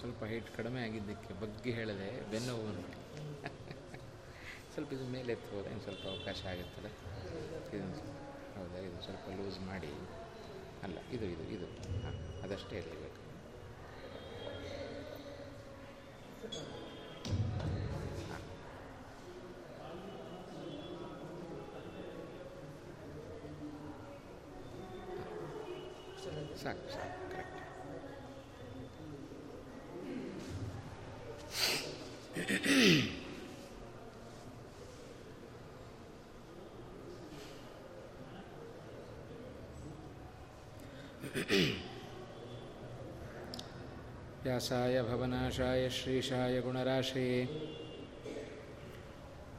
ಸ್ವಲ್ಪ ಹೈಟ್ ಕಡಿಮೆ ಆಗಿದ್ದಕ್ಕೆ ಬಗ್ಗೆ ಹೇಳದೆ ಬೆನ್ನೋವು ನೋಡಿ. ಸ್ವಲ್ಪ ಇದು ಮೇಲೆ ಎತ್ತೋದ್ರೆ ಸ್ವಲ್ಪ ಅವಕಾಶ ಆಗುತ್ತಲ್ಲ. ಇದೊಂದು ಹೌದಾ, ಇದು ಸ್ವಲ್ಪ ಲೂಸ್ ಮಾಡಿ, ಅಲ್ಲ ಇದು ಇದು ಇದು ಹಾಂ ಅದಷ್ಟೇ ಇರಲಿಬೇಕು. ಸಾಕು ಸಾಕು, ಕರೆಕ್ಟ್. ವ್ಯಾಸಾಯ ಭವನಾಶಾಯ ಶ್ರೀಶಾಯ ಗುಣರಾಶೇ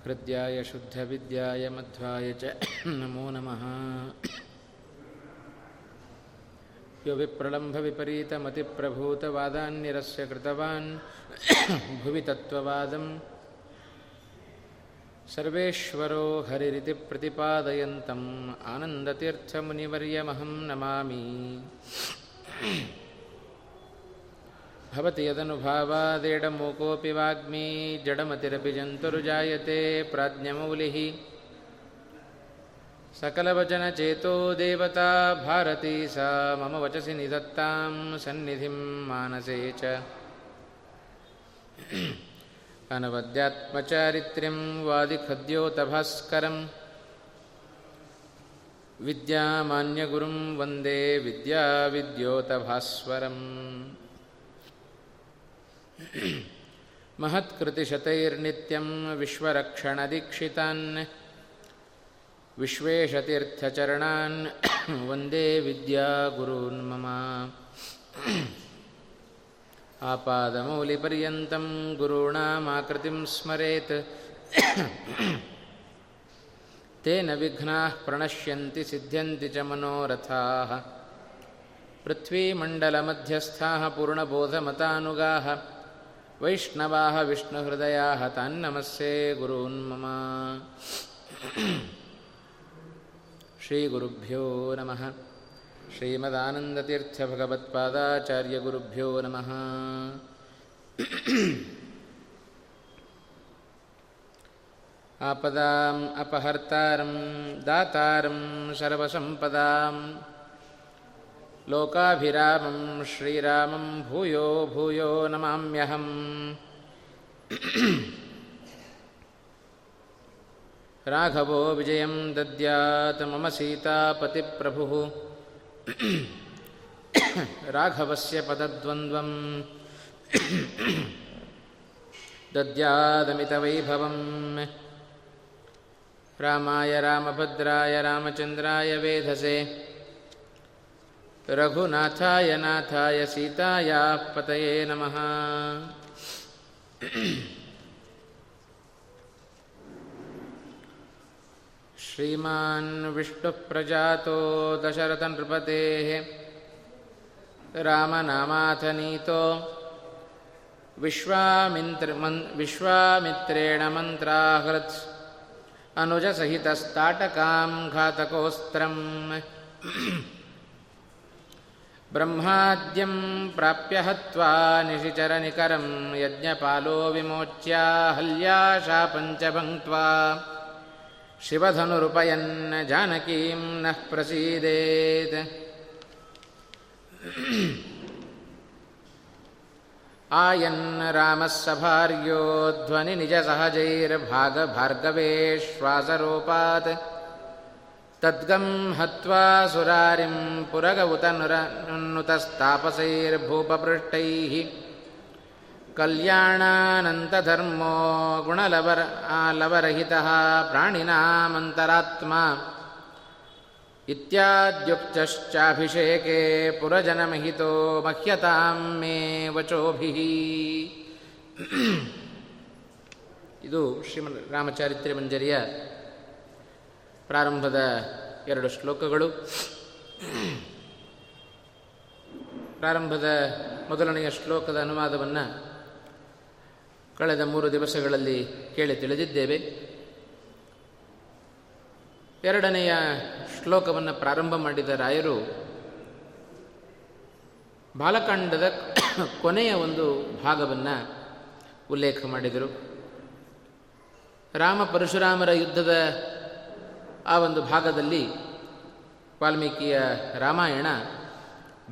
ಹೃದ್ಯಾಯ ಶುದ್ಧ ವಿದ್ಯಾಯ ಮಧ್ವಾಯ ಚ ನಮೋ ನಮಃ. ಯೋ ವಿಪ್ರಲಂಭ ವಿಪರೀತಮತಿಪ್ರಭೂತವಾದಾನ್ನಿರಸ್ಯ ಕೃತವಾನ್ ಭುವಿ ತತ್ವವಾದಂ ಸರ್ವೇಶ್ವರೋ ಹರಿರಿತಿ ಪ್ರತಿಪಾದಯಂತಂ ಆನಂದತೀರ್ಥಮುನಿವರ್ಯಮಹಂ ನಮಾಮಿ. ಭವತಿ ಯದನುಭಾವಾದೇಡಮೂಕೋಪಿ ವಾಗ್ಮೀ ಜಡಮತಿರಪಿ ಜಂತುರ್ಜಾಯತೆ ಪ್ರಾಜ್ಞಮೌಲಿಃ ಸಕಲವಚನಚೇತೋ ದೇವತಾ ಭಾರತೀ ಸಾ ಮಮ ವಚಸಿ ನಿಧತ್ತಾಂ ಸನ್ನಿಧಿಂ ಮಾನಸೇ ಚ ಅನವದ್ಯಾತ್ಮಚಾರಿತ್ರ್ಯಂ ವಾದಿಖದ್ಯೋತಭಾಸ್ಕರಂ ವಿದ್ಯಾಮಾನ್ಯಗುರುಂ ವಂದೇ ವಿದ್ಯಾವಿದ್ಯೋತಭಾಸ್ವರಂ. ಮಹತ್ಕೃತಿಶತೈರ್ನಿತ್ಯಂ ವಿಶ್ವರಕ್ಷಣದೀಕ್ಷಿತಾನ್ ವಿಶ್ವೇಶತೀರ್ಥಚರಣಾನ್ ವಂದೇ ವಿದ್ಯಾಗುರೂನ್ ಮಮ. ಆಪಾದಮೌಲಿಪರ್ಯಂತಂ ಗುರುಣಾಮಾಕೃತಿಂ ಸ್ಮರೇತ್ ತೇನ ವಿಘ್ನಾಃ ಪ್ರಣಶ್ಯಂತಿ ಸಿದ್ಧ್ಯಂತಿ ಚ ಮನೋರಥಾಃ. ಪೃಥ್ವೀಮಂಡಲಮಧ್ಯಸ್ಥಾಃ ಪೂರ್ಣಬೋಧಮತಾನುಗಾಃ ವೈಷ್ಣವಾಃ ವಿಷ್ಣುಹೃದಯಾಃ ತಾನ್ನಮಸ್ಸೇ ಗುರೂನ್ ಮಮ. ಶ್ರೀಗುರುಭ್ಯೋ ನಮಃ. ಶ್ರೀಮದಾನಂದತೀರ್ಥಭಗವತ್ಪಾದಾಚಾರ್ಯಗುರುಭ್ಯೋ ನಮಃ. ಆಪದಾಂ ಅಪಹರ್ತಾರಂ ದಾತಾರಂ ಸರ್ವಸಂಪದಾಂ ಲೋಕಾಭಿರಾಮಂ ಶ್ರೀರಾಮಂ ಭೂಯೋ ಭೂಯೋ ನಮಾಮ್ಯಹಂ. ರಾಘವೋ ವಿಜಯಂ ದದ್ಯಾತ್ ಮಮ ಸೀತಾಪತಿ ಪ್ರಭುಃ. ರಾಘವಸ್ಯ ಪದದ್ವಂದ್ವಂ ದದ್ಯಾದಮಿತವೈಭವಂ. ರಾಮಾಯ ರಾಮಭದ್ರಾಯ ರಾಮಚಂದ್ರಾಯ ವೇಧಸೇ ರಘುನಾಥಾಯ ನಾಥಾಯ ಸೀತಾಯಾ ಪತಯೇ ನಮಃ. ಶ್ರೀಮಾನ್ ವಿಷ್ಣುಪ್ರಜಾತೋ ದಶರಥ ನೃಪತೇಃ ರಾಮನಾಮಾಥನೀತೋ ವಿಶ್ವಾಮಿತ್ರೇಣ ಮಂತ್ರಾಹೃತ್ ಅನುಜಸಹಿತಸ್ತಾಟಕಾಂ ಘಾತಕೋಸ್ತ್ರಂ ಬ್ರಹ್ಮಾದ್ಯಂ ಪ್ರಾಪ್ಯ ಹತ್ವಾ ನಿಶಿಚರನಿಕರಂ ಯಜ್ಞಪಾಲೋ ವಿಮೋಚ್ಯ ಹಲ್ಯಾ ಶಾಪಂಚ ಭಂಕ್ತ್ವಾ ಶಿವಧನುರುಪಯನ್ನ ಜಾನಕೀಂ ನಃ ಪ್ರಸೀದೇತ್. ಆಯನ್ ರಾಮಃ ಸಭಾರ್ಯೋ ಧ್ವನಿ ನಿಜ ಸಹಜೈರ್ಭಾಗಭಾರ್ಗವೇಶ್ವಾಸರೋಪಾತ್ ತದ್ಗಂ ಹತ್ವಾ ಸುರಾರಿಂ ಪುರಗ ಉತ ನುತಸ್ತಾಪಸೈರ್ಭೂಪಪೃಷ್ಟೈಃ ಕಲ್ಯಾಣಾನಂತಧರ್ಮೋ ಗುಣಲವರಹಿತಃ ಪ್ರಾಣಿನಾಮಂತರಾತ್ಮ ಇತ್ಯಾದ್ಯುಕ್ತಶ್ಚಾಭಿಷೇಕೇ ಪುರಜನಮಹಿತೋ ಮಹ್ಯತಾಂ ಮೇ ವಚೋಭಿಃ. ಇದು ಶ್ರೀಮದ್ ರಾಮಚರಿತ್ರೆ ಮಂಜರಿಯ ಪ್ರಾರಂಭದ 2 ಶ್ಲೋಕಗಳು. ಪ್ರಾರಂಭದ ಮೊದಲನೆಯ ಶ್ಲೋಕದ ಅನುವಾದವನ್ನು ಕಳೆದ 3 ದಿವಸಗಳಲ್ಲಿ ಕೇಳಿ ತಿಳಿದಿದ್ದೇವೆ. 2ನೆಯ ಶ್ಲೋಕವನ್ನು ಪ್ರಾರಂಭ ಮಾಡಿದ ರಾಯರು ಬಾಲಕಾಂಡದ ಕೊನೆಯ ಒಂದು ಭಾಗವನ್ನು ಉಲ್ಲೇಖ ಮಾಡಿದರು. ರಾಮ ಪರಶುರಾಮರ ಯುದ್ಧದ ಆ ಒಂದು ಭಾಗದಲ್ಲಿ ವಾಲ್ಮೀಕಿಯ ರಾಮಾಯಣ,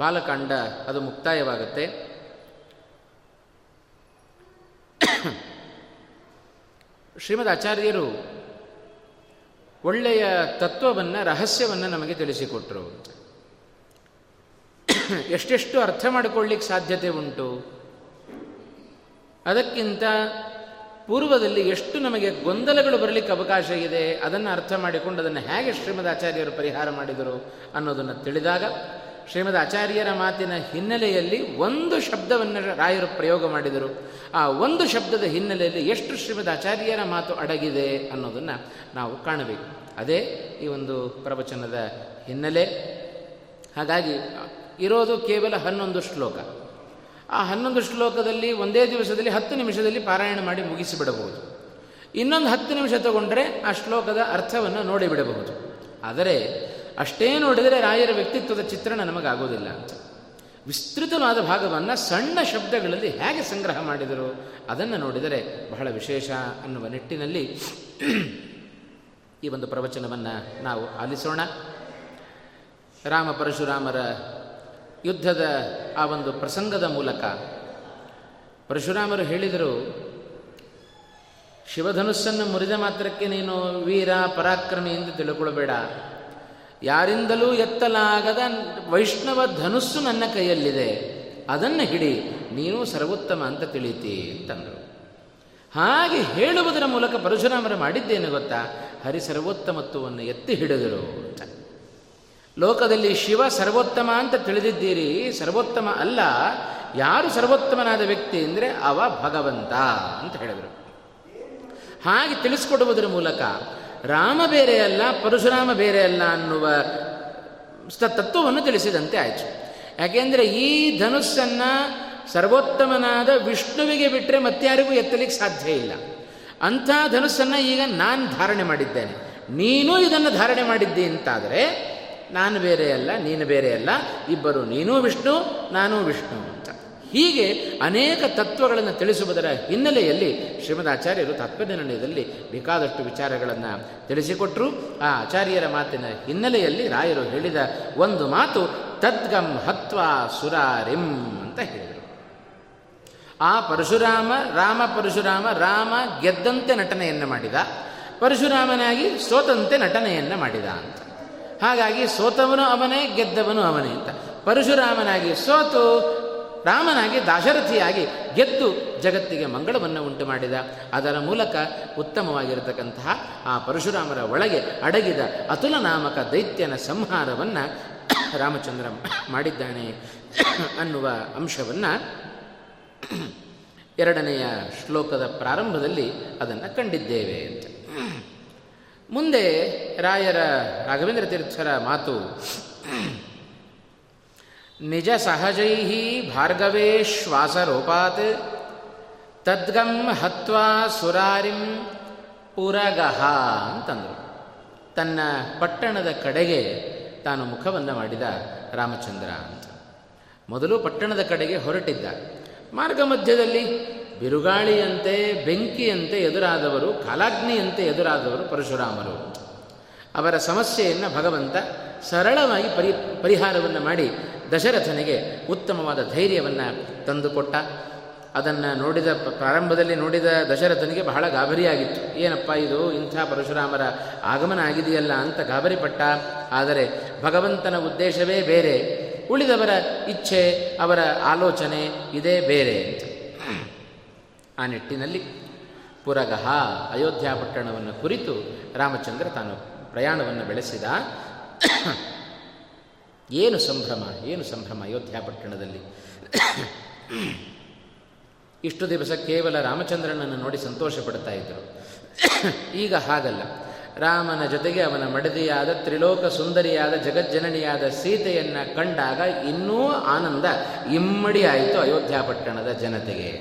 ಬಾಲಕಾಂಡ ಅದು ಮುಕ್ತಾಯವಾಗುತ್ತೆ. ಶ್ರೀಮದ್ ಆಚಾರ್ಯರು ಒಳ್ಳೆಯ ತತ್ವವನ್ನು, ರಹಸ್ಯವನ್ನು ನಮಗೆ ತಿಳಿಸಿಕೊಟ್ಟರು. ಎಷ್ಟೆಷ್ಟು ಅರ್ಥ ಮಾಡಿಕೊಳ್ಳಿಕ್ಕೆ ಸಾಧ್ಯತೆ ಉಂಟು, ಅದಕ್ಕಿಂತ ಪೂರ್ವದಲ್ಲಿ ಎಷ್ಟು ನಮಗೆ ಗೊಂದಲಗಳು ಬರಲಿಕ್ಕೆ ಅವಕಾಶ ಇದೆ, ಅದನ್ನು ಅರ್ಥ ಮಾಡಿಕೊಂಡು ಅದನ್ನು ಹೇಗೆ ಶ್ರೀಮದ್ ಆಚಾರ್ಯರು ಪರಿಹಾರ ಮಾಡಿದರು ಅನ್ನೋದನ್ನು ತಿಳಿದಾಗ ಶ್ರೀಮದ್ ಆಚಾರ್ಯರ ಮಾತಿನ ಹಿನ್ನೆಲೆಯಲ್ಲಿ ಒಂದು ಶಬ್ದವನ್ನು ರಾಯರು ಪ್ರಯೋಗ ಮಾಡಿದರು. ಆ ಒಂದು ಶಬ್ದದ ಹಿನ್ನೆಲೆಯಲ್ಲಿ ಎಷ್ಟು ಶ್ರೀಮದ್ ಆಚಾರ್ಯರ ಮಾತು ಅಡಗಿದೆ ಅನ್ನೋದನ್ನು ನಾವು ಕಾಣಬೇಕು. ಅದೇ ಈ ಒಂದು ಪ್ರವಚನದ ಹಿನ್ನೆಲೆ. ಹಾಗಾಗಿ ಇರೋದು ಕೇವಲ 11 ಶ್ಲೋಕ. ಆ 11 ಶ್ಲೋಕದಲ್ಲಿ ಒಂದೇ ದಿವಸದಲ್ಲಿ 10 ನಿಮಿಷದಲ್ಲಿ ಪಾರಾಯಣ ಮಾಡಿ ಮುಗಿಸಿಬಿಡಬಹುದು. ಇನ್ನೊಂದು 10 ನಿಮಿಷ ತಗೊಂಡ್ರೆ ಆ ಶ್ಲೋಕದ ಅರ್ಥವನ್ನು ನೋಡಿಬಿಡಬಹುದು. ಆದರೆ ಅಷ್ಟೇ ನೋಡಿದರೆ ರಾಯರ ವ್ಯಕ್ತಿತ್ವದ ಚಿತ್ರಣ ನಮಗಾಗೋದಿಲ್ಲ ಅಂತ. ವಿಸ್ತೃತವಾದ ಭಾಗವನ್ನು ಸಣ್ಣ ಶಬ್ದಗಳಲ್ಲಿ ಹೇಗೆ ಸಂಗ್ರಹ ಮಾಡಿದರು ಅದನ್ನು ನೋಡಿದರೆ ಬಹಳ ವಿಶೇಷ ಅನ್ನುವ ನಿಟ್ಟಿನಲ್ಲಿ ಈ ಒಂದು ಪ್ರವಚನವನ್ನು ನಾವು ಆಲಿಸೋಣ. ರಾಮ ಪರಶುರಾಮರ ಯುದ್ಧದ ಆ ಒಂದು ಪ್ರಸಂಗದ ಮೂಲಕ ಪರಶುರಾಮರು ಹೇಳಿದರು, ಶಿವಧನುಸ್ಸನ್ನು ಮುರಿದ ಮಾತ್ರಕ್ಕೆ ನೀನು ವೀರ ಪರಾಕ್ರಮಿ ಎಂದು ತಿಳ್ಕೊಳ್ಬೇಡ. ಯಾರಿಂದಲೂ ಎತ್ತಲಾಗದ ವೈಷ್ಣವ ಧನುಸ್ಸು ನನ್ನ ಕೈಯಲ್ಲಿದೆ, ಅದನ್ನು ಹಿಡಿ, ನೀನು ಸರ್ವೋತ್ತಮ ಅಂತ ತಿಳಿತಿ ಅಂತಂದರು. ಹಾಗೆ ಹೇಳುವುದರ ಮೂಲಕ ಪರಶುರಾಮರು ಮಾಡಿದ್ದೇನು ಗೊತ್ತಾ, ಹರಿ ಸರ್ವೋತ್ತಮತ್ವವನ್ನು ಎತ್ತಿ ಹಿಡಿದರು ಅಂತ. ಲೋಕದಲ್ಲಿ ಶಿವ ಸರ್ವೋತ್ತಮ ಅಂತ ತಿಳಿದಿದ್ದೀರಿ, ಸರ್ವೋತ್ತಮ ಅಲ್ಲ. ಯಾರು ಸರ್ವೋತ್ತಮನಾದ ವ್ಯಕ್ತಿ ಅಂದರೆ ಅವ ಭಗವಂತ ಅಂತ ಹೇಳಿದರು. ಹಾಗೆ ತಿಳಿಸ್ಕೊಡುವುದರ ಮೂಲಕ ರಾಮ ಬೇರೆ ಅಲ್ಲ, ಪರಶುರಾಮ ಬೇರೆ ಅಲ್ಲ ಅನ್ನುವ ತತ್ವವನ್ನು ತಿಳಿಸಿದಂತೆ ಆಯಿತು. ಯಾಕೆಂದರೆ ಈ ಧನುಸ್ಸನ್ನು ಸರ್ವೋತ್ತಮನಾದ ವಿಷ್ಣುವಿಗೆ ಬಿಟ್ಟರೆ ಮತ್ತಾರಿಗೂ ಎತ್ತಲಿಕ್ಕೆ ಸಾಧ್ಯ ಇಲ್ಲ. ಅಂಥ ಧನುಸ್ಸನ್ನು ಈಗ ನಾನು ಧಾರಣೆ ಮಾಡಿದ್ದೇನೆ, ನೀನು ಇದನ್ನು ಧಾರಣೆ ಮಾಡಿದ್ದಿ ಅಂತಾದರೆ ನಾನು ಬೇರೆ ಅಲ್ಲ, ನೀನು ಬೇರೆ ಅಲ್ಲ, ಇಬ್ಬರು ನೀನೂ ವಿಷ್ಣು ನಾನೂ ವಿಷ್ಣು ಅಂತ. ಹೀಗೆ ಅನೇಕ ತತ್ವಗಳನ್ನು ತಿಳಿಸುವುದರ ಹಿನ್ನೆಲೆಯಲ್ಲಿ ಶ್ರೀಮದ್ ಆಚಾರ್ಯರು ತತ್ವಜ್ಞಾನದಲ್ಲಿ ಬೇಕಾದಷ್ಟು ವಿಚಾರಗಳನ್ನು ತಿಳಿಸಿಕೊಟ್ಟರು. ಆ ಆಚಾರ್ಯರ ಮಾತಿನ ಹಿನ್ನೆಲೆಯಲ್ಲಿ ರಾಯರು ಹೇಳಿದ ಒಂದು ಮಾತು ತದ್ಗಂ ಹತ್ವಾ ಸುರಾರಿಂ ಅಂತ ಹೇಳಿದರು. ಆ ಪರಶುರಾಮ, ರಾಮ ಪರಶುರಾಮ, ರಾಮ ಗೆದ್ದಂತೆ ನಟನೆಯನ್ನು ಮಾಡಿದ, ಪರಶುರಾಮನಾಗಿ ಸೋತಂತೆ ನಟನೆಯನ್ನು ಮಾಡಿದ ಅಂತ. ಹಾಗಾಗಿ ಸೋತವನು ಅವನೇ, ಗೆದ್ದವನು ಅವನೇ ಅಂತ. ಪರಶುರಾಮನಾಗಿ ಸೋತು, ರಾಮನಾಗಿ ದಾಶರಥಿಯಾಗಿ ಗೆದ್ದು ಜಗತ್ತಿಗೆ ಮಂಗಳವನ್ನು ಉಂಟು ಮಾಡಿದ. ಅದರ ಮೂಲಕ ಉತ್ತಮವಾಗಿರತಕ್ಕಂತಹ ಆ ಪರಶುರಾಮರ ಒಳಗೆ ಅಡಗಿದ ಅತುಲ ನಾಮಕ ದೈತ್ಯನ ಸಂಹಾರವನ್ನು ರಾಮಚಂದ್ರ ಮಾಡಿದ್ದಾನೆ ಅನ್ನುವ ಅಂಶವನ್ನು 2ನೆಯ ಶ್ಲೋಕದ ಪ್ರಾರಂಭದಲ್ಲಿ ಅದನ್ನು ಕಂಡಿದ್ದೇವೆ ಅಂತ. ಮುಂದೆ ರಾಯರ ರಾಘವೇಂದ್ರ ತೀರ್ಥರ ಮಾತು, ನಿಜ ಸಹಜೈ ಭಾರ್ಗವೇ ಶ್ವಾಸರೋಪಾತ್ ತದ್ಗಂ ಹತ್ವಾ ಸುರಾರಿಂ ಪುರಗಹ ಅಂತಂದರು. ತನ್ನ ಪಟ್ಟಣದ ಕಡೆಗೆ ತಾನು ಮುಖವನ್ನು ಮಾಡಿದ ರಾಮಚಂದ್ರ ಅಂತ. ಮೊದಲು ಪಟ್ಟಣದ ಕಡೆಗೆ ಹೊರಟಿದ್ದ, ಮಾರ್ಗ ಮಧ್ಯದಲ್ಲಿ ಬಿರುಗಾಳಿಯಂತೆ, ಬೆಂಕಿಯಂತೆ ಎದುರಾದವರು, ಕಾಲಾಗ್ನಿಯಂತೆ ಎದುರಾದವರು ಪರಶುರಾಮರು. ಅವರ ಸಮಸ್ಯೆಯನ್ನು ಭಗವಂತ ಸರಳವಾಗಿ ಪರಿಹಾರವನ್ನು ಮಾಡಿ ದಶರಥನಿಗೆ ಉತ್ತಮವಾದ ಧೈರ್ಯವನ್ನು ತಂದುಕೊಟ್ಟ. ಅದನ್ನು ನೋಡಿದ, ಪ್ರಾರಂಭದಲ್ಲಿ ನೋಡಿದ ದಶರಥನಿಗೆ ಬಹಳ ಗಾಬರಿಯಾಗಿತ್ತು. ಏನಪ್ಪ ಇದು, ಇಂಥ ಪರಶುರಾಮರ ಆಗಮನ ಆಗಿದೆಯಲ್ಲ ಅಂತ ಗಾಬರಿಪಟ್ಟ. ಆದರೆ ಭಗವಂತನ ಉದ್ದೇಶವೇ ಬೇರೆ, ಉಳಿದವರ ಇಚ್ಛೆ, ಅವರ ಆಲೋಚನೆ ಇದೇ ಬೇರೆ ಅಂತ. ಆ ನಿಟ್ಟಿನಲ್ಲಿ ಪುರಗಹ, ಅಯೋಧ್ಯ ಪಟ್ಟಣವನ್ನು ಕುರಿತು ರಾಮಚಂದ್ರ ತಾನು ಪ್ರಯಾಣವನ್ನು ಬೆಳೆಸಿದ. ಏನು ಸಂಭ್ರಮ, ಏನು ಸಂಭ್ರಮ ಅಯೋಧ್ಯ ಪಟ್ಟಣದಲ್ಲಿ. ಇಷ್ಟು ದಿವಸ ಕೇವಲ ರಾಮಚಂದ್ರನನ್ನು ನೋಡಿ ಸಂತೋಷ ಪಡ್ತಾ ಇದ್ದರು. ಈಗ ಹಾಗಲ್ಲ, ರಾಮನ ಜೊತೆಗೆ ಅವನ ಮಡದಿಯಾದ ತ್ರಿಲೋಕ ಸುಂದರಿಯಾದ ಜಗಜ್ಜನನಿಯಾದ ಸೀತೆಯನ್ನು ಕಂಡಾಗ ಇನ್ನೂ ಆನಂದ ಇಮ್ಮಡಿ ಆಯಿತು ಅಯೋಧ್ಯ ಪಟ್ಟಣದ ಜನತೆಗೆ.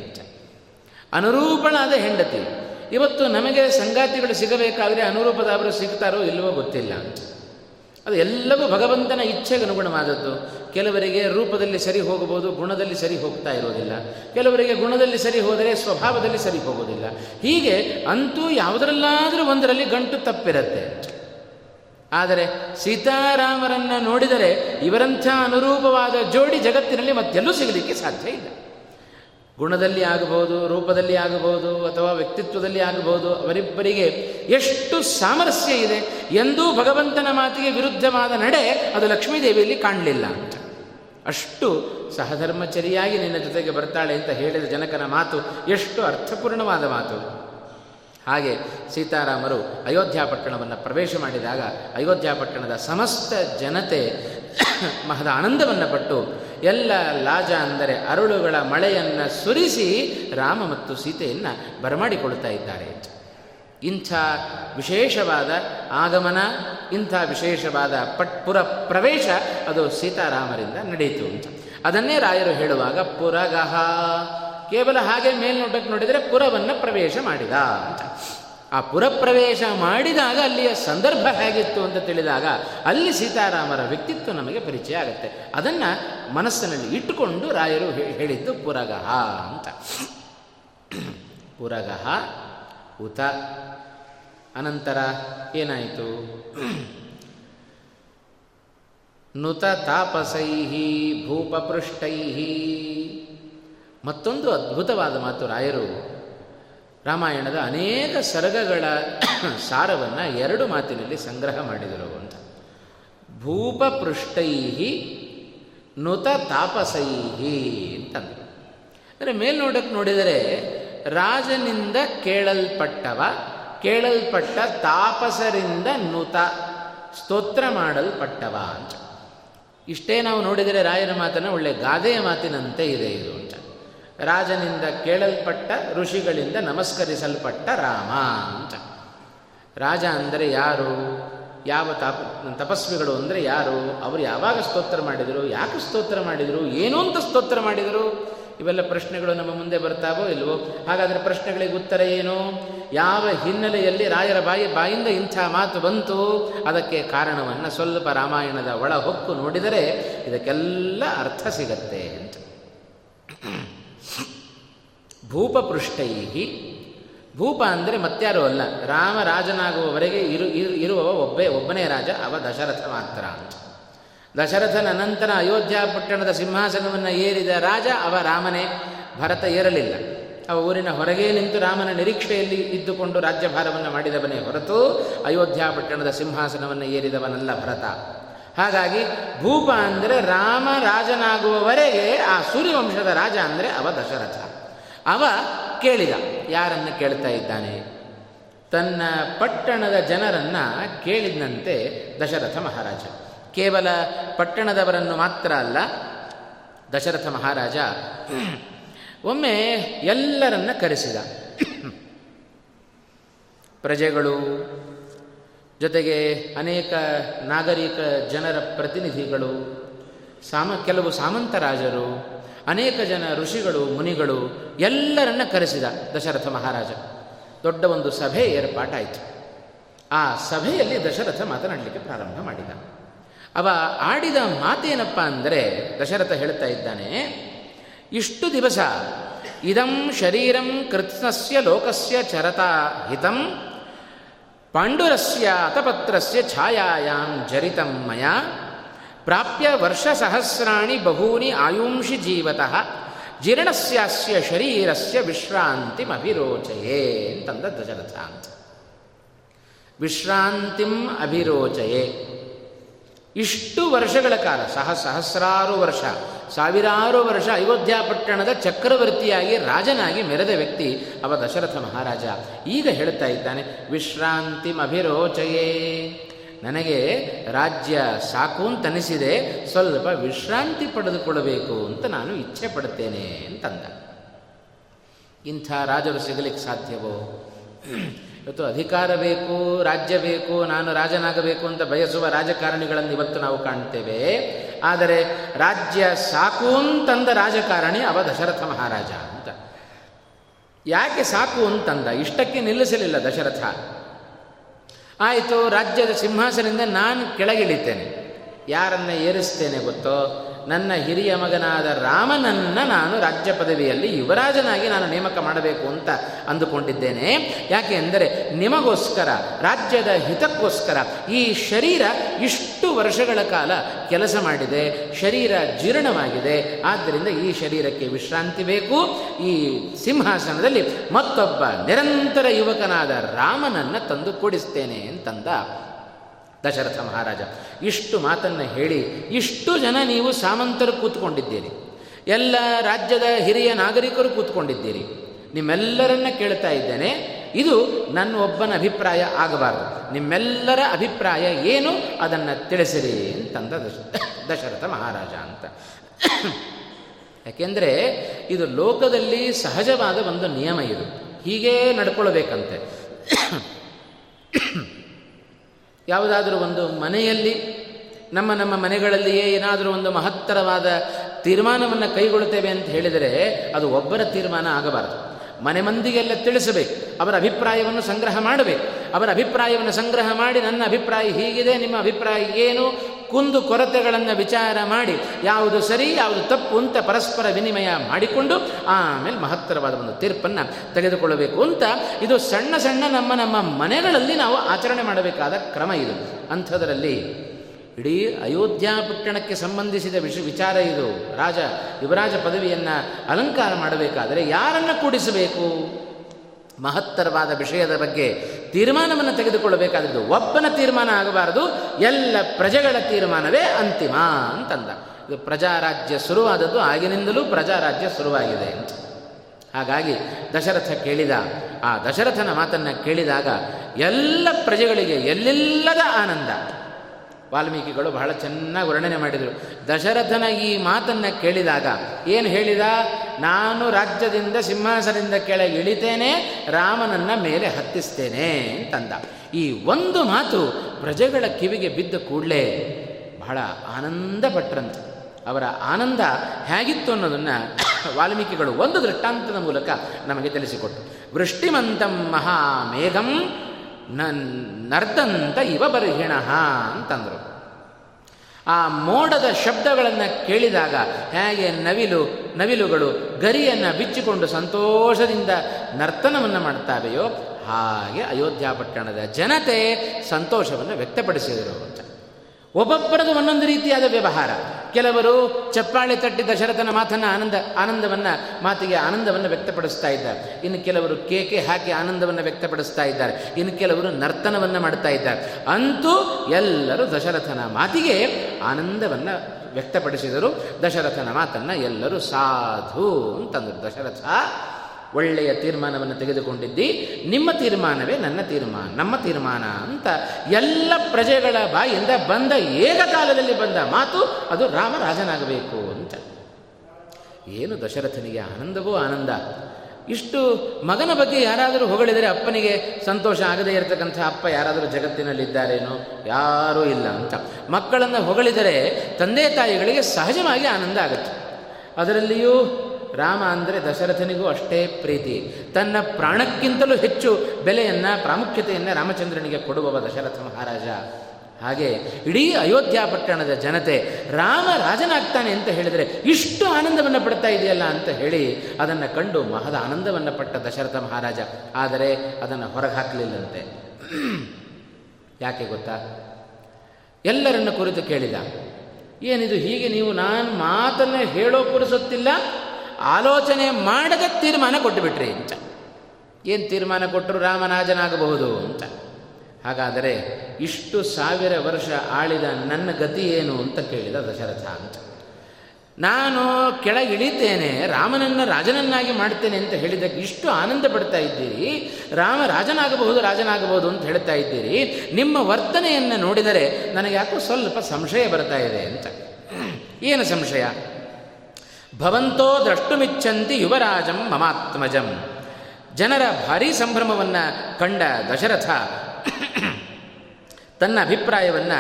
ಅನುರೂಪಣಾದ ಹೆಂಡತಿ. ಇವತ್ತು ನಮಗೆ ಸಂಗಾತಿಗಳು ಸಿಗಬೇಕಾದರೆ ಅನುರೂಪದವರು ಸಿಗ್ತಾರೋ ಇಲ್ಲವೋ ಗೊತ್ತಿಲ್ಲ. ಅದು ಎಲ್ಲವೂ ಭಗವಂತನ ಇಚ್ಛೆಗೆ ಅನುಗುಣವಾದದ್ದು. ಕೆಲವರಿಗೆ ರೂಪದಲ್ಲಿ ಸರಿ ಹೋಗಬಹುದು, ಗುಣದಲ್ಲಿ ಸರಿ ಹೋಗ್ತಾ ಇರೋದಿಲ್ಲ. ಕೆಲವರಿಗೆ ಗುಣದಲ್ಲಿ ಸರಿ ಹೋದರೆ ಸ್ವಭಾವದಲ್ಲಿ ಸರಿ ಹೋಗೋದಿಲ್ಲ. ಹೀಗೆ ಅಂತೂ ಯಾವುದರಲ್ಲಾದರೂ ಒಂದರಲ್ಲಿ ಗಂಟು ತಪ್ಪಿರುತ್ತೆ. ಆದರೆ ಸೀತಾರಾಮರನ್ನು ನೋಡಿದರೆ ಇವರಂಥ ಅನುರೂಪವಾದ ಜೋಡಿ ಜಗತ್ತಿನಲ್ಲಿ ಮತ್ತೆಲ್ಲೂ ಸಿಗಲಿಕ್ಕೆ ಸಾಧ್ಯ ಇಲ್ಲ. ಗುಣದಲ್ಲಿ ಆಗಬಹುದು, ರೂಪದಲ್ಲಿ ಆಗಬಹುದು, ಅಥವಾ ವ್ಯಕ್ತಿತ್ವದಲ್ಲಿ ಆಗಬಹುದು, ಅವರಿಬ್ಬರಿಗೆ ಎಷ್ಟು ಸಾಮರಸ್ಯ ಇದೆ. ಎಂದೂ ಭಗವಂತನ ಮಾತಿಗೆ ವಿರುದ್ಧವಾದ ನಡೆ ಅದು ಲಕ್ಷ್ಮೀದೇವಿಯಲ್ಲಿ ಕಾಣಲಿಲ್ಲ ಅಂತ. ಅಷ್ಟು ಸಹಧರ್ಮಚರಿಯಾಗಿ ನಿನ್ನ ಜೊತೆಗೆ ಬರ್ತಾಳೆ ಅಂತ ಹೇಳಿದ ಜನಕನ ಮಾತು ಎಷ್ಟು ಅರ್ಥಪೂರ್ಣವಾದ ಮಾತು. ಹಾಗೆ ಸೀತಾರಾಮರು ಅಯೋಧ್ಯ ಪಟ್ಟಣವನ್ನು ಪ್ರವೇಶ ಮಾಡಿದಾಗ ಅಯೋಧ್ಯ ಪಟ್ಟಣದ ಸಮಸ್ತ ಜನತೆ ಮಹದ ಆನಂದವನ್ನು ಪಟ್ಟು ಎಲ್ಲ ಲಾಜ ಅಂದರೆ ಅರುಳುಗಳ ಮಳೆಯನ್ನು ಸುರಿಸಿ ರಾಮ ಮತ್ತು ಸೀತೆಯನ್ನು ಬರಮಾಡಿಕೊಳ್ತಾ ಇದ್ದಾರೆ. ಇಂಥ ವಿಶೇಷವಾದ ಆಗಮನ, ಇಂಥ ವಿಶೇಷವಾದ ಪುರ ಪ್ರವೇಶ ಅದು ಸೀತಾರಾಮರಿಂದ ನಡೆಯಿತು ಅಂತ ಅದನ್ನೇ ರಾಯರು ಹೇಳುವಾಗ ಪುರಗಹ, ಕೇವಲ ಹಾಗೆ ಮೇಲ್ನೋಟಕ್ಕೆ ನೋಡಿದರೆ ಪುರವನ್ನು ಪ್ರವೇಶ ಮಾಡಿದ ಅಂತ. ಆ ಪುರಪ್ರವೇಶ ಮಾಡಿದಾಗ ಅಲ್ಲಿಯ ಸಂದರ್ಭ ಹೇಗಿತ್ತು ಅಂತ ತಿಳಿದಾಗ ಅಲ್ಲಿ ಸೀತಾರಾಮರ ವ್ಯಕ್ತಿತ್ವ ನಮಗೆ ಪರಿಚಯ ಆಗುತ್ತೆ. ಅದನ್ನು ಮನಸ್ಸಿನಲ್ಲಿ ಇಟ್ಟುಕೊಂಡು ರಾಯರು ಹೇಳಿದ್ದು ಪುರಗಹ ಅಂತ. ಪುರಗಹ ಉತ ಅನಂತರ ಏನಾಯಿತು? ನುತ ತಾಪಸೈ ಭೂಪಪೃಷ್ಟೈ. ಮತ್ತೊಂದು ಅದ್ಭುತವಾದ ಮಾತು. ರಾಯರು ರಾಮಾಯಣದ ಅನೇಕ ಸರ್ಗಗಳ ಸಾರವನ್ನು ಎರಡು ಮಾತಿನಲ್ಲಿ ಸಂಗ್ರಹ ಮಾಡಿದರು ಅಂತ. ಭೂಪಪೃಷ್ಟೈ ನುತ ತಾಪಸೈ ಅಂತಂದರು. ಅಂದರೆ ಮೇಲ್ನೋಟಕ್ಕೆ ನೋಡಿದರೆ ರಾಜನಿಂದ ಕೇಳಲ್ಪಟ್ಟವ, ಕೇಳಲ್ಪಟ್ಟ ತಾಪಸರಿಂದ ನುತ ಸ್ತೋತ್ರ ಮಾಡಲ್ಪಟ್ಟವ ಅಂತ. ಇಷ್ಟೇ ನಾವು ನೋಡಿದರೆ ರಾಯನ ಮಾತನ್ನು ಒಳ್ಳೆ ಗಾದೆಯ ಮಾತಿನಂತೆ ಇದೆ ಇದು ಅಂತ. ರಾಜನಿಂದ ಕೇಳಲ್ಪಟ್ಟ, ಋಷಿಗಳಿಂದ ನಮಸ್ಕರಿಸಲ್ಪಟ್ಟ ರಾಮ ಅಂತ. ರಾಜ ಅಂದರೆ ಯಾರು? ಯಾವ ತಪಸ್ವಿಗಳು ಅಂದರೆ ಯಾರು? ಅವರು ಯಾವಾಗ ಸ್ತೋತ್ರ ಮಾಡಿದರು? ಯಾಕೆ ಸ್ತೋತ್ರ ಮಾಡಿದರು? ಏನು ಅಂತ ಸ್ತೋತ್ರ ಮಾಡಿದರು? ಇವೆಲ್ಲ ಪ್ರಶ್ನೆಗಳು ನಮ್ಮ ಮುಂದೆ ಬರ್ತಾವೋ ಇಲ್ವೋ? ಹಾಗಾದರೆ ಪ್ರಶ್ನೆಗಳಿಗೆ ಉತ್ತರ ಏನು? ಯಾವ ಹಿನ್ನೆಲೆಯಲ್ಲಿ ರಾಯರ ಬಾಯಿಂದ ಇಂಥ ಮಾತು ಬಂತು? ಅದಕ್ಕೆ ಕಾರಣವನ್ನು ಸ್ವಲ್ಪ ರಾಮಾಯಣದ ಒಳ ಹೊಕ್ಕು ನೋಡಿದರೆ ಇದಕ್ಕೆಲ್ಲ ಅರ್ಥ ಸಿಗತ್ತೆ ಅಂತ. ಭೂಪಪೃಷ್ಟೈ. ಭೂಪ ಅಂದರೆ ಮತ್ಯಾರೂ ಅಲ್ಲ, ರಾಮ ರಾಜನಾಗುವವರೆಗೆ ಇರುವವ ಒಬ್ಬನೇ ರಾಜ, ಅವ ದಶರಥ ಮಾತ್ರ ಅಂತ. ದಶರಥನ ಅನಂತರ ಅಯೋಧ್ಯ ಪಟ್ಟಣದ ಸಿಂಹಾಸನವನ್ನು ಏರಿದ ರಾಜ ಅವ ರಾಮನೇ. ಭರತ ಏರಲಿಲ್ಲ. ಅವ ಊರಿನ ಹೊರಗೆ ನಿಂತು ರಾಮನ ನಿರೀಕ್ಷೆಯಲ್ಲಿ ಇದ್ದುಕೊಂಡು ರಾಜ್ಯಭಾರವನ್ನು ಮಾಡಿದವನೇ ಹೊರತು ಅಯೋಧ್ಯ ಪಟ್ಟಣದ ಸಿಂಹಾಸನವನ್ನು ಏರಿದವನಲ್ಲ ಭರತ. ಹಾಗಾಗಿ ಭೂಪ ಅಂದರೆ ರಾಮ ರಾಜನಾಗುವವರೆಗೆ ಆ ಸೂರ್ಯವಂಶದ ರಾಜ ಅಂದರೆ ಅವ ದಶರಥ. ಅವ ಕೇಳಿದ. ಯಾರನ್ನು ಕೇಳ್ತಾ ಇದ್ದಾನೆ? ತನ್ನ ಪಟ್ಟಣದ ಜನರನ್ನು ಕೇಳಿದಂತೆ ದಶರಥ ಮಹಾರಾಜ. ಕೇವಲ ಪಟ್ಟಣದವರನ್ನು ಮಾತ್ರ ಅಲ್ಲ, ದಶರಥ ಮಹಾರಾಜ ಒಮ್ಮೆ ಎಲ್ಲರನ್ನ ಕರೆಸಿದ. ಪ್ರಜೆಗಳು ಜೊತೆಗೆ ಅನೇಕ ನಾಗರಿಕ ಜನರ ಪ್ರತಿನಿಧಿಗಳು, ಕೆಲವು ಸಾಮಂತರಾಜರು, ಅನೇಕ ಜನ ಋಷಿಗಳು, ಮುನಿಗಳು ಎಲ್ಲರನ್ನ ಕರೆಸಿದ ದಶರಥ ಮಹಾರಾಜ. ದೊಡ್ಡ ಒಂದು ಸಭೆ ಏರ್ಪಾಟಾಯಿತು. ಆ ಸಭೆಯಲ್ಲಿ ದಶರಥ ಮಾತನಾಡಲಿಕ್ಕೆ ಪ್ರಾರಂಭ ಮಾಡಿದ. ಅವ ಆಡಿದ ಮಾತೇನಪ್ಪ ಅಂದರೆ ದಶರಥ ಹೇಳ್ತಾ ಇದ್ದಾನೆ, ಇಷ್ಟು ದಿವಸ ಇದಂ ಶರೀರಂ ಕೃತ್ಸ್ನಸ್ಯ ಲೋಕಸ್ಯ ಚರತಾ ಹಿತಂ ಪಾಂಡುರಸ್ಯ ಅತಪತ್ರಸ್ಯ ಛಾಯಾಯಾಂ ಜರಿತಂ ಮಯಾ ಪ್ರಾಪ್ಯ ವರ್ಷಸಹಸ್ರಾಣಿ ಬಹೂನಿ ಆಯುಂಷಿ ಜೀವತಃ ಜೀರ್ಣಸ್ಯಾಸ್ಯ ಶರೀರಸ್ಯ ವಿಶ್ರಾಂತಿಂ ಅಭಿರೋಚಯೇ ಅಂತಂದ ದಶರಥ ಅಂತ. ವಿಶ್ರಾಂತಿಂ ಅಭಿರೋಚಯೇ. ಇಷ್ಟು ವರ್ಷಗಳ ಕಾಲ, ಸಹಸ್ರಾರು ವರ್ಷ, ಸಾವಿರಾರು ವರ್ಷ ಅಯೋಧ್ಯ ಪಟ್ಟಣದ ಚಕ್ರವರ್ತಿಯಾಗಿ ರಾಜನಾಗಿ ಮೆರೆದ ವ್ಯಕ್ತಿ ಅವ ದಶರಥ ಮಹಾರಾಜ. ಈಗ ಹೇಳ್ತಾ ಇದ್ದಾನೆ ವಿಶ್ರಾಂತಿಂ ಅಭಿರೋಚಯೇ. ನನಗೆ ರಾಜ್ಯ ಸಾಕು ಅಂತನಿಸಿದೆ, ಸ್ವಲ್ಪ ವಿಶ್ರಾಂತಿ ಪಡೆದುಕೊಳ್ಳಬೇಕು ಅಂತ ನಾನು ಇಚ್ಛೆ ಪಡ್ತೇನೆ ಅಂತಂದ. ಇಂಥ ರಾಜರು ಸಿಗಲಿಕ್ಕೆ ಸಾಧ್ಯವೋ? ಇವತ್ತು ಅಧಿಕಾರ ಬೇಕು, ರಾಜ್ಯ ಬೇಕು, ನಾನು ರಾಜನಾಗಬೇಕು ಅಂತ ಬಯಸುವ ರಾಜಕಾರಣಿಗಳನ್ನು ಇವತ್ತು ನಾವು ಕಾಣ್ತೇವೆ. ಆದರೆ ರಾಜ್ಯ ಸಾಕು ಅಂತಂದ ರಾಜಕಾರಣಿ ಅವ ದಶರಥ ಮಹಾರಾಜ ಅಂತ. ಯಾಕೆ ಸಾಕು ಅಂತಂದ? ಇಷ್ಟಕ್ಕೆ ನಿಲ್ಲಿಸಲಿಲ್ಲ ದಶರಥ. ಆಯಿತು, ರಾಜ್ಯದ ಸಿಂಹಾಸನದಿಂದ ನಾನು ಕೆಳಗಿಳಿತೇನೆ, ಯಾರನ್ನು ಏರಿಸ್ತೇನೆ ಗೊತ್ತೋ? ನನ್ನ ಹಿರಿಯ ಮಗನಾದ ರಾಮನನ್ನು ನಾನು ರಾಜ್ಯ ಪದವಿಯಲ್ಲಿ ಯುವರಾಜನಾಗಿ ನಾನು ನೇಮಕ ಮಾಡಬೇಕು ಅಂತ ಅಂದುಕೊಂಡಿದ್ದೇನೆ. ಯಾಕೆ ಅಂದರೆ ನಿಮಗೋಸ್ಕರ, ರಾಜ್ಯದ ಹಿತಕ್ಕೋಸ್ಕರ ಈ ಶರೀರ ಇಷ್ಟು ವರ್ಷಗಳ ಕಾಲ ಕೆಲಸ ಮಾಡಿದೆ, ಶರೀರ ಜೀರ್ಣವಾಗಿದೆ, ಆದ್ದರಿಂದ ಈ ಶರೀರಕ್ಕೆ ವಿಶ್ರಾಂತಿ ಬೇಕು. ಈ ಸಿಂಹಾಸನದಲ್ಲಿ ಮತ್ತೊಬ್ಬ ನಿರಂತರ ಯುವಕನಾದ ರಾಮನನ್ನು ತಂದು ಕೂಡಿಸ್ತೇನೆ ಅಂತಂದ ದಶರಥ ಮಹಾರಾಜ. ಇಷ್ಟು ಮಾತನ್ನು ಹೇಳಿ ಇಷ್ಟು ಜನ ನೀವು ಸಾಮಂತರು ಕೂತ್ಕೊಂಡಿದ್ದೀರಿ, ಎಲ್ಲ ರಾಜ್ಯದ ಹಿರಿಯ ನಾಗರಿಕರು ಕೂತ್ಕೊಂಡಿದ್ದೀರಿ, ನಿಮ್ಮೆಲ್ಲರನ್ನ ಕೇಳ್ತಾ ಇದ್ದೇನೆ. ಇದು ನನ್ನ ಒಬ್ಬನ ಅಭಿಪ್ರಾಯ ಆಗಬಾರದು, ನಿಮ್ಮೆಲ್ಲರ ಅಭಿಪ್ರಾಯ ಏನು ಅದನ್ನು ತಿಳಿಸಿರಿ ಅಂತಂದ ದಶರಥ ಮಹಾರಾಜ ಅಂತ. ಯಾಕೆಂದರೆ ಇದು ಲೋಕದಲ್ಲಿ ಸಹಜವಾದ ಒಂದು ನಿಯಮ, ಇದು ಹೀಗೇ ನಡ್ಕೊಳ್ಬೇಕಂತೆ. ಯಾವುದಾದರೂ ಒಂದು ಮನೆಯಲ್ಲಿ, ನಮ್ಮ ನಮ್ಮ ಮನೆಗಳಲ್ಲಿಯೇ ಏನಾದರೂ ಒಂದು ಮಹತ್ತರವಾದ ತೀರ್ಮಾನವನ್ನು ಕೈಗೊಳ್ಳುತ್ತೇವೆ ಅಂತ ಹೇಳಿದರೆ ಅದು ಒಬ್ಬರ ತೀರ್ಮಾನ ಆಗಬಾರದು. ಮನೆ ಮಂದಿಗೆಲ್ಲ ತಿಳಿಸಬೇಕು, ಅವರ ಅಭಿಪ್ರಾಯವನ್ನು ಸಂಗ್ರಹ ಮಾಡಬೇಕು. ಅವರ ಅಭಿಪ್ರಾಯವನ್ನು ಸಂಗ್ರಹ ಮಾಡಿ ನನ್ನ ಅಭಿಪ್ರಾಯ ಹೀಗಿದೆ, ನಿಮ್ಮ ಅಭಿಪ್ರಾಯ ಏನು, ಕುಂದು ಕೊರತೆಗಳನ್ನು ವಿಚಾರ ಮಾಡಿ ಯಾವುದು ಸರಿ ಯಾವುದು ತಪ್ಪು ಅಂತ ಪರಸ್ಪರ ವಿನಿಮಯ ಮಾಡಿಕೊಂಡು ಆಮೇಲೆ ಮಹತ್ತರವಾದ ಒಂದು ತೀರ್ಪನ್ನು ತೆಗೆದುಕೊಳ್ಳಬೇಕು ಅಂತ. ಇದು ಸಣ್ಣ ಸಣ್ಣ ನಮ್ಮ ನಮ್ಮ ಮನೆಗಳಲ್ಲಿ ನಾವು ಆಚರಣೆ ಮಾಡಬೇಕಾದ ಕ್ರಮ ಇದು. ಅಂಥದರಲ್ಲಿ ಇಡೀ ಅಯೋಧ್ಯ ಪಟ್ಟಣಕ್ಕೆ ಸಂಬಂಧಿಸಿದ ವಿಚಾರ ಇದು. ಯುವರಾಜ ಪದವಿಯನ್ನು ಅಲಂಕಾರ ಮಾಡಬೇಕಾದರೆ ಯಾರನ್ನು ಕೂಡಿಸಬೇಕು, ಮಹತ್ತರವಾದ ವಿಷಯದ ಬಗ್ಗೆ ತೀರ್ಮಾನವನ್ನು ತೆಗೆದುಕೊಳ್ಳಬೇಕಾದದ್ದು ಒಬ್ಬನ ತೀರ್ಮಾನ ಆಗಬಾರದು, ಎಲ್ಲ ಪ್ರಜೆಗಳ ತೀರ್ಮಾನವೇ ಅಂತಿಮ ಅಂತಂದ. ಇದು ಪ್ರಜಾರಾಜ್ಯ ಶುರುವಾದದ್ದು, ಆಗಿನಿಂದಲೂ ಪ್ರಜಾರಾಜ್ಯ ಶುರುವಾಗಿದೆ ಅಂತ. ಹಾಗಾಗಿ ದಶರಥ ಕೇಳಿದ, ಆ ದಶರಥನ ಮಾತನ್ನು ಕೇಳಿದಾಗ ಎಲ್ಲ ಪ್ರಜೆಗಳಿಗೆ ಎಲ್ಲಿಲ್ಲದ ಆನಂದ. ವಾಲ್ಮೀಕಿಗಳು ಬಹಳ ಚೆನ್ನಾಗಿ ವರ್ಣನೆ ಮಾಡಿದರು. ದಶರಥನ ಈ ಮಾತನ್ನು ಕೇಳಿದಾಗ ಏನು ಹೇಳಿದ? ನಾನು ರಾಜ್ಯದಿಂದ ಸಿಂಹಾಸನದಿಂದ ಕೆಳಗೆ ಇಳಿತೇನೆ, ರಾಮನನ್ನ ಮೇಲೆ ಹತ್ತಿಸ್ತೇನೆ ಅಂತಂದ. ಈ ಒಂದು ಮಾತು ಪ್ರಜೆಗಳ ಕಿವಿಗೆ ಬಿದ್ದ ಕೂಡಲೇ ಬಹಳ ಆನಂದ ಪಟ್ಟರಂತೆ. ಅವರ ಆನಂದ ಹೇಗಿತ್ತು ಅನ್ನೋದನ್ನು ವಾಲ್ಮೀಕಿಗಳು ಒಂದು ದೃಷ್ಟಾಂತದ ಮೂಲಕ ನಮಗೆ ತಿಳಿಸಿಕೊಟ್ಟರು. ವೃಷ್ಟಿಮಂತಂ ಮಹಾಮೇಘಂ ನರ್ದಂತ ಇವ ಬರ್ಹಿಣ ಅಂತಂದರು. ಆ ಮೋಡದ ಶಬ್ದಗಳನ್ನು ಕೇಳಿದಾಗ ಹೇಗೆ ನವಿಲುಗಳು ಗರಿಯನ್ನು ಬಿಚ್ಚಿಕೊಂಡು ಸಂತೋಷದಿಂದ ನರ್ತನವನ್ನು ಮಾಡ್ತಾವೆಯೋ ಹಾಗೆ ಅಯೋಧ್ಯ ಪಟ್ಟಣದ ಜನತೆ ಸಂತೋಷವನ್ನು ವ್ಯಕ್ತಪಡಿಸಿದರು ಅಂತ. ಒಬ್ಬೊಬ್ಬರದು ಒಂದೊಂದು ರೀತಿಯಾದ ವ್ಯವಹಾರ. ಕೆಲವರು ಚಪ್ಪಾಳೆ ತಟ್ಟಿ ದಶರಥನ ಮಾತಿಗೆ ಆನಂದವನ್ನು ವ್ಯಕ್ತಪಡಿಸ್ತಾ ಇದ್ದಾರೆ. ಇನ್ನು ಕೆಲವರು ಕೇಕೆ ಹಾಕಿ ಆನಂದವನ್ನು ವ್ಯಕ್ತಪಡಿಸ್ತಾ ಇದ್ದಾರೆ. ಇನ್ನು ಕೆಲವರು ನರ್ತನವನ್ನು ಮಾಡ್ತಾ ಇದ್ದಾರೆ. ಅಂತೂ ಎಲ್ಲರೂ ದಶರಥನ ಮಾತಿಗೆ ಆನಂದವನ್ನು ವ್ಯಕ್ತಪಡಿಸಿದರು. ದಶರಥನ ಮಾತನ್ನು ಎಲ್ಲರೂ ಸಾಧು ಅಂತಂದರು. ದಶರಥ, ಒಳ್ಳೆಯ ತೀರ್ಮಾನವನ್ನು ತೆಗೆದುಕೊಂಡಿದ್ದಿ, ನಿಮ್ಮ ತೀರ್ಮಾನವೇ ನಮ್ಮ ತೀರ್ಮಾನ ಅಂತ ಎಲ್ಲ ಪ್ರಜೆಗಳ ಬಾಯಿಂದ ಬಂದ, ಏಕಕಾಲದಲ್ಲಿ ಬಂದ ಮಾತು ಅದು ರಾಮರಾಜನಾಗಬೇಕು ಅಂತ. ಏನು ದಶರಥನಿಗೆ ಆನಂದವೋ ಆನಂದ. ಇಷ್ಟು ಮಗನ ಬಗ್ಗೆ ಯಾರಾದರೂ ಹೊಗಳಿದರೆ ಅಪ್ಪನಿಗೆ ಸಂತೋಷ ಆಗದೇ ಇರತಕ್ಕಂಥ ಅಪ್ಪ ಯಾರಾದರೂ ಜಗತ್ತಿನಲ್ಲಿದ್ದಾರೇನೋ? ಯಾರೂ ಇಲ್ಲ ಅಂತ. ಮಕ್ಕಳನ್ನು ಹೊಗಳಿದರೆ ತಂದೆ ತಾಯಿಗಳಿಗೆ ಸಹಜವಾಗಿ ಆನಂದ ಆಗುತ್ತೆ. ಅದರಲ್ಲಿಯೂ ರಾಮ ಅಂದರೆ ದಶರಥನಿಗೂ ಅಷ್ಟೇ ಪ್ರೀತಿ. ತನ್ನ ಪ್ರಾಣಕ್ಕಿಂತಲೂ ಹೆಚ್ಚು ಬೆಲೆಯನ್ನು, ಪ್ರಾಮುಖ್ಯತೆಯನ್ನು ರಾಮಚಂದ್ರನಿಗೆ ಕೊಡುವವ ದಶರಥ ಮಹಾರಾಜ. ಹಾಗೆ ಇಡೀ ಅಯೋಧ್ಯ ಪಟ್ಟಣದ ಜನತೆ ರಾಮ ರಾಜನಾಗ್ತಾನೆ ಅಂತ ಹೇಳಿದರೆ ಇಷ್ಟು ಆನಂದವನ್ನು ಪಡ್ತಾ ಇದೆಯಲ್ಲ ಅಂತ ಹೇಳಿ ಅದನ್ನು ಕಂಡು ಮಹದ ಆನಂದವನ್ನು ಪಟ್ಟ ದಶರಥ ಮಹಾರಾಜ. ಆದರೆ ಅದನ್ನು ಹೊರಗೆ ಹಾಕಲಿಲ್ಲಂತೆ. ಯಾಕೆ ಗೊತ್ತಾ? ಎಲ್ಲರನ್ನ ಕುರಿತು ಕೇಳಿದ, ಏನಿದು ಹೀಗೆ ನೀವು ನಾನು ಮಾತನ್ನು ಹೇಳೋ ಪುರುಸುತ್ತಿಲ್ಲ, ಆಲೋಚನೆ ಮಾಡದ ತೀರ್ಮಾನ ಕೊಟ್ಟುಬಿಟ್ರಿ ಅಂತ. ಏನು ತೀರ್ಮಾನ ಕೊಟ್ಟರು? ರಾಮರಾಜನಾಗಬಹುದು ಅಂತ. ಹಾಗಾದರೆ ಇಷ್ಟು ಸಾವಿರ ವರ್ಷ ಆಳಿದ ನನ್ನ ಗತಿ ಏನು ಅಂತ ಕೇಳಿದ ದಶರಥ ಅಂತ. ನಾನು ಕೆಳಗಿಳಿತೇನೆ, ರಾಮನನ್ನು ರಾಜನನ್ನಾಗಿ ಮಾಡ್ತೇನೆ ಅಂತ ಹೇಳಿದ್ದಕ್ಕೆ ಇಷ್ಟು ಆನಂದ ಪಡ್ತಾ ಇದ್ದೀರಿ, ರಾಮ ರಾಜನಾಗಬಹುದು ರಾಜನಾಗಬಹುದು ಅಂತ ಹೇಳ್ತಾ ಇದ್ದೀರಿ. ನಿಮ್ಮ ವರ್ತನೆಯನ್ನು ನೋಡಿದರೆ ನನಗೆ ಯಾಕೋ ಸ್ವಲ್ಪ ಸಂಶಯ ಬರ್ತಾ ಇದೆ ಅಂತ. ಏನು ಸಂಶಯ? ಭವಂತೋ ದ್ರಷ್ಟುಮಿಚ್ಛಂತಿ ಯುವರಾಜಂ ಮಮಾತ್ಮಜಂ. ಜನರ ಭಾರೀ ಸಂಭ್ರಮವನ್ನು ಕಂಡ ದಶರಥ ತನ್ನ ಅಭಿಪ್ರಾಯವನ್ನು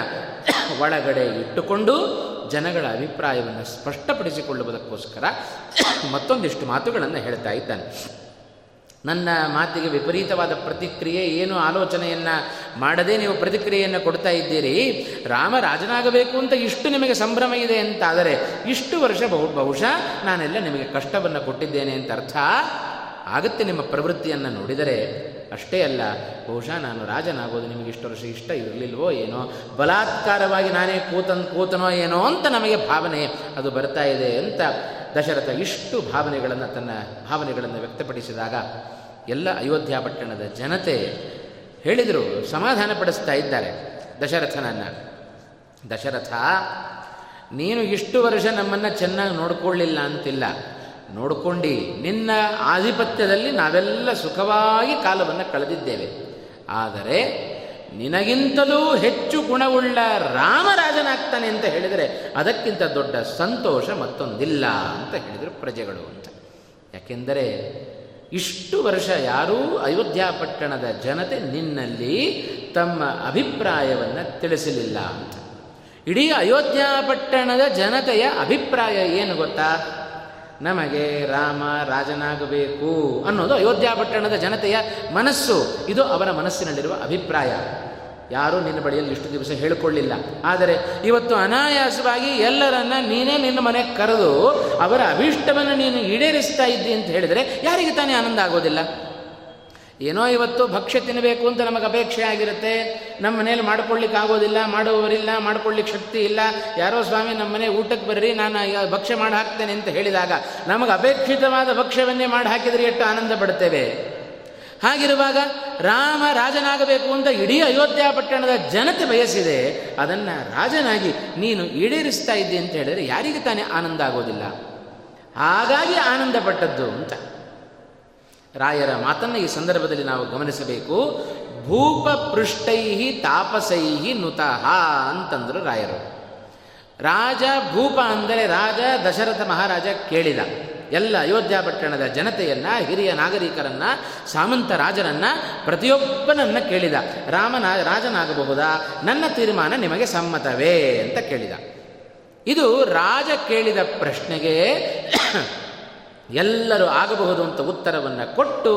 ಒಳಗಡೆ ಇಟ್ಟುಕೊಂಡು ಜನಗಳ ಅಭಿಪ್ರಾಯವನ್ನು ಸ್ಪಷ್ಟಪಡಿಸಿಕೊಳ್ಳುವುದಕ್ಕೋಸ್ಕರ ಮತ್ತೊಂದಿಷ್ಟು ಮಾತುಗಳನ್ನು ಹೇಳ್ತಾ ಇದ್ದಾನೆ. ನನ್ನ ಮಾತಿಗೆ ವಿಪರೀತವಾದ ಪ್ರತಿಕ್ರಿಯೆ, ಏನು ಆಲೋಚನೆಯನ್ನು ಮಾಡದೆ ನೀವು ಪ್ರತಿಕ್ರಿಯೆಯನ್ನು ಕೊಡ್ತಾ ಇದ್ದೀರಿ. ರಾಮ ರಾಜನಾಗಬೇಕು ಅಂತ ಇಷ್ಟು ನಿಮಗೆ ಸಂಭ್ರಮ ಇದೆ ಅಂತಾದರೆ ಇಷ್ಟು ವರ್ಷ ಬಹುಶಃ ನಾನೆಲ್ಲ ನಿಮಗೆ ಕಷ್ಟವನ್ನು ಕೊಟ್ಟಿದ್ದೇನೆ ಅಂತ ಅರ್ಥ ಆಗುತ್ತೆ ನಿಮ್ಮ ಪ್ರವೃತ್ತಿಯನ್ನು ನೋಡಿದರೆ. ಅಷ್ಟೇ ಅಲ್ಲ, ಬಹುಶಃ ನಾನು ರಾಜನಾಗೋದು ನಿಮಗೆ ಇಷ್ಟು ವರ್ಷ ಇಷ್ಟ ಇರಲಿಲ್ವೋ ಏನೋ, ಬಲಾತ್ಕಾರವಾಗಿ ನಾನೇ ಕೂತನೋ ಏನೋ ಅಂತ ನಮಗೆ ಭಾವನೆ ಅದು ಬರ್ತಾ ಇದೆ ಅಂತ ದಶರಥ ಇಷ್ಟು ತನ್ನ ಭಾವನೆಗಳನ್ನು ವ್ಯಕ್ತಪಡಿಸಿದಾಗ ಎಲ್ಲ ಅಯೋಧ್ಯ ಪಟ್ಟಣದ ಜನತೆ ಹೇಳಿದರು, ಸಮಾಧಾನ ಪಡಿಸ್ತಾ ಇದ್ದಾರೆ ದಶರಥನನ್ನು. ದಶರಥ, ನೀನು ಇಷ್ಟು ವರ್ಷ ನಮ್ಮನ್ನು ಚೆನ್ನಾಗಿ ನೋಡಿಕೊಳ್ಳಲಿಲ್ಲ ಅಂತಿಲ್ಲ, ನೋಡ್ಕೊಂಡು ನಿನ್ನ ಆಧಿಪತ್ಯದಲ್ಲಿ ನಾವೆಲ್ಲ ಸುಖವಾಗಿ ಕಾಲವನ್ನು ಕಳೆದಿದ್ದೇವೆ. ಆದರೆ ನಿನಗಿಂತಲೂ ಹೆಚ್ಚು ಗುಣವುಳ್ಳ ರಾಮರಾಜನಾಗ್ತಾನೆ ಅಂತ ಹೇಳಿದರೆ ಅದಕ್ಕಿಂತ ದೊಡ್ಡ ಸಂತೋಷ ಮತ್ತೊಂದಿಲ್ಲ ಅಂತ ಹೇಳಿದರು ಪ್ರಜೆಗಳು ಅಂತ. ಯಾಕೆಂದರೆ ಇಷ್ಟು ವರ್ಷ ಯಾರೂ ಅಯೋಧ್ಯ ಪಟ್ಟಣದ ಜನತೆ ನಿನ್ನಲ್ಲಿ ತಮ್ಮ ಅಭಿಪ್ರಾಯವನ್ನು ತಿಳಿಸಲಿಲ್ಲ ಅಂತ. ಇಡೀ ಅಯೋಧ್ಯ ಪಟ್ಟಣದ ಜನತೆಯ ಅಭಿಪ್ರಾಯ ಏನು ಗೊತ್ತಾ? ನಮಗೆ ರಾಮ ರಾಜನಾಗಬೇಕು ಅನ್ನೋದು ಅಯೋಧ್ಯ ಪಟ್ಟಣದ ಜನತೆಯ ಮನಸ್ಸು. ಇದು ಅವರ ಮನಸ್ಸಿನಲ್ಲಿರುವ ಅಭಿಪ್ರಾಯ. ಯಾರೂ ನಿನ್ನ ಬಳಿಯಲ್ಲಿ ಇಷ್ಟು ದಿವಸ ಹೇಳಿಕೊಳ್ಳಿಲ್ಲ, ಆದರೆ ಇವತ್ತು ಅನಾಯಾಸವಾಗಿ ಎಲ್ಲರನ್ನ ನೀನೇ ನಿನ್ನ ಮನೆಗೆ ಕರೆದು ಅವರ ಅಭೀಷ್ಟವನ್ನು ನೀನು ಈಡೇರಿಸ್ತಾ ಇದ್ದಿ ಅಂತ ಹೇಳಿದರೆ ಯಾರಿಗೆ ತಾನೇ ಆನಂದ ಆಗೋದಿಲ್ಲ? ಏನೋ ಇವತ್ತು ಭಕ್ಷ್ಯ ತಿನ್ನಬೇಕು ಅಂತ ನಮಗೆ ಅಪೇಕ್ಷೆ ಆಗಿರುತ್ತೆ, ನಮ್ಮ ಮನೇಲಿ ಮಾಡ್ಕೊಳ್ಳಿಕ್ಕೆ ಆಗೋದಿಲ್ಲ, ಮಾಡುವವರಿಲ್ಲ, ಮಾಡ್ಕೊಳ್ಳಿಕ್ಕೆ ಶಕ್ತಿ ಇಲ್ಲ, ಯಾರೋ ಸ್ವಾಮಿ ನಮ್ಮ ಮನೆ ಊಟಕ್ಕೆ ಬರ್ರಿ ನಾನು ಭಕ್ಷ್ಯ ಮಾಡಿ ಹಾಕ್ತೇನೆ ಅಂತ ಹೇಳಿದಾಗ ನಮಗೆ ಅಪೇಕ್ಷಿತವಾದ ಭಕ್ಷ್ಯವನ್ನೇ ಮಾಡಿ ಹಾಕಿದರೆ ಎಷ್ಟು ಆನಂದ ಪಡ್ತೇವೆ. ಹಾಗಿರುವಾಗ ರಾಮ ರಾಜನಾಗಬೇಕು ಅಂತ ಇಡೀ ಅಯೋಧ್ಯ ಪಟ್ಟಣದ ಜನತೆ ಬಯಸಿದೆ, ಅದನ್ನು ರಾಜನಾಗಿ ನೀನು ಈಡೇರಿಸ್ತಾ ಇದ್ದಿ ಅಂತ ಹೇಳಿದರೆ ಯಾರಿಗೆ ತಾನೇ ಆನಂದ ಆಗೋದಿಲ್ಲ? ಹಾಗಾಗಿ ಆನಂದ ಪಟ್ಟದ್ದು ಅಂತ ರಾಯರ ಮಾತನ್ನು ಈ ಸಂದರ್ಭದಲ್ಲಿ ನಾವು ಗಮನಿಸಬೇಕು. ಭೂಪ ಪೃಷ್ಟೈ ತಾಪಸೈಹಿ ನುತಃ ಅಂತಂದರು ರಾಯರು. ರಾಜ ಭೂಪ ಅಂದರೆ ರಾಜ ದಶರಥ ಮಹಾರಾಜ ಕೇಳಿದ. ಎಲ್ಲ ಅಯೋಧ್ಯ ಪಟ್ಟಣದ ಜನತೆಯನ್ನು, ಹಿರಿಯ ನಾಗರಿಕರನ್ನು, ಸಾಮಂತ ರಾಜರನ್ನು, ಪ್ರತಿಯೊಬ್ಬನನ್ನು ಕೇಳಿದ. ರಾಮನ ರಾಜನಾಗಬಹುದಾ, ನನ್ನ ತೀರ್ಮಾನ ನಿಮಗೆ ಸಮ್ಮತವೇ ಅಂತ ಕೇಳಿದ. ಇದು ರಾಜ ಕೇಳಿದ ಪ್ರಶ್ನೆಗೆ ಎಲ್ಲರೂ ಆಗಬಹುದು ಅಂತ ಉತ್ತರವನ್ನು ಕೊಟ್ಟು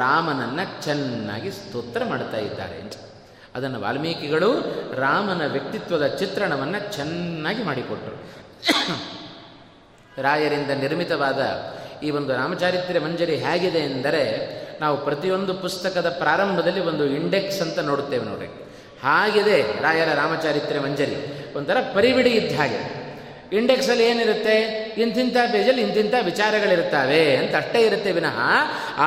ರಾಮನನ್ನು ಚೆನ್ನಾಗಿ ಸ್ತೋತ್ರ ಮಾಡ್ತಾ ಇದ್ದಾರೆ. ಅದನ್ನು ವಾಲ್ಮೀಕಿಗಳು ರಾಮನ ವ್ಯಕ್ತಿತ್ವದ ಚಿತ್ರಣವನ್ನು ಚೆನ್ನಾಗಿ ಮಾಡಿಕೊಟ್ಟರು. ರಾಯರಿಂದ ನಿರ್ಮಿತವಾದ ಈ ಒಂದು ರಾಮಚರಿತ್ರೆ ಮಂಜರಿ ಹೇಗಿದೆ ಎಂದರೆ, ನಾವು ಪ್ರತಿಯೊಂದು ಪುಸ್ತಕದ ಪ್ರಾರಂಭದಲ್ಲಿ ಒಂದು ಇಂಡೆಕ್ಸ್ ಅಂತ ನೋಡುತ್ತೇವೆ ನೋಡಿ, ಹಾಗಿದೆ ರಾಯರ ರಾಮಚರಿತ್ರೆ ಮಂಜರಿ. ಒಂಥರ ಪರಿವಿಡಿ ಇದ್ದ ಹಾಗೆ ಇಂಡೆಕ್ಸಲ್ಲಿ ಏನಿರುತ್ತೆ, ಇಂತಿಂಥ ಪೇಜಲ್ಲಿ ಇಂತಿಂಥ ವಿಚಾರಗಳಿರ್ತಾವೆ ಅಂತ ಅಷ್ಟೇ ಇರುತ್ತೆ ವಿನಃ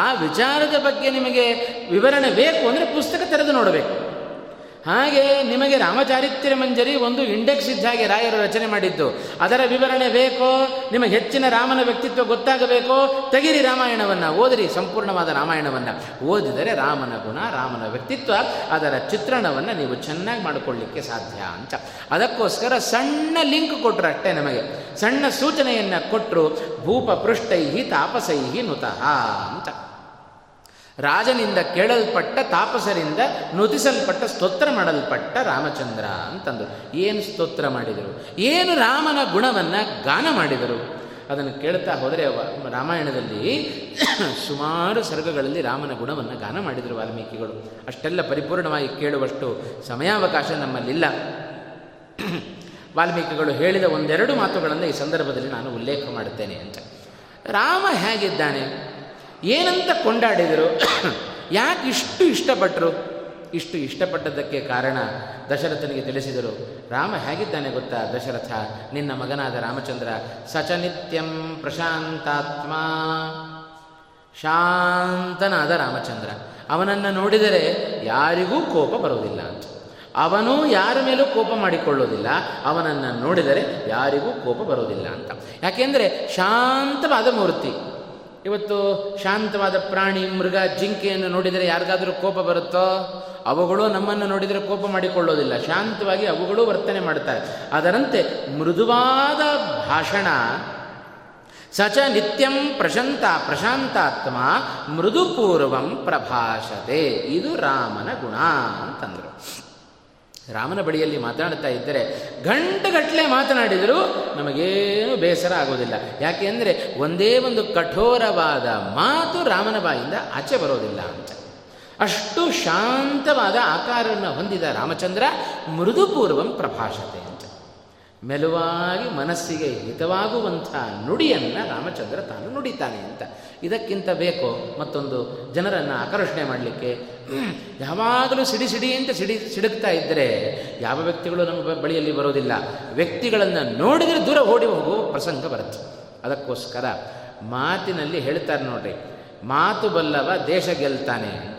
ಆ ವಿಚಾರದ ಬಗ್ಗೆ ನಿಮಗೆ ವಿವರಣೆ ಬೇಕು ಅಂದರೆ ಪುಸ್ತಕ ತೆರೆದು ನೋಡಬೇಕು. ಹಾಗೆ ನಿಮಗೆ ರಾಮಚರಿತ್ರೆ ಮಂಜರಿ ಒಂದು ಇಂಡೆಕ್ಸ್ ಇದ್ದ ಹಾಗೆ ರಾಯರು ರಚನೆ ಮಾಡಿದ್ದು, ಅದರ ವಿವರಣೆ ಬೇಕೋ, ನಿಮಗೆ ಹೆಚ್ಚಿನ ರಾಮನ ವ್ಯಕ್ತಿತ್ವ ಗೊತ್ತಾಗಬೇಕೋ, ತೆಗಿರಿ ರಾಮಾಯಣವನ್ನು, ಓದಿರಿ ಸಂಪೂರ್ಣವಾದ ರಾಮಾಯಣವನ್ನು. ಓದಿದರೆ ರಾಮನ ಗುಣ, ರಾಮನ ವ್ಯಕ್ತಿತ್ವ, ಅದರ ಚಿತ್ರಣವನ್ನು ನೀವು ಚೆನ್ನಾಗಿ ಮಾಡಿಕೊಳ್ಳಲಿಕ್ಕೆ ಸಾಧ್ಯ ಅಂತ. ಅದಕ್ಕೋಸ್ಕರ ಸಣ್ಣ ಲಿಂಕ್ ಕೊಟ್ಟರು ಅಷ್ಟೇ, ನಮಗೆ ಸಣ್ಣ ಸೂಚನೆಯನ್ನು ಕೊಟ್ಟರು. ಭೂಪ ಪೃಷ್ಟೈಹಿ ತಾಪಸೈಹಿ ನುತಃ ಅಂತ ರಾಜನಿಂದ ಕೇಳಲ್ಪಟ್ಟ, ತಾಪಸರಿಂದ ನುತಿಸಲ್ಪಟ್ಟ, ಸ್ತೋತ್ರ ಮಾಡಲ್ಪಟ್ಟ ರಾಮಚಂದ್ರ ಅಂತಂದರು. ಏನು ಸ್ತೋತ್ರ ಮಾಡಿದರು, ಏನು ರಾಮನ ಗುಣವನ್ನು ಗಾನ ಮಾಡಿದರು, ಅದನ್ನು ಕೇಳ್ತಾ ಹೋದರೆ ರಾಮಾಯಣದಲ್ಲಿ ಸುಮಾರು ಸರ್ಗಗಳಲ್ಲಿ ರಾಮನ ಗುಣವನ್ನು ಗಾನ ಮಾಡಿದರು ವಾಲ್ಮೀಕಿಗಳು. ಅಷ್ಟೆಲ್ಲ ಪರಿಪೂರ್ಣವಾಗಿ ಕೇಳುವಷ್ಟು ಸಮಯಾವಕಾಶ ನಮ್ಮಲ್ಲಿಲ್ಲ. ವಾಲ್ಮೀಕಿಗಳು ಹೇಳಿದ ಒಂದೆರಡು ಮಾತುಗಳನ್ನು ಈ ಸಂದರ್ಭದಲ್ಲಿ ನಾನು ಉಲ್ಲೇಖ ಮಾಡುತ್ತೇನೆ ಅಂತ. ರಾಮ ಹೇಗಿದ್ದಾನೆ, ಏನಂತ ಕೊಂಡಾಡಿದರು, ಯಾಕೆ ಇಷ್ಟು ಇಷ್ಟಪಟ್ಟರು? ಇಷ್ಟು ಇಷ್ಟಪಟ್ಟದ್ದಕ್ಕೆ ಕಾರಣ ದಶರಥನಿಗೆ ತಿಳಿಸಿದರು. ರಾಮ ಹೇಗಿದ್ದಾನೆ ಗೊತ್ತಾ ದಶರಥ, ನಿನ್ನ ಮಗನಾದ ರಾಮಚಂದ್ರ ಸಚನಿತ್ಯಂ ಪ್ರಶಾಂತಾತ್ಮ, ಶಾಂತನಾದ ರಾಮಚಂದ್ರ. ಅವನನ್ನು ನೋಡಿದರೆ ಯಾರಿಗೂ ಕೋಪ ಬರುವುದಿಲ್ಲ ಅಂತ. ಅವನು ಯಾರ ಮೇಲೂ ಕೋಪ ಮಾಡಿಕೊಳ್ಳೋದಿಲ್ಲ, ಅವನನ್ನು ನೋಡಿದರೆ ಯಾರಿಗೂ ಕೋಪ ಬರೋದಿಲ್ಲ ಅಂತ. ಯಾಕೆಂದರೆ ಶಾಂತವಾದ ಮೂರ್ತಿ. ಇವತ್ತು ಶಾಂತವಾದ ಪ್ರಾಣಿ, ಮೃಗ, ಜಿಂಕೆಯನ್ನು ನೋಡಿದರೆ ಯಾರಿಗಾದರೂ ಕೋಪ ಬರುತ್ತೋ? ಅವುಗಳು ನಮ್ಮನ್ನು ನೋಡಿದರೆ ಕೋಪ ಮಾಡಿಕೊಳ್ಳೋದಿಲ್ಲ, ಶಾಂತವಾಗಿ ಅವುಗಳು ವರ್ತನೆ ಮಾಡ್ತಾರೆ. ಅದರಂತೆ ಮೃದುವಾದ ಭಾಷಣ. ಸಚ ನಿತ್ಯಂ ಪ್ರಶಾಂತಾತ್ಮ ಮೃದುಪೂರ್ವಂ ಪ್ರಭಾಷತೆ. ಇದು ರಾಮನ ಗುಣ ಅಂತಂದರು. ರಾಮನ ಬಳಿಯಲ್ಲಿ ಮಾತನಾಡ್ತಾ ಇದ್ದರೆ ಗಂಟೆಗಟ್ಟಲೆ ಮಾತನಾಡಿದರೂ ನಮಗೇನು ಬೇಸರ ಆಗೋದಿಲ್ಲ. ಯಾಕೆ ಅಂದರೆ ಒಂದೇ ಒಂದು ಕಠೋರವಾದ ಮಾತು ರಾಮನ ಬಾಯಿಂದ ಆಚೆ ಬರೋದಿಲ್ಲ ಅಂತ. ಅಷ್ಟು ಶಾಂತವಾದ ಆಕಾರವನ್ನು ಹೊಂದಿದ ರಾಮಚಂದ್ರ ಮೃದುಪೂರ್ವಂ ಪ್ರಭಾಷತೆ ಅಂತ, ಮೆಲುವಾಗಿ ಮನಸ್ಸಿಗೆ ಹಿತವಾಗುವಂಥ ನುಡಿಯನ್ನು ರಾಮಚಂದ್ರ ತಾನು ನುಡಿತಾನೆ ಅಂತ. ಇದಕ್ಕಿಂತ ಬೇಕೋ ಮತ್ತೊಂದು ಜನರನ್ನು ಆಕರ್ಷಣೆ ಮಾಡಲಿಕ್ಕೆ? ಯಾವಾಗಲೂ ಸಿಡಿ ಅಂತ ಸಿಡುಕ್ತಾ ಇದ್ದರೆ ಯಾವ ವ್ಯಕ್ತಿಗಳು ನಮ್ಮ ಬಳಿಯಲ್ಲಿ ಬರೋದಿಲ್ಲ. ವ್ಯಕ್ತಿಗಳನ್ನು ನೋಡಿದರೆ ದೂರ ಓಡಿ ಹೋಗುವ ಪ್ರಸಂಗ ಬರುತ್ತೆ. ಅದಕ್ಕೋಸ್ಕರ ಮಾತಿನಲ್ಲಿ ಹೇಳ್ತಾರೆ ನೋಡ್ರಿ, ಮಾತು ಬಲ್ಲವ ದೇಶ ಗೆಲ್ತಾನೆ ಅಂತ.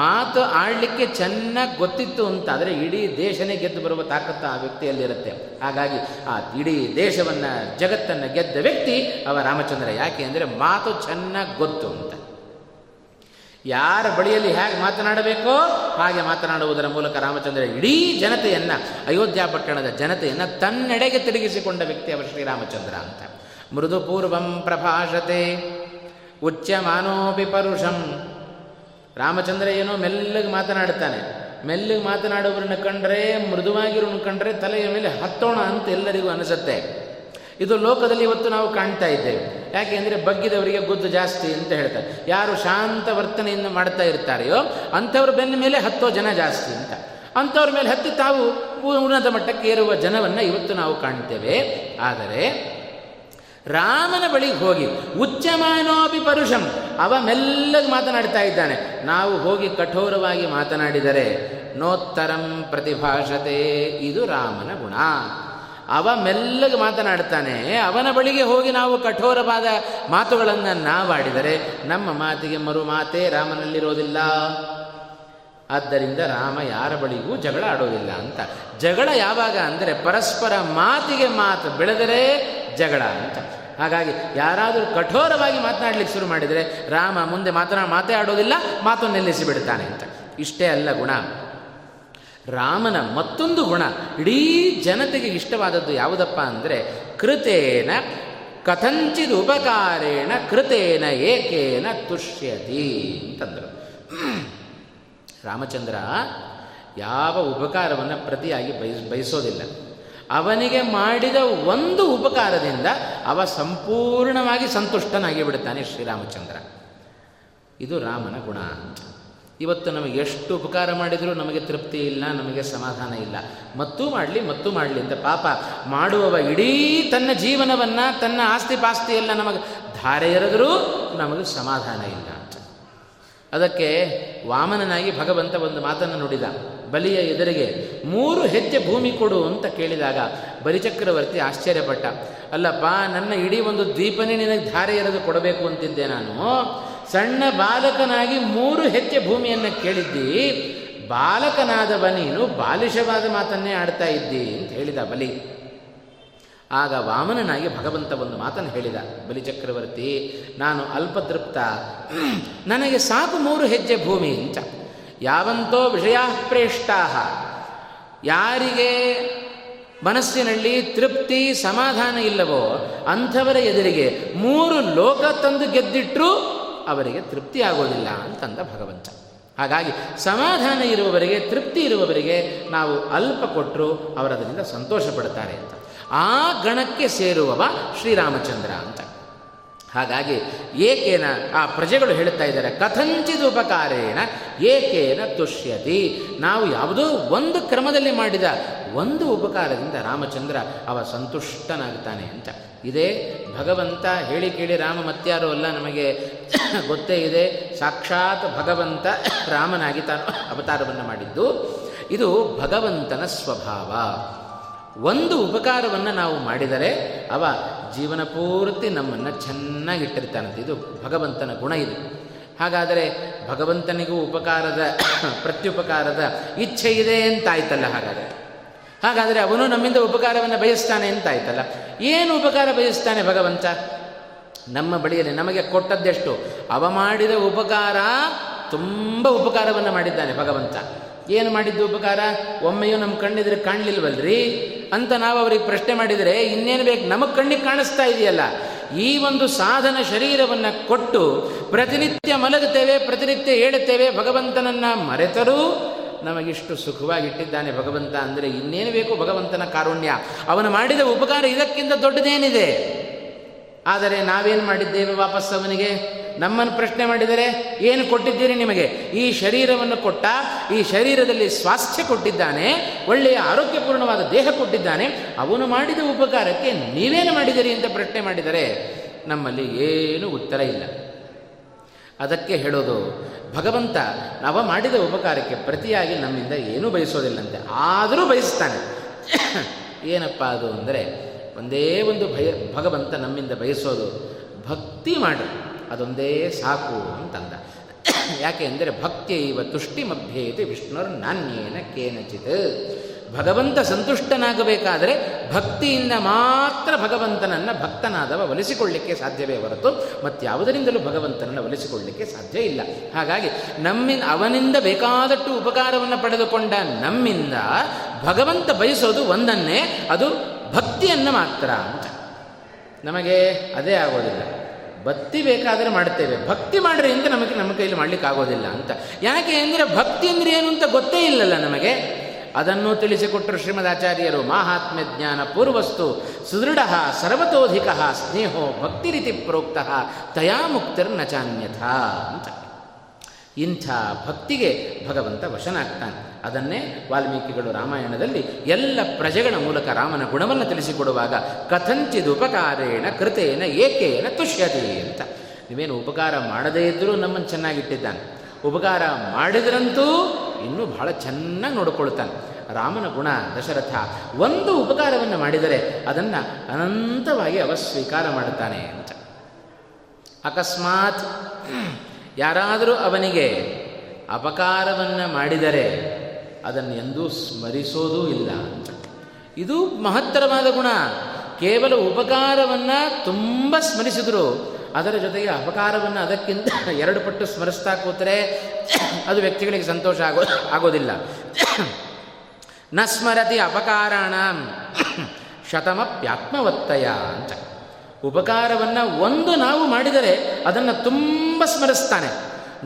ಮಾತು ಆಡಲಿಕ್ಕೆ ಚೆನ್ನಾಗಿ ಗೊತ್ತಿತ್ತು ಅಂತಾದರೆ ಇಡೀ ದೇಶನೇ ಗೆದ್ದು ಬರುವ ತಾಕತ್ತು ಆ ವ್ಯಕ್ತಿಯಲ್ಲಿರುತ್ತೆ. ಹಾಗಾಗಿ ಆ ಇಡೀ ದೇಶವನ್ನು, ಜಗತ್ತನ್ನು ಗೆದ್ದ ವ್ಯಕ್ತಿ ಅವ ರಾಮಚಂದ್ರ. ಯಾಕೆ ಅಂದರೆ ಮಾತು ಚೆನ್ನಾಗಿ ಗೊತ್ತು ಅಂತ. ಯಾರ ಬಳಿಯಲ್ಲಿ ಹೇಗೆ ಮಾತನಾಡಬೇಕೋ ಹಾಗೆ ಮಾತನಾಡುವುದರ ಮೂಲಕ ರಾಮಚಂದ್ರ ಇಡೀ ಜನತೆಯನ್ನು, ಅಯೋಧ್ಯ ಪಟ್ಟಣದ ಜನತೆಯನ್ನು ತನ್ನೆಡೆಗೆ ತಿರುಗಿಸಿಕೊಂಡ ವ್ಯಕ್ತಿ ಅವ ಶ್ರೀರಾಮಚಂದ್ರ ಅಂತ. ಮೃದುಪೂರ್ವಂ ಪ್ರಭಾಷತೆ ಉಚ್ಯಮಾನೋಪಿ ಪರುಷಂ. ರಾಮಚಂದ್ರ ಏನೋ ಮೆಲ್ಲಗೆ ಮಾತನಾಡ್ತಾನೆ. ಮೆಲ್ಲಗೆ ಮಾತನಾಡೋರನ್ನ ಕಂಡ್ರೆ, ಮೃದುವಾಗಿರೋನ ಕಂಡ್ರೆ ತಲೆಯ ಮೇಲೆ ಹತ್ತೋಣ ಅಂತ ಎಲ್ಲರಿಗೂ ಅನಿಸುತ್ತೆ. ಇದು ಲೋಕದಲ್ಲಿ ಇವತ್ತು ನಾವು ಕಾಣ್ತಾ ಇದ್ದೇವೆ. ಯಾಕೆ ಅಂದರೆ ಬಗ್ಗಿದವರಿಗೆ ಗುದ್ದು ಜಾಸ್ತಿ ಅಂತ ಹೇಳ್ತಾರೆ. ಯಾರು ಶಾಂತ ವರ್ತನೆಯಿಂದ ಮಾಡ್ತಾ ಇರ್ತಾರೆಯೋ ಅಂಥವ್ರ ಬೆನ್ನ ಮೇಲೆ ಹತ್ತೋ ಜನ ಜಾಸ್ತಿ ಅಂತ. ಅಂಥವ್ರ ಮೇಲೆ ಹತ್ತಿ ತಾವು ಉನ್ನತ ಮಟ್ಟಕ್ಕೆ ಏರುವ ಜನವನ್ನು ಇವತ್ತು ನಾವು ಕಾಣ್ತೇವೆ. ಆದರೆ ರಾಮನ ಬಳಿಗೆ ಹೋಗಿ ಉಚ್ಚಮಾನೋಪಿ ಪರುಷಂ, ಅವ ಮೆಲ್ಲಗೆ ಮಾತನಾಡ್ತಾ ಇದ್ದಾನೆ. ನಾವು ಹೋಗಿ ಕಠೋರವಾಗಿ ಮಾತನಾಡಿದರೆ ನೋತ್ತರಂ ಪ್ರತಿಭಾಷತೆ. ಇದು ರಾಮನ ಗುಣ. ಅವ ಮೆಲ್ಲಗೆ ಮಾತನಾಡ್ತಾನೆ, ಅವನ ಬಳಿಗೆ ಹೋಗಿ ನಾವು ಕಠೋರವಾದ ಮಾತುಗಳನ್ನು ನಾವಾಡಿದರೆ ನಮ್ಮ ಮಾತಿಗೆ ಮರು ಮಾತೇ ರಾಮನಲ್ಲಿರೋದಿಲ್ಲ. ಆದ್ದರಿಂದ ರಾಮ ಯಾರ ಬಳಿಗೂ ಜಗಳ ಆಡೋದಿಲ್ಲ ಅಂತ. ಜಗಳ ಯಾವಾಗ ಅಂದರೆ ಪರಸ್ಪರ ಮಾತಿಗೆ ಮಾತು ಬೆಳೆದರೆ ಜಗಳ ಅಂತ. ಹಾಗಾಗಿ ಯಾರಾದರೂ ಕಠೋರವಾಗಿ ಮಾತನಾಡಲಿಕ್ಕೆ ಶುರು ಮಾಡಿದರೆ ರಾಮ ಮುಂದೆ ಮಾತೇ ಆಡೋದಿಲ್ಲ, ಮಾತು ನಿಲ್ಲಿಸಿ ಬಿಡ್ತಾನೆ ಅಂತ. ಇಷ್ಟೇ ಅಲ್ಲ ಗುಣ, ರಾಮನ ಮತ್ತೊಂದು ಗುಣ ಇಡೀ ಜನತೆಗೆ ಇಷ್ಟವಾದದ್ದು ಯಾವುದಪ್ಪ ಅಂದರೆ ಕೃತೇನ ಕಥಂಚಿದ ಉಪಕಾರೇಣ ಕೃತೇನ ಏಕೇನ ತುಷ್ಯತಿ ಅಂತಂದರು. ರಾಮಚಂದ್ರ ಯಾವ ಉಪಕಾರವನ್ನು ಪ್ರತಿಯಾಗಿ ಬಯಸೋದಿಲ್ಲ. ಅವನಿಗೆ ಮಾಡಿದ ಒಂದು ಉಪಕಾರದಿಂದ ಅವ ಸಂಪೂರ್ಣವಾಗಿ ಸಂತುಷ್ಟನಾಗಿ ಬಿಡುತ್ತಾನೆ ಶ್ರೀರಾಮಚಂದ್ರ. ಇದು ರಾಮನ ಗುಣ ಅಂತ. ಇವತ್ತು ನಮಗೆ ಎಷ್ಟು ಉಪಕಾರ ಮಾಡಿದರೂ ನಮಗೆ ತೃಪ್ತಿ ಇಲ್ಲ, ನಮಗೆ ಸಮಾಧಾನ ಇಲ್ಲ. ಮತ್ತೂ ಮಾಡಲಿ ಅಂತ ಪಾಪ ಮಾಡುವವ ಇಡೀ ತನ್ನ ಜೀವನವನ್ನು, ತನ್ನ ಆಸ್ತಿ ಪಾಸ್ತಿ ಎಲ್ಲ ನಮಗೆ ಧಾರೆ ಎರೆದರೂ ನಮಗೆ ಸಮಾಧಾನ ಇಲ್ಲ ಅಂತ. ಅದಕ್ಕೆ ವಾಮನನಾಗಿ ಭಗವಂತ ಒಂದು ಮಾತನ್ನು ನುಡಿದ. ಬಲಿಯ ಎದುರಿಗೆ 3 ಹೆಜ್ಜೆ ಭೂಮಿ ಕೊಡು ಅಂತ ಕೇಳಿದಾಗ ಬಲಿಚಕ್ರವರ್ತಿ ಆಶ್ಚರ್ಯಪಟ್ಟ. ಅಲ್ಲಪ್ಪ, ನನ್ನ ಇಡೀ ಒಂದು ದ್ವೀಪನೇ ನಿನಗೆ ಧಾರೆ ಎರೆದು ಕೊಡಬೇಕು ಅಂತಿದ್ದೆ ನಾನು. ಸಣ್ಣ ಬಾಲಕನಾಗಿ 3 ಹೆಜ್ಜೆ ಭೂಮಿಯನ್ನು ಕೇಳಿದ್ದಿ. ಬಾಲಕನಾದವ ನೀನು ಬಾಲಿಷವಾದ ಮಾತನ್ನೇ ಆಡ್ತಾ ಇದ್ದಿ ಅಂತ ಹೇಳಿದ ಬಲಿ. ಆಗ ವಾಮನನಾಗಿ ಭಗವಂತ ಒಂದು ಮಾತನ್ನು ಹೇಳಿದ. ಬಲಿಚಕ್ರವರ್ತಿ, ನಾನು ಅಲ್ಪತೃಪ್ತ, ನನಗೆ ಸಾಕು 3 ಹೆಜ್ಜೆ ಭೂಮಿ ಅಂತ. ಯಾವಂತೋ ವಿಷಯಾ ಪ್ರೇಷ್ಟಾ, ಯಾರಿಗೆ ಮನಸ್ಸಿನಲ್ಲಿ ತೃಪ್ತಿ ಸಮಾಧಾನ ಇಲ್ಲವೋ ಅಂಥವರ ಎದುರಿಗೆ 3 ಲೋಕ ತಂದು ಗೆದ್ದಿಟ್ಟರೂ ಅವರಿಗೆ ತೃಪ್ತಿ ಆಗೋದಿಲ್ಲ ಅಂತಂದ ಭಗವಂತ. ಹಾಗಾಗಿ ಸಮಾಧಾನ ಇರುವವರಿಗೆ, ತೃಪ್ತಿ ಇರುವವರಿಗೆ ನಾವು ಅಲ್ಪ ಕೊಟ್ಟರೂ ಅವರದರಿಂದ ಸಂತೋಷ ಪಡ್ತಾರೆ ಅಂತ. ಆ ಗಣಕ್ಕೆ ಸೇರುವವ ಶ್ರೀರಾಮಚಂದ್ರ ಅಂತ. ಹಾಗಾಗಿ ಏಕೇನ ಆ ಪ್ರಜೆಗಳು ಹೇಳ್ತಾ ಇದ್ದಾರೆ ಕಥಂಚಿದ ಉಪಕಾರೇಣ ಏಕೇನ ತುಷ್ಯತಿ. ನಾವು ಯಾವುದೋ ಒಂದು ಕ್ರಮದಲ್ಲಿ ಮಾಡಿದ ಒಂದು ಉಪಕಾರದಿಂದ ರಾಮಚಂದ್ರ ಅವ ಸಂತುಷ್ಟನಾಗ್ತಾನೆ ಅಂತ. ಇದೇ ಭಗವಂತ ಹೇಳಿ ಕೇಳಿ ರಾಮ ಮತ್ಯಾರೋ ಅಲ್ಲ, ನಮಗೆ ಗೊತ್ತೇ ಇದೆ. ಸಾಕ್ಷಾತ್ ಭಗವಂತ ರಾಮನಾಗಿ ತಾನು ಅವತಾರವನ್ನು ಮಾಡಿದ್ದು. ಇದು ಭಗವಂತನ ಸ್ವಭಾವ. ಒಂದು ಉಪಕಾರವನ್ನು ನಾವು ಮಾಡಿದರೆ ಅವ ಜೀವನ ಪೂರ್ತಿ ನಮ್ಮನ್ನು ಚೆನ್ನಾಗಿಟ್ಟಿರ್ತಾನಂತೆ. ಇದು ಭಗವಂತನ ಗುಣ ಇದು. ಹಾಗಾದರೆ ಭಗವಂತನಿಗೂ ಪ್ರತ್ಯುಪಕಾರದ ಇಚ್ಛೆ ಇದೆ ಅಂತಾಯ್ತಲ್ಲ. ಹಾಗಾದರೆ ಅವನು ನಮ್ಮಿಂದ ಉಪಕಾರವನ್ನು ಬಯಸ್ತಾನೆ ಅಂತಾಯ್ತಲ್ಲ. ಏನು ಉಪಕಾರ ಬಯಸ್ತಾನೆ ಭಗವಂತ? ನಮ್ಮ ಬಳಿಯಲ್ಲಿ ನಮಗೆ ಕೊಟ್ಟದ್ದೆಷ್ಟು, ಅವ ಮಾಡಿದ ಉಪಕಾರ ತುಂಬ ಉಪಕಾರವನ್ನು ಮಾಡಿದ್ದಾನೆ ಭಗವಂತ. ಏನು ಮಾಡಿದ್ದು ಉಪಕಾರ? ಒಮ್ಮೆಯೂ ನಮ್ಮ ಕಣ್ಣಿದ್ರೆ ಕಾಣಲಿಲ್ವಲ್ರಿ ಅಂತ ನಾವು ಅವ್ರಿಗೆ ಪ್ರಶ್ನೆ ಮಾಡಿದರೆ ಇನ್ನೇನು ಬೇಕು, ನಮಗೆ ಕಣ್ಣಿಗೆ ಕಾಣಿಸ್ತಾ ಇದೆಯಲ್ಲ, ಈ ಒಂದು ಸಾಧನ ಶರೀರವನ್ನು ಕೊಟ್ಟು ಪ್ರತಿನಿತ್ಯ ಮಲಗುತ್ತೇವೆ, ಪ್ರತಿನಿತ್ಯ ಹೇಳುತ್ತೇವೆ, ಭಗವಂತನನ್ನು ಮರೆತರೂ ನಮಗಿಷ್ಟು ಸುಖವಾಗಿಟ್ಟಿದ್ದಾನೆ ಭಗವಂತ ಅಂದರೆ ಇನ್ನೇನು ಬೇಕು ಭಗವಂತನ ಕಾರುಣ್ಯ. ಅವನು ಮಾಡಿದ ಉಪಕಾರ ಇದಕ್ಕಿಂತ ದೊಡ್ಡದೇನಿದೆ? ಆದರೆ ನಾವೇನು ಮಾಡಿದ್ದೇವೆ ವಾಪಸ್ ಅವನಿಗೆ? ನಮ್ಮನ್ನು ಪ್ರಶ್ನೆ ಮಾಡಿದರೆ ಏನು ಕೊಟ್ಟಿದ್ದೀರಿ ನಿಮಗೆ? ಈ ಶರೀರವನ್ನು ಕೊಟ್ಟ, ಈ ಶರೀರದಲ್ಲಿ ಸ್ವಾಸ್ಥ್ಯ ಕೊಟ್ಟಿದ್ದಾನೆ, ಒಳ್ಳೆಯ ಆರೋಗ್ಯಪೂರ್ಣವಾದ ದೇಹ ಕೊಟ್ಟಿದ್ದಾನೆ, ಅವನು ಮಾಡಿದ ಉಪಕಾರಕ್ಕೆ ನೀವೇನು ಮಾಡಿದಿರಿ ಅಂತ ಪ್ರಶ್ನೆ ಮಾಡಿದರೆ ನಮ್ಮಲ್ಲಿ ಏನೂ ಉತ್ತರ ಇಲ್ಲ. ಅದಕ್ಕೆ ಹೇಳೋದು ಭಗವಂತ ನಾವು ಮಾಡಿದ ಉಪಕಾರಕ್ಕೆ ಪ್ರತಿಯಾಗಿ ನಮ್ಮಿಂದ ಏನೂ ಬಯಸೋದಿಲ್ಲಂತೆ. ಆದರೂ ಬಯಸ್ತಾನೆ. ಏನಪ್ಪ ಅದು ಅಂದರೆ, ಒಂದೇ ಒಂದು ಭಗವಂತ ನಮ್ಮಿಂದ ಬಯಸೋದು, ಭಕ್ತಿ ಮಾಡಿ, ಅದೊಂದೇ ಸಾಕು ಅಂತಂದ. ಯಾಕೆ ಅಂದರೆ ಭಕ್ತಿಯೈವ ತುಷ್ಟಿಮಭ್ಯೇತಿ ವಿಷ್ಣುರ್ ನಾಣ್ಯೇನ ಕೇನಚಿತ್. ಭಗವಂತ ಸಂತುಷ್ಟನಾಗಬೇಕಾದರೆ ಭಕ್ತಿಯಿಂದ ಮಾತ್ರ ಭಗವಂತನನ್ನು ಭಕ್ತನಾದವ ಒಲಿಸಿಕೊಳ್ಳಲಿಕ್ಕೆ ಸಾಧ್ಯವೇ ಹೊರತು ಮತ್ತಾವುದರಿಂದಲೂ ಭಗವಂತನನ್ನು ಒಲಿಸಿಕೊಳ್ಳಲಿಕ್ಕೆ ಸಾಧ್ಯ ಇಲ್ಲ. ಹಾಗಾಗಿ ನಮ್ಮಿಂದ ಅವನಿಂದ ಬೇಕಾದಷ್ಟು ಉಪಕಾರವನ್ನು ಪಡೆದುಕೊಂಡ ನಮ್ಮಿಂದ ಭಗವಂತ ಬಯಸೋದು ಒಂದನ್ನೇ, ಅದು ಭಕ್ತಿಯನ್ನು ಮಾತ್ರ ಅಂತ. ನಮಗೆ ಅದೇ ಆಗೋದಿಲ್ಲ. ಭಕ್ತಿ ಬೇಕಾದರೆ ಮಾಡ್ತೇವೆ, ಭಕ್ತಿ ಮಾಡ್ರಿ ಅಂತ ನಮಗೆ ನಮ್ಮ ಕೈಯಲ್ಲಿ ಮಾಡಲಿಕ್ಕೆ ಆಗೋದಿಲ್ಲ ಅಂತ. ಯಾಕೆ ಅಂದರೆ ಭಕ್ತಿ ಅಂದರೆ ಏನು ಅಂತ ಗೊತ್ತೇ ಇಲ್ಲಲ್ಲ ನಮಗೆ. ಅದನ್ನು ತಿಳಿಸಿಕೊಟ್ಟರು ಶ್ರೀಮದ್ ಆಚಾರ್ಯರು. ಮಾಹಾತ್ಮ್ಯ ಜ್ಞಾನ ಪೂರ್ವಸ್ತು ಸುದೃಢ ಸರ್ವತೋಧಿಕ ಸ್ನೇಹೋ ಭಕ್ತಿ ರೀತಿ ಪ್ರೋಕ್ತ ತಯಾ ಮುಕ್ತಿರ್ನ ಚಾನ್ಯಥ ಅಂತ. ಇಂಥ ಭಕ್ತಿಗೆ ಭಗವಂತ ವಶನಾಗ್ತಾನೆ. ಅದನ್ನೇ ವಾಲ್ಮೀಕಿಗಳು ರಾಮಾಯಣದಲ್ಲಿ ಎಲ್ಲ ಪ್ರಜೆಗಳ ಮೂಲಕ ರಾಮನ ಗುಣವನ್ನು ತಿಳಿಸಿಕೊಡುವಾಗ ಕಥಂಚಿದುಪಕಾರೇಣ ಕೃತೇನ ಏಕೇನ ತುಷ್ಯತೆ ಅಂತ. ನೀವೇನು ಉಪಕಾರ ಮಾಡದೇ ಇದ್ದರೂ ನಮ್ಮನ್ನು ಚೆನ್ನಾಗಿಟ್ಟಿದ್ದಾನೆ, ಉಪಕಾರ ಮಾಡಿದ್ರಂತೂ ಇನ್ನೂ ಬಹಳ ಚೆನ್ನಾಗಿ ನೋಡಿಕೊಳ್ತಾನೆ. ರಾಮನ ಗುಣ ದಶರಥ ಒಂದು ಉಪಕಾರವನ್ನು ಮಾಡಿದರೆ ಅದನ್ನು ಅನಂತವಾಗಿ ಅವಸ್ವೀಕಾರ ಮಾಡುತ್ತಾನೆ ಅಂತ. ಅಕಸ್ಮಾತ್ ಯಾರಾದರೂ ಅವನಿಗೆ ಅಪಕಾರವನ್ನು ಮಾಡಿದರೆ ಅದನ್ನು ಎಂದೂ ಸ್ಮರಿಸೋದೂ ಇಲ್ಲ ಅಂತ. ಇದು ಮಹತ್ತರವಾದ ಗುಣ. ಕೇವಲ ಉಪಕಾರವನ್ನು ತುಂಬ ಸ್ಮರಿಸಿದ್ರು ಅದರ ಜೊತೆಗೆ ಅಪಕಾರವನ್ನು ಅದಕ್ಕಿಂತ ಎರಡು ಪಟ್ಟು ಸ್ಮರಿಸ್ತಾ ಕೂತರೆ ಅದು ವ್ಯಕ್ತಿಗಳಿಗೆ ಸಂತೋಷ ಆಗೋದಿಲ್ಲ. ನ ಸ್ಮರತಿ ಅಪಕಾರಾಣ ಶತಮಪ್ಯಾತ್ಮವತ್ತಯ ಅಂತ. ಉಪಕಾರವನ್ನು ಒಂದು ನಾವು ಮಾಡಿದರೆ ಅದನ್ನು ತುಂಬ ಸ್ಮರಿಸ್ತಾನೆ.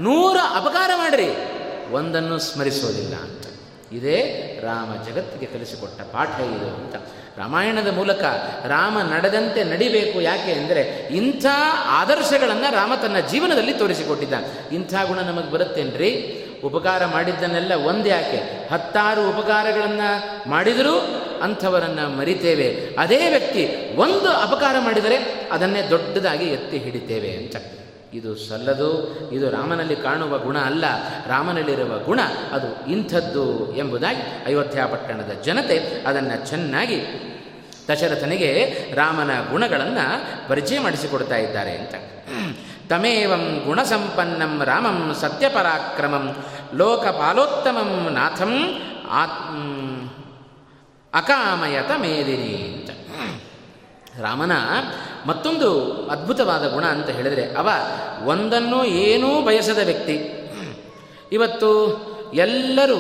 100 ಅಪಕಾರ ಮಾಡಿರಿ, ಒಂದನ್ನು ಸ್ಮರಿಸೋದಿಲ್ಲ ಅಂತ. ಇದೇ ರಾಮ ಜಗತ್ತಿಗೆ ಕಲಿಸಿಕೊಟ್ಟ ಪಾಠ ಇದು ಅಂತ. ರಾಮಾಯಣದ ಮೂಲಕ ರಾಮ ನಡೆದಂತೆ ನಡಿಬೇಕು. ಯಾಕೆ ಅಂದರೆ ಇಂಥ ಆದರ್ಶಗಳನ್ನು ರಾಮ ತನ್ನ ಜೀವನದಲ್ಲಿ ತೋರಿಸಿಕೊಟ್ಟಿದ್ದಾನೆ. ಇಂಥ ಗುಣ ನಮಗೆ ಬರುತ್ತೇನ್ರಿ? ಉಪಕಾರ ಮಾಡಿದ್ದನ್ನೆಲ್ಲ ಒಂದು ಯಾಕೆ 10 ಉಪಕಾರಗಳನ್ನು ಮಾಡಿದರೂ ಅಂಥವರನ್ನು ಮರಿತೇವೆ. ಅದೇ ವ್ಯಕ್ತಿ ಒಂದು ಅಪಕಾರ ಮಾಡಿದರೆ ಅದನ್ನೇ ದೊಡ್ಡದಾಗಿ ಎತ್ತಿ ಹಿಡಿತೇವೆ ಅಂತ. ಇದು ಸಲ್ಲದು. ಇದು ರಾಮನಲ್ಲಿ ಕಾಣುವ ಗುಣ ಅಲ್ಲ. ರಾಮನಲ್ಲಿರುವ ಗುಣ ಅದು ಇಂಥದ್ದು ಎಂಬುದಾಗಿ ಅಯೋಧ್ಯ ಪಟ್ಟಣದ ಜನತೆ ಅದನ್ನು ಚೆನ್ನಾಗಿ ದಶರಥನಿಗೆ ರಾಮನ ಗುಣಗಳನ್ನು ಪರಿಚಯ ಮಾಡಿಸಿಕೊಡ್ತಾ ಇದ್ದಾರೆ ಅಂತ. ತಮೇವಂ ಗುಣಸಂಪನ್ನಂ ರಾಮಂ ಸತ್ಯಪರಾಕ್ರಮಂ ಲೋಕಪಾಲೋತ್ತಮಂ ನಾಥಂ ಅಕಾಮಯತ ಮೇದಿನಿ ಅಂತ. ರಾಮನ ಮತ್ತೊಂದು ಅದ್ಭುತವಾದ ಗುಣ ಅಂತ ಹೇಳಿದರೆ ಅವ ಒಂದನ್ನು ಏನೂ ಬಯಸದ ವ್ಯಕ್ತಿ. ಇವತ್ತು ಎಲ್ಲರೂ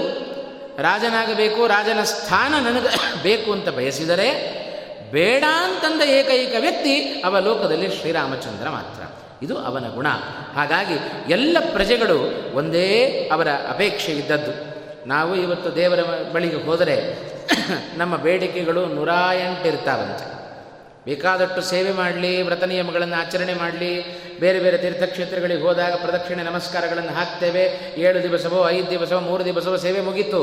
ರಾಜನಾಗಬೇಕು, ರಾಜನ ಸ್ಥಾನ ನನಗೆ ಬೇಕು ಅಂತ ಬಯಸಿದರೆ ಬೇಡ ಅಂತಂದ ಏಕೈಕ ವ್ಯಕ್ತಿ ಅವ ಲೋಕದಲ್ಲಿ ಶ್ರೀರಾಮಚಂದ್ರ ಮಾತ್ರ. ಇದು ಅವನ ಗುಣ. ಹಾಗಾಗಿ ಎಲ್ಲ ಪ್ರಜೆಗಳು ಒಂದೇ ಅವರ ಅಪೇಕ್ಷೆ ಇದ್ದದ್ದು. ನಾವು ಇವತ್ತು ದೇವರ ಬಳಿಗೆ ಹೋದರೆ ನಮ್ಮ ಬೇಡಿಕೆಗಳು 108 ಇರ್ತಾವಂತೆ. ಬೇಕಾದಷ್ಟು ಸೇವೆ ಮಾಡಲಿ, ವ್ರತ ನಿಯಮಗಳನ್ನು ಆಚರಣೆ ಮಾಡಲಿ, ಬೇರೆ ಬೇರೆ ತೀರ್ಥಕ್ಷೇತ್ರಗಳಿಗೆ ಹೋದಾಗ ಪ್ರದಕ್ಷಿಣೆ ನಮಸ್ಕಾರಗಳನ್ನು ಹಾಕ್ತೇವೆ. 7 ದಿವಸವೋ 5 ದಿವಸವೋ 3 ದಿವಸವೋ ಸೇವೆ ಮುಗೀತು,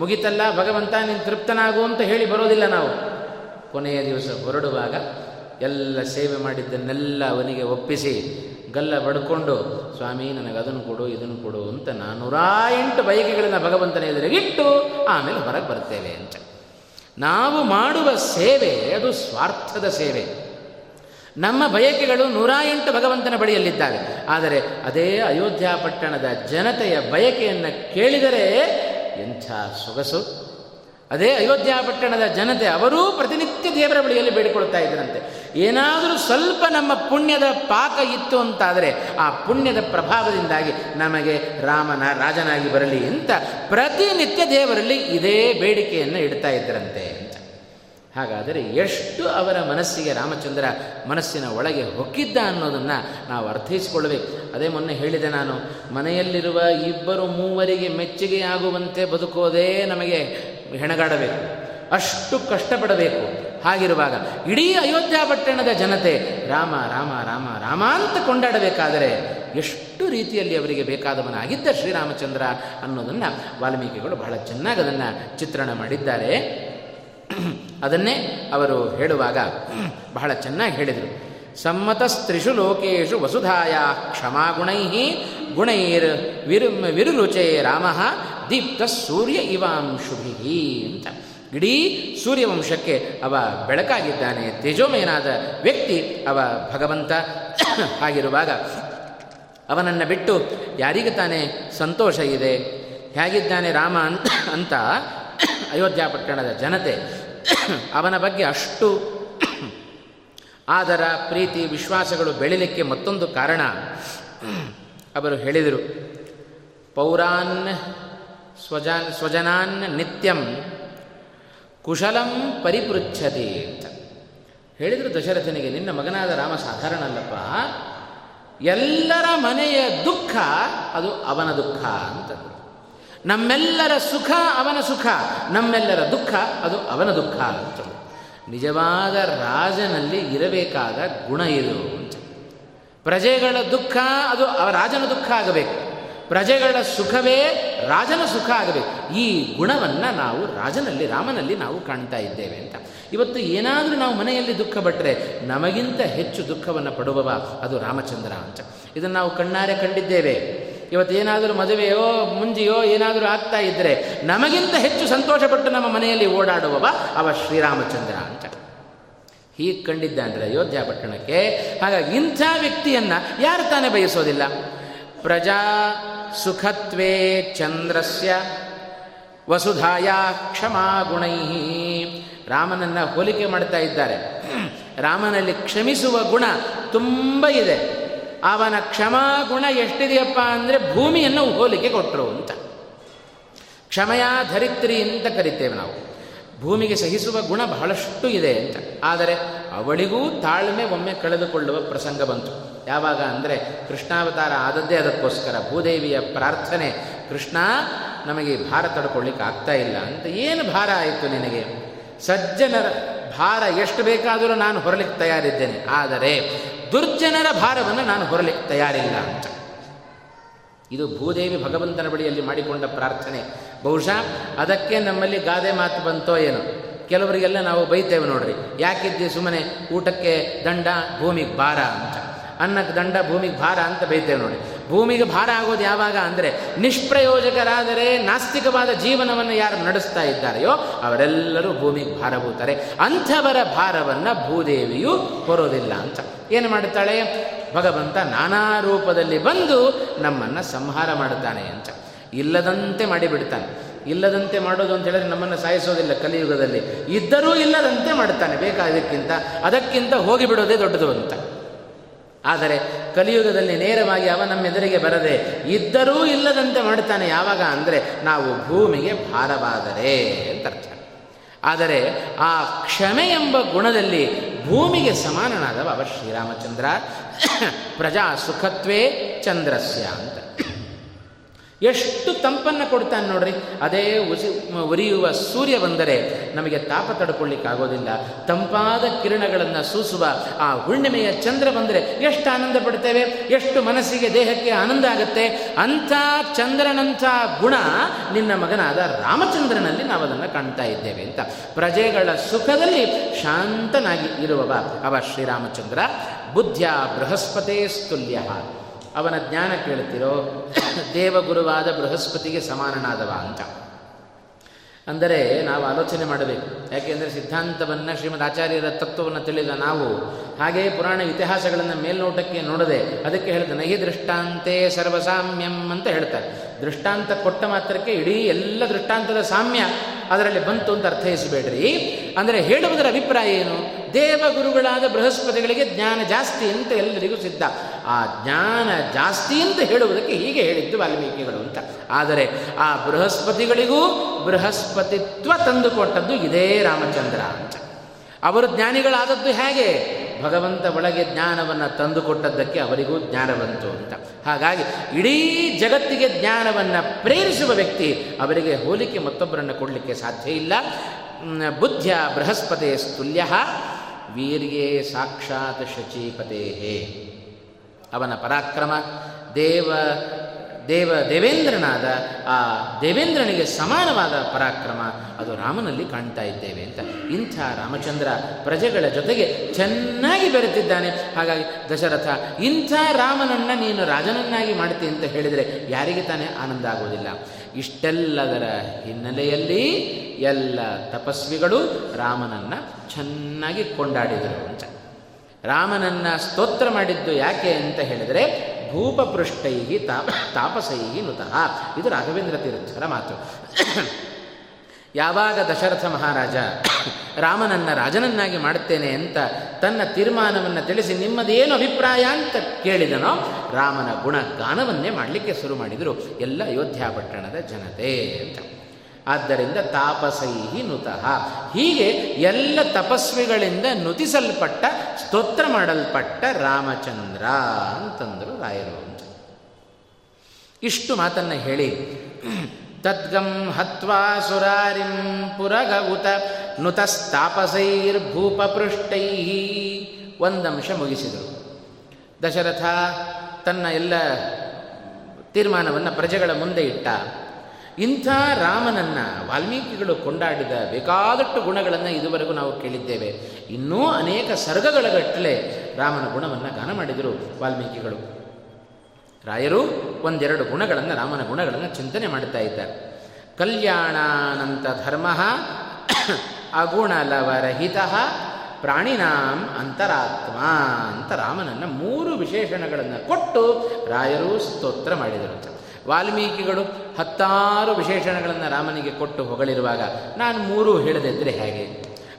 ಮುಗೀತಲ್ಲ ಭಗವಂತ ನೀನು ತೃಪ್ತನಾಗು ಅಂತ ಹೇಳಿ ಬರೋದಿಲ್ಲ ನಾವು. ಕೊನೆಯ ದಿವಸ ಹೊರಡುವಾಗ ಎಲ್ಲ ಸೇವೆ ಮಾಡಿದ್ದನ್ನೆಲ್ಲ ಅವನಿಗೆ ಒಪ್ಪಿಸಿ ಗಲ್ಲ ಬಡ್ಕೊಂಡು, ಸ್ವಾಮಿ ನನಗೆ ಅದನ್ನು ಕೊಡು ಇದನ್ನು ಕೊಡು ಅಂತ 408 ಬಯಕೆಗಳನ್ನು ಭಗವಂತನ ಎದುರಿಗಿಟ್ಟು ಆಮೇಲೆ ಹೊರಗೆ ಬರ್ತೇವೆ ಅಂತ. ನಾವು ಮಾಡುವ ಸೇವೆ ಅದು ಸ್ವಾರ್ಥದ ಸೇವೆ. ನಮ್ಮ ಬಯಕೆಗಳು 108 ಭಗವಂತನ ಬಳಿಯಲ್ಲಿದ್ದಾವೆ. ಆದರೆ ಅದೇ ಅಯೋಧ್ಯ ಪಟ್ಟಣದ ಜನತೆಯ ಬಯಕೆಯನ್ನು ಕೇಳಿದರೆ ಎಂಥ ಸೊಗಸು. ಅದೇ ಅಯೋಧ್ಯ ಪಟ್ಟಣದ ಜನತೆ ಅವರೂ ಪ್ರತಿನಿತ್ಯ ದೇವರ ಬಳಿಯಲ್ಲಿ ಬೇಡಿಕೊಳ್ತಾ ಇದ್ದರಂತೆ. ಏನಾದರೂ ಸ್ವಲ್ಪ ನಮ್ಮ ಪುಣ್ಯದ ಪಾಕ ಇತ್ತು ಅಂತಾದರೆ ಆ ಪುಣ್ಯದ ಪ್ರಭಾವದಿಂದಾಗಿ ನಮಗೆ ರಾಮನ ರಾಜನಾಗಿ ಬರಲಿ ಅಂತ ಪ್ರತಿನಿತ್ಯ ದೇವರಲ್ಲಿ ಇದೇ ಬೇಡಿಕೆಯನ್ನು ಇಡ್ತಾ ಇದ್ದರಂತೆ ಅಂತ. ಹಾಗಾದರೆ ಎಷ್ಟು ಅವರ ಮನಸ್ಸಿಗೆ ರಾಮಚಂದ್ರ ಮನಸ್ಸಿನ ಒಳಗೆ ಹೊಕ್ಕಿದ್ದ ಅನ್ನೋದನ್ನು ನಾವು ಅರ್ಥೈಸಿಕೊಳ್ಳಬೇಕು. ಅದೇ ಮೊನ್ನೆ ಹೇಳಿದೆ ನಾನು, ಮನೆಯಲ್ಲಿರುವ ಇಬ್ಬರು ಮೂವರಿಗೆ ಮೆಚ್ಚುಗೆಯಾಗುವಂತೆ ಬದುಕೋದೇ ನಮಗೆ ಹೆಣಗಾಡಬೇಕು, ಅಷ್ಟು ಕಷ್ಟಪಡಬೇಕು. ಹಾಗಿರುವಾಗ ಇಡೀ ಅಯೋಧ್ಯ ಪಟ್ಟಣದ ಜನತೆ ರಾಮ ರಾಮ ರಾಮ ರಾಮ ಅಂತ ಕೊಂಡಾಡಬೇಕಾದರೆ ಎಷ್ಟು ರೀತಿಯಲ್ಲಿ ಅವರಿಗೆ ಬೇಕಾದವನಾಗಿದ್ದ ಶ್ರೀರಾಮಚಂದ್ರ ಅನ್ನೋದನ್ನು ವಾಲ್ಮೀಕಿಗಳು ಬಹಳ ಚೆನ್ನಾಗಿ ಅದನ್ನು ಚಿತ್ರಣ ಮಾಡಿದ್ದಾರೆ. ಅದನ್ನೇ ಅವರು ಹೇಳುವಾಗ ಬಹಳ ಚೆನ್ನಾಗಿ ಹೇಳಿದರು. ಸಮ್ಮತಸ್ತ್ರಿಷು ಲೋಕೇಶು ವಸುಧಾಯಾ ಕ್ಷಮಾಗುಣೈ ಗುಣೈರ್ ವಿರುರುಚೇ ರಾಮ ದೀಪ್ತ ಸೂರ್ಯ ಇವಾಂಶುಭಿ ಅಂತ. ಇಡೀ ಸೂರ್ಯವಂಶಕ್ಕೆ ಅವ ಬೆಳಕಾಗಿದ್ದಾನೆ, ತೇಜೋಮಯನಾದ ವ್ಯಕ್ತಿ ಅವ ಭಗವಂತ. ಹಾಗಿರುವಾಗ ಅವನನ್ನು ಬಿಟ್ಟು ಯಾರಿಗೆ ತಾನೇ ಸಂತೋಷ ಇದೆ? ಹೇಗಿದ್ದಾನೆ ರಾಮ ಅಂತ ಅಯೋಧ್ಯ ಪಟ್ಟಣದ ಜನತೆ ಅವನ ಬಗ್ಗೆ ಅಷ್ಟು ಆದರ ಪ್ರೀತಿ ವಿಶ್ವಾಸಗಳು ಬೆಳಿಲಿಕ್ಕೆ ಮತ್ತೊಂದು ಕಾರಣ ಅವರು ಹೇಳಿದರು. ಪೌರಾನ್ ಸ್ವಜನಾನ್ ನಿತ್ಯಂ ಕುಶಲಂ ಪರಿಪೃಚ್ಛತಿ ಅಂತ ಹೇಳಿದರು ದಶರಥನಿಗೆ. ನಿನ್ನ ಮಗನಾದ ರಾಮ ಸಾಧಾರಣ ಅಲ್ಲಪ್ಪ, ಎಲ್ಲರ ಮನೆಯ ದುಃಖ ಅದು ಅವನ ದುಃಖ ಅಂತಂದರು. ನಮ್ಮೆಲ್ಲರ ಸುಖ ಅವನ ಸುಖ, ನಮ್ಮೆಲ್ಲರ ದುಃಖ ಅದು ಅವನ ದುಃಖ ಅಂತಂದರು. ನಿಜವಾದ ರಾಜನಲ್ಲಿ ಇರಬೇಕಾದ ಗುಣ ಇದು ಅಂತ. ಪ್ರಜೆಗಳ ದುಃಖ ಅದು ರಾಜನ ದುಃಖ ಆಗಬೇಕು, ಪ್ರಜೆಗಳ ಸುಖವೇ ರಾಜನ ಸುಖ ಆಗಬೇಕು. ಈ ಗುಣವನ್ನು ನಾವು ರಾಜನಲ್ಲಿ, ರಾಮನಲ್ಲಿ ನಾವು ಕಾಣ್ತಾ ಇದ್ದೇವೆ ಅಂತ. ಇವತ್ತು ಏನಾದರೂ ನಾವು ಮನೆಯಲ್ಲಿ ದುಃಖ ಪಟ್ಟರೆ ನಮಗಿಂತ ಹೆಚ್ಚು ದುಃಖವನ್ನು ಪಡುವವ ಅದು ರಾಮಚಂದ್ರ ಅಂತ. ಇದನ್ನು ನಾವು ಕಣ್ಣಾರೆ ಕಂಡಿದ್ದೇವೆ. ಇವತ್ತೇನಾದರೂ ಮದುವೆಯೋ ಮುಂಜಿಯೋ ಏನಾದರೂ ಆಗ್ತಾ ಇದ್ದರೆ ನಮಗಿಂತ ಹೆಚ್ಚು ಸಂತೋಷಪಟ್ಟು ನಮ್ಮ ಮನೆಯಲ್ಲಿ ಓಡಾಡುವವ ಅವ ಶ್ರೀರಾಮಚಂದ್ರ ಅಂತ. ಹೀಗೆ ಕಂಡಿದ್ದ ಅಂದರೆ ಅಯೋಧ್ಯ ಪಟ್ಟಣಕ್ಕೆ. ಹಾಗಾಗಿ ಇಂಥ ವ್ಯಕ್ತಿಯನ್ನು ಯಾರು ತಾನೇ ಬಯಸೋದಿಲ್ಲ? ಪ್ರಜಾ ಸುಖತ್ವೇ ಚಂದ್ರಸ್ಯ ವಸುಧಾಯಾ ಕ್ಷಮಾ ಗುಣೈ. ರಾಮನನ್ನು ಹೋಲಿಕೆ ಮಾಡ್ತಾ ಇದ್ದಾರೆ. ರಾಮನಲ್ಲಿ ಕ್ಷಮಿಸುವ ಗುಣ ತುಂಬ ಇದೆ. ಅವನ ಕ್ಷಮಾ ಗುಣ ಎಷ್ಟಿದೆಯಪ್ಪ ಅಂದರೆ ಭೂಮಿಯನ್ನು ಹೋಲಿಕೆ ಕೊಟ್ಟರು ಅಂತ. ಕ್ಷಮೆಯ ಧರಿತ್ರಿ ಅಂತ ಕರಿತೇವೆ ನಾವು. ಭೂಮಿಗೆ ಸಹಿಸುವ ಗುಣ ಬಹಳಷ್ಟು ಇದೆ ಅಂತ. ಆದರೆ ಅವಳಿಗೂ ತಾಳ್ಮೆ ಒಮ್ಮೆ ಕಳೆದುಕೊಳ್ಳುವ ಪ್ರಸಂಗ ಬಂತು. ಯಾವಾಗ ಅಂದರೆ ಕೃಷ್ಣಾವತಾರ ಆದದ್ದೇ ಅದಕ್ಕೋಸ್ಕರ. ಭೂದೇವಿಯ ಪ್ರಾರ್ಥನೆ, ಕೃಷ್ಣ ನಮಗೆ ಭಾರ ತಡ್ಕೊಳ್ಳಿಕ್ಕೆ ಆಗ್ತಾ ಇಲ್ಲ ಅಂತ. ಏನು ಭಾರ ಆಯಿತು ನಿನಗೆ? ಸಜ್ಜನರ ಭಾರ ಎಷ್ಟು ಬೇಕಾದರೂ ನಾನು ಹೊರಲಿಕ್ಕೆ ತಯಾರಿದ್ದೇನೆ, ಆದರೆ ದುರ್ಜನರ ಭಾರವನ್ನು ನಾನು ಹೊರಲಿಕ್ಕೆ ತಯಾರಿಲ್ಲ ಅಂತ. ಇದು ಭೂದೇವಿ ಭಗವಂತನ ಬಳಿಯಲ್ಲಿ ಮಾಡಿಕೊಂಡ ಪ್ರಾರ್ಥನೆ. ಬಹುಶಃ ಅದಕ್ಕೆ ನಮ್ಮಲ್ಲಿ ಗಾದೆ ಮಾತು ಬಂತೋ ಏನೋ. ಕೆಲವರಿಗೆಲ್ಲ ನಾವು ಬೈತೇವೆ ನೋಡ್ರಿ, ಯಾಕಿದ್ದೆ ಸುಮ್ಮನೆ ಊಟಕ್ಕೆ ದಂಡ ಭೂಮಿಗೆ ಭಾರ ಅಂತ, ಅನ್ನಕ್ಕೆ ದಂಡ ಭೂಮಿಗೆ ಭಾರ ಅಂತ ಬೈತೇವೆ ನೋಡಿ. ಭೂಮಿಗೆ ಭಾರ ಆಗೋದು ಯಾವಾಗ ಅಂದರೆ ನಿಷ್ಪ್ರಯೋಜಕರಾದರೆ ನಾಸ್ತಿಕವಾದ ಜೀವನವನ್ನು ಯಾರು ನಡೆಸ್ತಾ ಇದ್ದಾರೆಯೋ ಅವರೆಲ್ಲರೂ ಭೂಮಿಗೆ ಭಾರಭೂತಾರೆ. ಅಂಥವರ ಭಾರವನ್ನು ಭೂದೇವಿಯು ಹೊರೋದಿಲ್ಲ ಅಂತ. ಏನು ಮಾಡ್ತಾಳೆ? ಭಗವಂತ ನಾನಾ ರೂಪದಲ್ಲಿ ಬಂದು ನಮ್ಮನ್ನು ಸಂಹಾರ ಮಾಡ್ತಾನೆ ಅಂತ. ಇಲ್ಲದಂತೆ ಮಾಡಿಬಿಡ್ತಾನೆ. ಇಲ್ಲದಂತೆ ಮಾಡೋದು ಅಂತ ಹೇಳಿದ್ರೆ ನಮ್ಮನ್ನು ಸಾಯಿಸೋದಿಲ್ಲ ಕಲಿಯುಗದಲ್ಲಿ. ಇದ್ದರೂ ಇಲ್ಲದಂತೆ ಮಾಡ್ತಾನೆ, ಬೇಕಾದಕ್ಕಿಂತ ಅದಕ್ಕಿಂತ ಹೋಗಿಬಿಡೋದೇ ದೊಡ್ಡದು ಅಂತ. ಆದರೆ ಕಲಿಯುಗದಲ್ಲಿ ನೇರವಾಗಿ ಅವ ನಮ್ಮೆದುರಿಗೆ ಬರದೆ ಇದ್ದರೂ ಇಲ್ಲದಂತೆ ಮಾಡ್ತಾನೆ. ಯಾವಾಗ ಅಂದರೆ ನಾವು ಭೂಮಿಗೆ ಭಾರವಾದರೆ ಅಂತರ್ಥ. ಆದರೆ ಆ ಕ್ಷಮೆ ಎಂಬ ಗುಣದಲ್ಲಿ ಭೂಮಿಗೆ ಸಮಾನನಾದವ ಅವ ಶ್ರೀರಾಮಚಂದ್ರ. ಪ್ರಜಾ ಸುಖತ್ವೇ ಚಂದ್ರಸ್ಯ ಅಂತ. ಎಷ್ಟು ತಂಪನ್ನು ಕೊಡ್ತಾನೆ ನೋಡ್ರಿ. ಅದೇ ಉರಿಯುವ ಸೂರ್ಯ ಬಂದರೆ ನಮಗೆ ತಾಪ ತಡ್ಕೊಳ್ಳಿಕ್ಕಾಗೋದಿಲ್ಲ. ತಂಪಾದ ಕಿರಣಗಳನ್ನು ಸೂಸುವ ಆ ಹುಣ್ಣಿಮೆಯ ಚಂದ್ರ ಬಂದರೆ ಎಷ್ಟು ಆನಂದ ಪಡ್ತೇವೆ, ಎಷ್ಟು ಮನಸ್ಸಿಗೆ ದೇಹಕ್ಕೆ ಆನಂದ ಆಗುತ್ತೆ. ಅಂಥ ಚಂದ್ರನಂಥ ಗುಣ ನಿನ್ನ ಮಗನಾದ ರಾಮಚಂದ್ರನಲ್ಲಿ ನಾವು ಅದನ್ನು ಕಾಣ್ತಾ ಇದ್ದೇವೆ ಅಂತ. ಪ್ರಜೆಗಳ ಸುಖದಲ್ಲಿ ಶಾಂತನಾಗಿ ಇರುವವ ಅವ ಶ್ರೀರಾಮಚಂದ್ರ. ಬುದ್ಧಿಯ ಬೃಹಸ್ಪತೇ ಸ್ತುಲ್ಯ. ಅವನ ಜ್ಞಾನ ಕೇಳ್ತಿರೋ? ದೇವಗುರುವಾದ ಬೃಹಸ್ಪತಿಗೆ ಸಮಾನನಾದವ ಅಂತ. ಅಂದರೆ ನಾವು ಆಲೋಚನೆ ಮಾಡಬೇಕು. ಯಾಕೆಂದರೆ ಸಿದ್ಧಾಂತವನ್ನು, ಶ್ರೀಮದ್ ಆಚಾರ್ಯರ ತತ್ವವನ್ನು ತಿಳಿದ ನಾವು ಹಾಗೆಯೇ ಪುರಾಣ ಇತಿಹಾಸಗಳನ್ನು ಮೇಲ್ನೋಟಕ್ಕೆ ನೋಡದೆ, ಅದಕ್ಕೆ ಹೇಳಿದ ನಹಿ ದೃಷ್ಟಾಂತೆ ಸರ್ವಸಾಮ್ಯಂ ಅಂತ ಹೇಳ್ತಾರೆ. ದೃಷ್ಟಾಂತ ಕೊಟ್ಟ ಮಾತ್ರಕ್ಕೆ ಇಡೀ ಎಲ್ಲ ದೃಷ್ಟಾಂತದ ಸಾಮ್ಯ ಅದರಲ್ಲಿ ಬಂತು ಅಂತ ಅರ್ಥೈಸಬೇಡ್ರಿ. ಅಂದರೆ ಹೇಳುವುದರ ಅಭಿಪ್ರಾಯ ಏನು? ದೇವಗುರುಗಳಾದ ಬೃಹಸ್ಪತಿಗಳಿಗೆ ಜ್ಞಾನ ಜಾಸ್ತಿ ಅಂತ ಎಲ್ಲರಿಗೂ ಸಿದ್ಧ. ಆ ಜ್ಞಾನ ಜಾಸ್ತಿ ಅಂತ ಹೇಳುವುದಕ್ಕೆ ಹೀಗೆ ಹೇಳಿದ್ದು ವಾಲ್ಮೀಕಿಗಳು ಅಂತ. ಆದರೆ ಆ ಬೃಹಸ್ಪತಿಗಳಿಗೂ ಬೃಹಸ್ಪತಿತ್ವ ತಂದುಕೊಟ್ಟದ್ದು ಇದೇ ರಾಮಚಂದ್ರ ಅಂತ. ಅವರು ಜ್ಞಾನಿಗಳಾದದ್ದು ಹೇಗೆ? ಭಗವಂತ ಒಳಗೆ ಜ್ಞಾನವನ್ನು ತಂದುಕೊಟ್ಟದ್ದಕ್ಕೆ ಅವರಿಗೂ ಜ್ಞಾನ ಬಂತು ಅಂತ. ಹಾಗಾಗಿ ಇಡೀ ಜಗತ್ತಿಗೆ ಜ್ಞಾನವನ್ನು ಪ್ರೇರಿಸುವ ವ್ಯಕ್ತಿ, ಅವರಿಗೆ ಹೋಲಿಕೆ ಮತ್ತೊಬ್ಬರನ್ನು ಕೊಡಲಿಕ್ಕೆ ಸಾಧ್ಯ ಇಲ್ಲ. ಬುದ್ಧಿಯ ಬೃಹಸ್ಪತಿ ಸ್ತುಲ್ಯ ವೀರ್ಯೇ ಸಾಕ್ಷಾತ್ ಶಚೀಪತೇ. ಅವನ ಪರಾಕ್ರಮ ದೇವೇಂದ್ರನಾದ ಆ ದೇವೇಂದ್ರನಿಗೆ ಸಮಾನವಾದ ಪರಾಕ್ರಮ ಅದು ರಾಮನಲ್ಲಿ ಕಾಣ್ತಾ ಇದ್ದೇವೆ ಅಂತ. ಇಂಥ ರಾಮಚಂದ್ರ ಪ್ರಜೆಗಳ ಜೊತೆಗೆ ಚೆನ್ನಾಗಿ ಬೆರೆತಿದ್ದಾನೆ. ಹಾಗಾಗಿ ದಶರಥ, ಇಂಥ ರಾಮನನ್ನು ನೀನು ರಾಜನನ್ನಾಗಿ ಮಾಡ್ತಿ ಅಂತ ಹೇಳಿದರೆ ಯಾರಿಗೆ ತಾನೇ ಆನಂದ ಆಗೋದಿಲ್ಲ? ಇಷ್ಟೆಲ್ಲದರ ಹಿನ್ನೆಲೆಯಲ್ಲಿ ಎಲ್ಲ ತಪಸ್ವಿಗಳು ರಾಮನನ್ನು ಚೆನ್ನಾಗಿ ಕೊಂಡಾಡಿದರು ಅಂತ. ರಾಮನನ್ನು ಸ್ತೋತ್ರ ಮಾಡಿದ್ದು ಯಾಕೆ ಅಂತ ಹೇಳಿದರೆ ಭೂಪಪೃಷ್ಟೈಹಿ ತಾಪಸೈಹಿ ನುತಃ. ಇದು ರಾಘವೇಂದ್ರ ತೀರ್ಥರ ಮಾತು. ಯಾವಾಗ ದಶರಥ ಮಹಾರಾಜ ರಾಮನನ್ನು ರಾಜನನ್ನಾಗಿ ಮಾಡುತ್ತೇನೆ ಅಂತ ತನ್ನ ತೀರ್ಮಾನವನ್ನು ತಿಳಿಸಿ ನಿಮ್ಮದೇನು ಅಭಿಪ್ರಾಯ ಅಂತ ಕೇಳಿದನೋ, ರಾಮನ ಗುಣಗಾನವನ್ನೇ ಮಾಡಲಿಕ್ಕೆ ಶುರು ಮಾಡಿದರು ಎಲ್ಲ ಅಯೋಧ್ಯ ಪಟ್ಟಣದ ಜನತೆ ಅಂತ. ಆದ್ದರಿಂದ ತಾಪಸೈಹಿ ನುತಃ, ಹೀಗೆ ಎಲ್ಲ ತಪಸ್ವಿಗಳಿಂದ ನುತಿಸಲ್ಪಟ್ಟ, ಸ್ತೋತ್ರ ಮಾಡಲ್ಪಟ್ಟ ರಾಮಚಂದ್ರ ಅಂತಂದರು ರಾಯರು ಅಂತ. ಇಷ್ಟು ಮಾತನ್ನು ಹೇಳಿ ತದ್ಗಂ ಹತ್ವಾ ಸುರಾರಿಂ ಪುರಗವುತ ನುತಸ್ತಾಪಸೈರ್ಭೂಪೃಷ್ಟೈ ಒಂದಂಶ ಮುಗಿಸಿದರು. ದಶರಥ ತನ್ನ ಎಲ್ಲ ತೀರ್ಮಾನವನ್ನು ಪ್ರಜೆಗಳ ಮುಂದೆ ಇಟ್ಟ. ಇಂಥ ರಾಮನನ್ನು ವಾಲ್ಮೀಕಿಗಳು ಕೊಂಡಾಡಿದ ಬೇಕಾದಷ್ಟು ಗುಣಗಳನ್ನು ಇದುವರೆಗೂ ನಾವು ಕೇಳಿದ್ದೇವೆ. ಇನ್ನೂ ಅನೇಕ ಸರ್ಗಗಳ ಗಟ್ಟಲೆ ರಾಮನ ಗುಣವನ್ನು ಗಾನ ಮಾಡಿದರು ವಾಲ್ಮೀಕಿಗಳು. ರಾಯರು ಒಂದೆರಡು ಗುಣಗಳನ್ನು, ರಾಮನ ಗುಣಗಳನ್ನು ಚಿಂತನೆ ಮಾಡ್ತಾ ಇದ್ದಾರೆ. ಕಲ್ಯಾಣಾನಂತ ಧರ್ಮ ಅಗುಣಲವರಹಿತ ಪ್ರಾಣಿನಾಂ ಅಂತರಾತ್ಮ ಅಂತ ರಾಮನನ್ನು ಮೂರು ವಿಶೇಷಣಗಳನ್ನು ಕೊಟ್ಟು ರಾಯರು ಸ್ತೋತ್ರ ಮಾಡಿದರು. ವಾಲ್ಮೀಕಿಗಳು ಹತ್ತಾರು ವಿಶೇಷಣಗಳನ್ನು ರಾಮನಿಗೆ ಕೊಟ್ಟು ಹೊಗಳಿರುವಾಗ ನಾನು ಮೂರು ಹೇಳದಿದ್ದರೆ ಹೇಗೆ?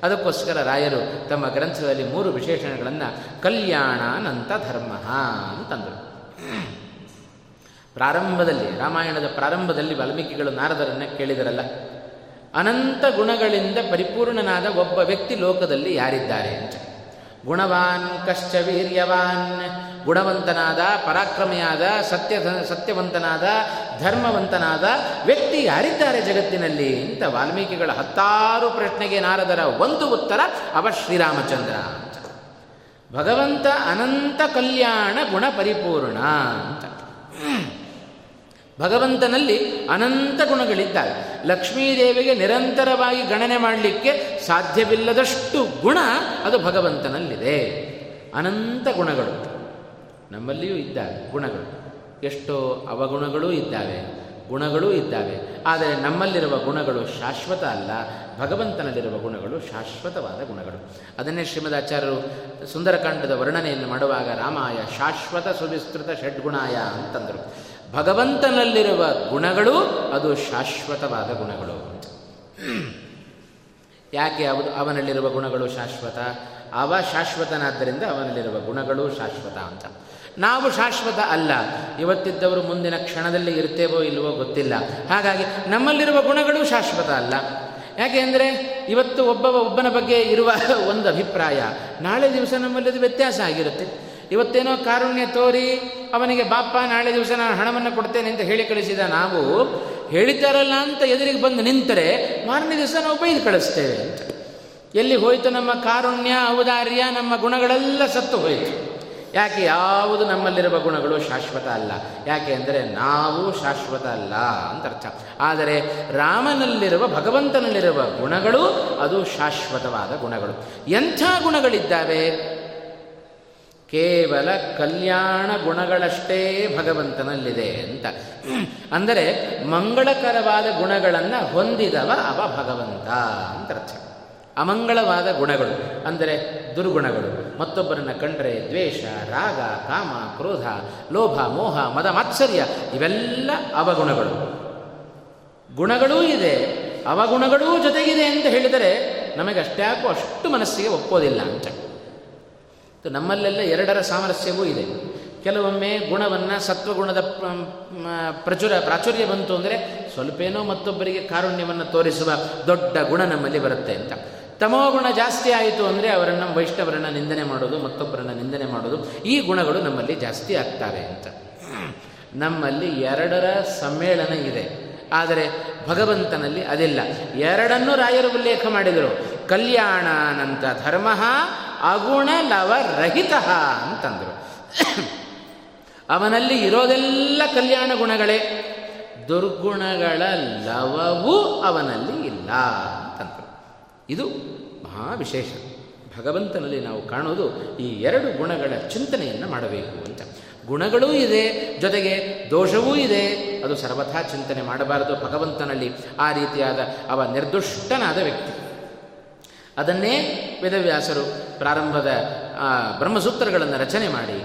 ಅದಕ್ಕೋಸ್ಕರ ರಾಯರು ತಮ್ಮ ಗ್ರಂಥದಲ್ಲಿ ಮೂರು ವಿಶೇಷಣಗಳನ್ನು ಕಲ್ಯಾಣಾನಂತ ಧರ್ಮ ಅಂತಂದರು. ಪ್ರಾರಂಭದಲ್ಲಿ, ರಾಮಾಯಣದ ಪ್ರಾರಂಭದಲ್ಲಿ ವಾಲ್ಮೀಕಿಗಳು ನಾರದರನ್ನು ಕೇಳಿದರಲ್ಲ, ಅನಂತ ಗುಣಗಳಿಂದ ಪರಿಪೂರ್ಣನಾದ ಒಬ್ಬ ವ್ಯಕ್ತಿ ಲೋಕದಲ್ಲಿ ಯಾರಿದ್ದಾರೆ ಅಂತ. ಗುಣವಾನ್ ಕಶ್ಚ ವೀರ್ಯವಾನ್, ಗುಣವಂತನಾದ, ಪರಾಕ್ರಮೆಯಾದ, ಸತ್ಯವಂತನಾದ, ಧರ್ಮವಂತನಾದ ವ್ಯಕ್ತಿ ಯಾರಿದ್ದಾರೆ ಜಗತ್ತಿನಲ್ಲಿ ಅಂತ ವಾಲ್ಮೀಕಿಗಳ ಹತ್ತಾರು ಪ್ರಶ್ನೆಗೆ ನಾರದರ ಒಂದು ಉತ್ತರ, ಅವ ಶ್ರೀರಾಮಚಂದ್ರ ಅಂತ. ಭಗವಂತ ಅನಂತ ಕಲ್ಯಾಣ ಗುಣ ಪರಿಪೂರ್ಣ ಅಂತ. ಭಗವಂತನಲ್ಲಿ ಅನಂತ ಗುಣಗಳಿದ್ದಾವೆ. ಲಕ್ಷ್ಮೀದೇವಿಗೆ ನಿರಂತರವಾಗಿ ಗಣನೆ ಮಾಡಲಿಕ್ಕೆ ಸಾಧ್ಯವಿಲ್ಲದಷ್ಟು ಗುಣ ಅದು ಭಗವಂತನಲ್ಲಿದೆ. ಅನಂತ ಗುಣಗಳು ನಮ್ಮಲ್ಲಿಯೂ ಇದ್ದಾವೆ. ಗುಣಗಳು ಎಷ್ಟೋ, ಅವಗುಣಗಳೂ ಇದ್ದಾವೆ, ಗುಣಗಳೂ ಇದ್ದಾವೆ. ಆದರೆ ನಮ್ಮಲ್ಲಿರುವ ಗುಣಗಳು ಶಾಶ್ವತ ಅಲ್ಲ, ಭಗವಂತನಲ್ಲಿರುವ ಗುಣಗಳು ಶಾಶ್ವತವಾದ ಗುಣಗಳು. ಅದನ್ನೇ ಶ್ರೀಮದ್ ಆಚಾರ್ಯರು ಸುಂದರಕಾಂಡದ ವರ್ಣನೆಯನ್ನು ಮಾಡುವಾಗ ರಾಮಾಯ ಶಾಶ್ವತ ಸುವಿಸ್ತೃತ ಷಡ್ಗುಣಾಯ ಅಂತಂದರು. ಭಗವಂತನಲ್ಲಿರುವ ಗುಣಗಳು ಅದು ಶಾಶ್ವತವಾದ ಗುಣಗಳು. ಯಾಕೆ ಅವನಲ್ಲಿರುವ ಗುಣಗಳು ಶಾಶ್ವತ? ಅವ ಶಾಶ್ವತನಾದ್ದರಿಂದ ಅವನಲ್ಲಿರುವ ಗುಣಗಳು ಶಾಶ್ವತ ಅಂತ. ನಾವು ಶಾಶ್ವತ ಅಲ್ಲ, ಇವತ್ತಿದ್ದವರು ಮುಂದಿನ ಕ್ಷಣದಲ್ಲಿ ಇರ್ತೇವೋ ಇಲ್ಲವೋ ಗೊತ್ತಿಲ್ಲ. ಹಾಗಾಗಿ ನಮ್ಮಲ್ಲಿರುವ ಗುಣಗಳು ಶಾಶ್ವತ ಅಲ್ಲ. ಯಾಕೆ ಅಂದರೆ ಇವತ್ತು ಒಬ್ಬನ ಬಗ್ಗೆ ಇರುವ ಒಂದು ಅಭಿಪ್ರಾಯ ನಾಳೆ ದಿವಸ ನಮ್ಮಲ್ಲಿದ್ದು ವ್ಯತ್ಯಾಸ ಆಗಿರುತ್ತೆ. ಇವತ್ತೇನೋ ಕಾರುಣ್ಯ ತೋರಿ ಅವನಿಗೆ ಬಾಪ ನಾಳೆ ದಿವಸ ನಾನು ಹಣವನ್ನು ಕೊಡ್ತೇನೆ ಅಂತ ಹೇಳಿ ಕಳಿಸಿದ ನಾವು ಹೇಳಿದ್ದಾರಲ್ಲ ಅಂತ ಎದುರಿಗೆ ಬಂದು ನಿಂತರೆ ಮಾರನೇ ದಿವಸ ನಾವು ಬೈದು ಕಳಿಸ್ತೇವೆ ಅಂತ. ಎಲ್ಲಿ ಹೋಯಿತು ನಮ್ಮ ಕಾರುಣ್ಯ, ಔದಾರ್ಯ, ನಮ್ಮ ಗುಣಗಳೆಲ್ಲ ಸತ್ತು ಹೋಯಿತು. ಯಾಕೆ? ಯಾವುದು ನಮ್ಮಲ್ಲಿರುವ ಗುಣಗಳು ಶಾಶ್ವತ ಅಲ್ಲ. ಯಾಕೆ ಅಂದರೆ ನಾವು ಶಾಶ್ವತ ಅಲ್ಲ ಅಂತ ಅರ್ಥ. ಆದರೆ ರಾಮನಲ್ಲಿರುವ, ಭಗವಂತನಲ್ಲಿರುವ ಗುಣಗಳು ಅದು ಶಾಶ್ವತವಾದ ಗುಣಗಳು. ಎಂಥ ಗುಣಗಳಿದ್ದಾವೆ? ಕೇವಲ ಕಲ್ಯಾಣ ಗುಣಗಳಷ್ಟೇ ಭಗವಂತನಲ್ಲಿದೆ ಅಂತ. ಅಂದರೆ ಮಂಗಳಕರವಾದ ಗುಣಗಳನ್ನು ಹೊಂದಿದವ ಅವ ಭಗವಂತ ಅಂತ ಅರ್ಥ. ಅಮಂಗಳವಾದ ಗುಣಗಳು ಅಂದರೆ ದುರ್ಗುಣಗಳು, ಮತ್ತೊಬ್ಬರನ್ನು ಕಂಡರೆ ದ್ವೇಷ, ರಾಗ, ಕಾಮ, ಕ್ರೋಧ, ಲೋಭ, ಮೋಹ, ಮದ, ಮಾತ್ಸರ್ಯ, ಇವೆಲ್ಲ ಅವಗುಣಗಳು. ಗುಣಗಳೂ ಇದೆ, ಅವಗುಣಗಳೂ ಜೊತೆಗಿದೆ ಅಂತ ಹೇಳಿದರೆ ನಮಗೆ ಅಷ್ಟ್ಯಾಕೂ ಅಷ್ಟು ಮನಸ್ಸಿಗೆ ಒಪ್ಪೋದಿಲ್ಲ ಅಂತ. ನಮ್ಮಲ್ಲೆಲ್ಲ ಎರಡರ ಸಾಮರಸ್ಯವೂ ಇದೆ. ಕೆಲವೊಮ್ಮೆ ಗುಣವನ್ನು ಸತ್ವಗುಣದ ಪ್ರಾಚುರ್ಯ ಬಂತು ಅಂದರೆ ಸ್ವಲ್ಪೇನೋ ಮತ್ತೊಬ್ಬರಿಗೆ ಕಾರುಣ್ಯವನ್ನು ತೋರಿಸುವ ದೊಡ್ಡ ಗುಣ ನಮ್ಮಲ್ಲಿ ಬರುತ್ತೆ ಅಂತ. ತಮೋಗುಣ ಜಾಸ್ತಿ ಆಯಿತು ಅಂದರೆ ಅವರನ್ನು, ವೈಷ್ಣವರನ್ನು ನಿಂದನೆ ಮಾಡೋದು, ಮತ್ತೊಬ್ಬರನ್ನು ನಿಂದನೆ ಮಾಡೋದು, ಈ ಗುಣಗಳು ನಮ್ಮಲ್ಲಿ ಜಾಸ್ತಿ ಆಗ್ತವೆ ಅಂತ. ನಮ್ಮಲ್ಲಿ ಎರಡರ ಸಮ್ಮೇಳನ ಇದೆ, ಆದರೆ ಭಗವಂತನಲ್ಲಿ ಅದಿಲ್ಲ. ಎರಡನ್ನೂ ರಾಯರು ಉಲ್ಲೇಖ ಮಾಡಿದರು. ಕಲ್ಯಾಣಾನಂತ ಧರ್ಮ ಅಗುಣ ಲವರಹಿತ ಅಂತಂದರು. ಅವನಲ್ಲಿ ಇರೋದೆಲ್ಲ ಕಲ್ಯಾಣ ಗುಣಗಳೇ, ದುರ್ಗುಣಗಳ ಲವವೂ ಅವನಲ್ಲಿ ಇಲ್ಲ ಅಂತಂದರು. ಇದು ಮಹಾ ವಿಶೇಷ. ಭಗವಂತನಲ್ಲಿ ನಾವು ಕಾಣೋದು ಈ ಎರಡು ಗುಣಗಳ ಚಿಂತನೆಯನ್ನು ಮಾಡಬೇಕು ಅಂತ. ಗುಣಗಳೂ ಇದೆ, ಜೊತೆಗೆ ದೋಷವೂ ಇದೆ, ಅದು ಸರ್ವಥಾ ಚಿಂತನೆ ಮಾಡಬಾರದು ಭಗವಂತನಲ್ಲಿ. ಆ ರೀತಿಯಾದ ಅವ ನಿರ್ದುಷ್ಟನಾದ ವ್ಯಕ್ತಿ. ಅದನ್ನೇ ವೇದವ್ಯಾಸರು ಪ್ರಾರಂಭದ ಬ್ರಹ್ಮಸೂತ್ರಗಳನ್ನು ರಚನೆ ಮಾಡಿ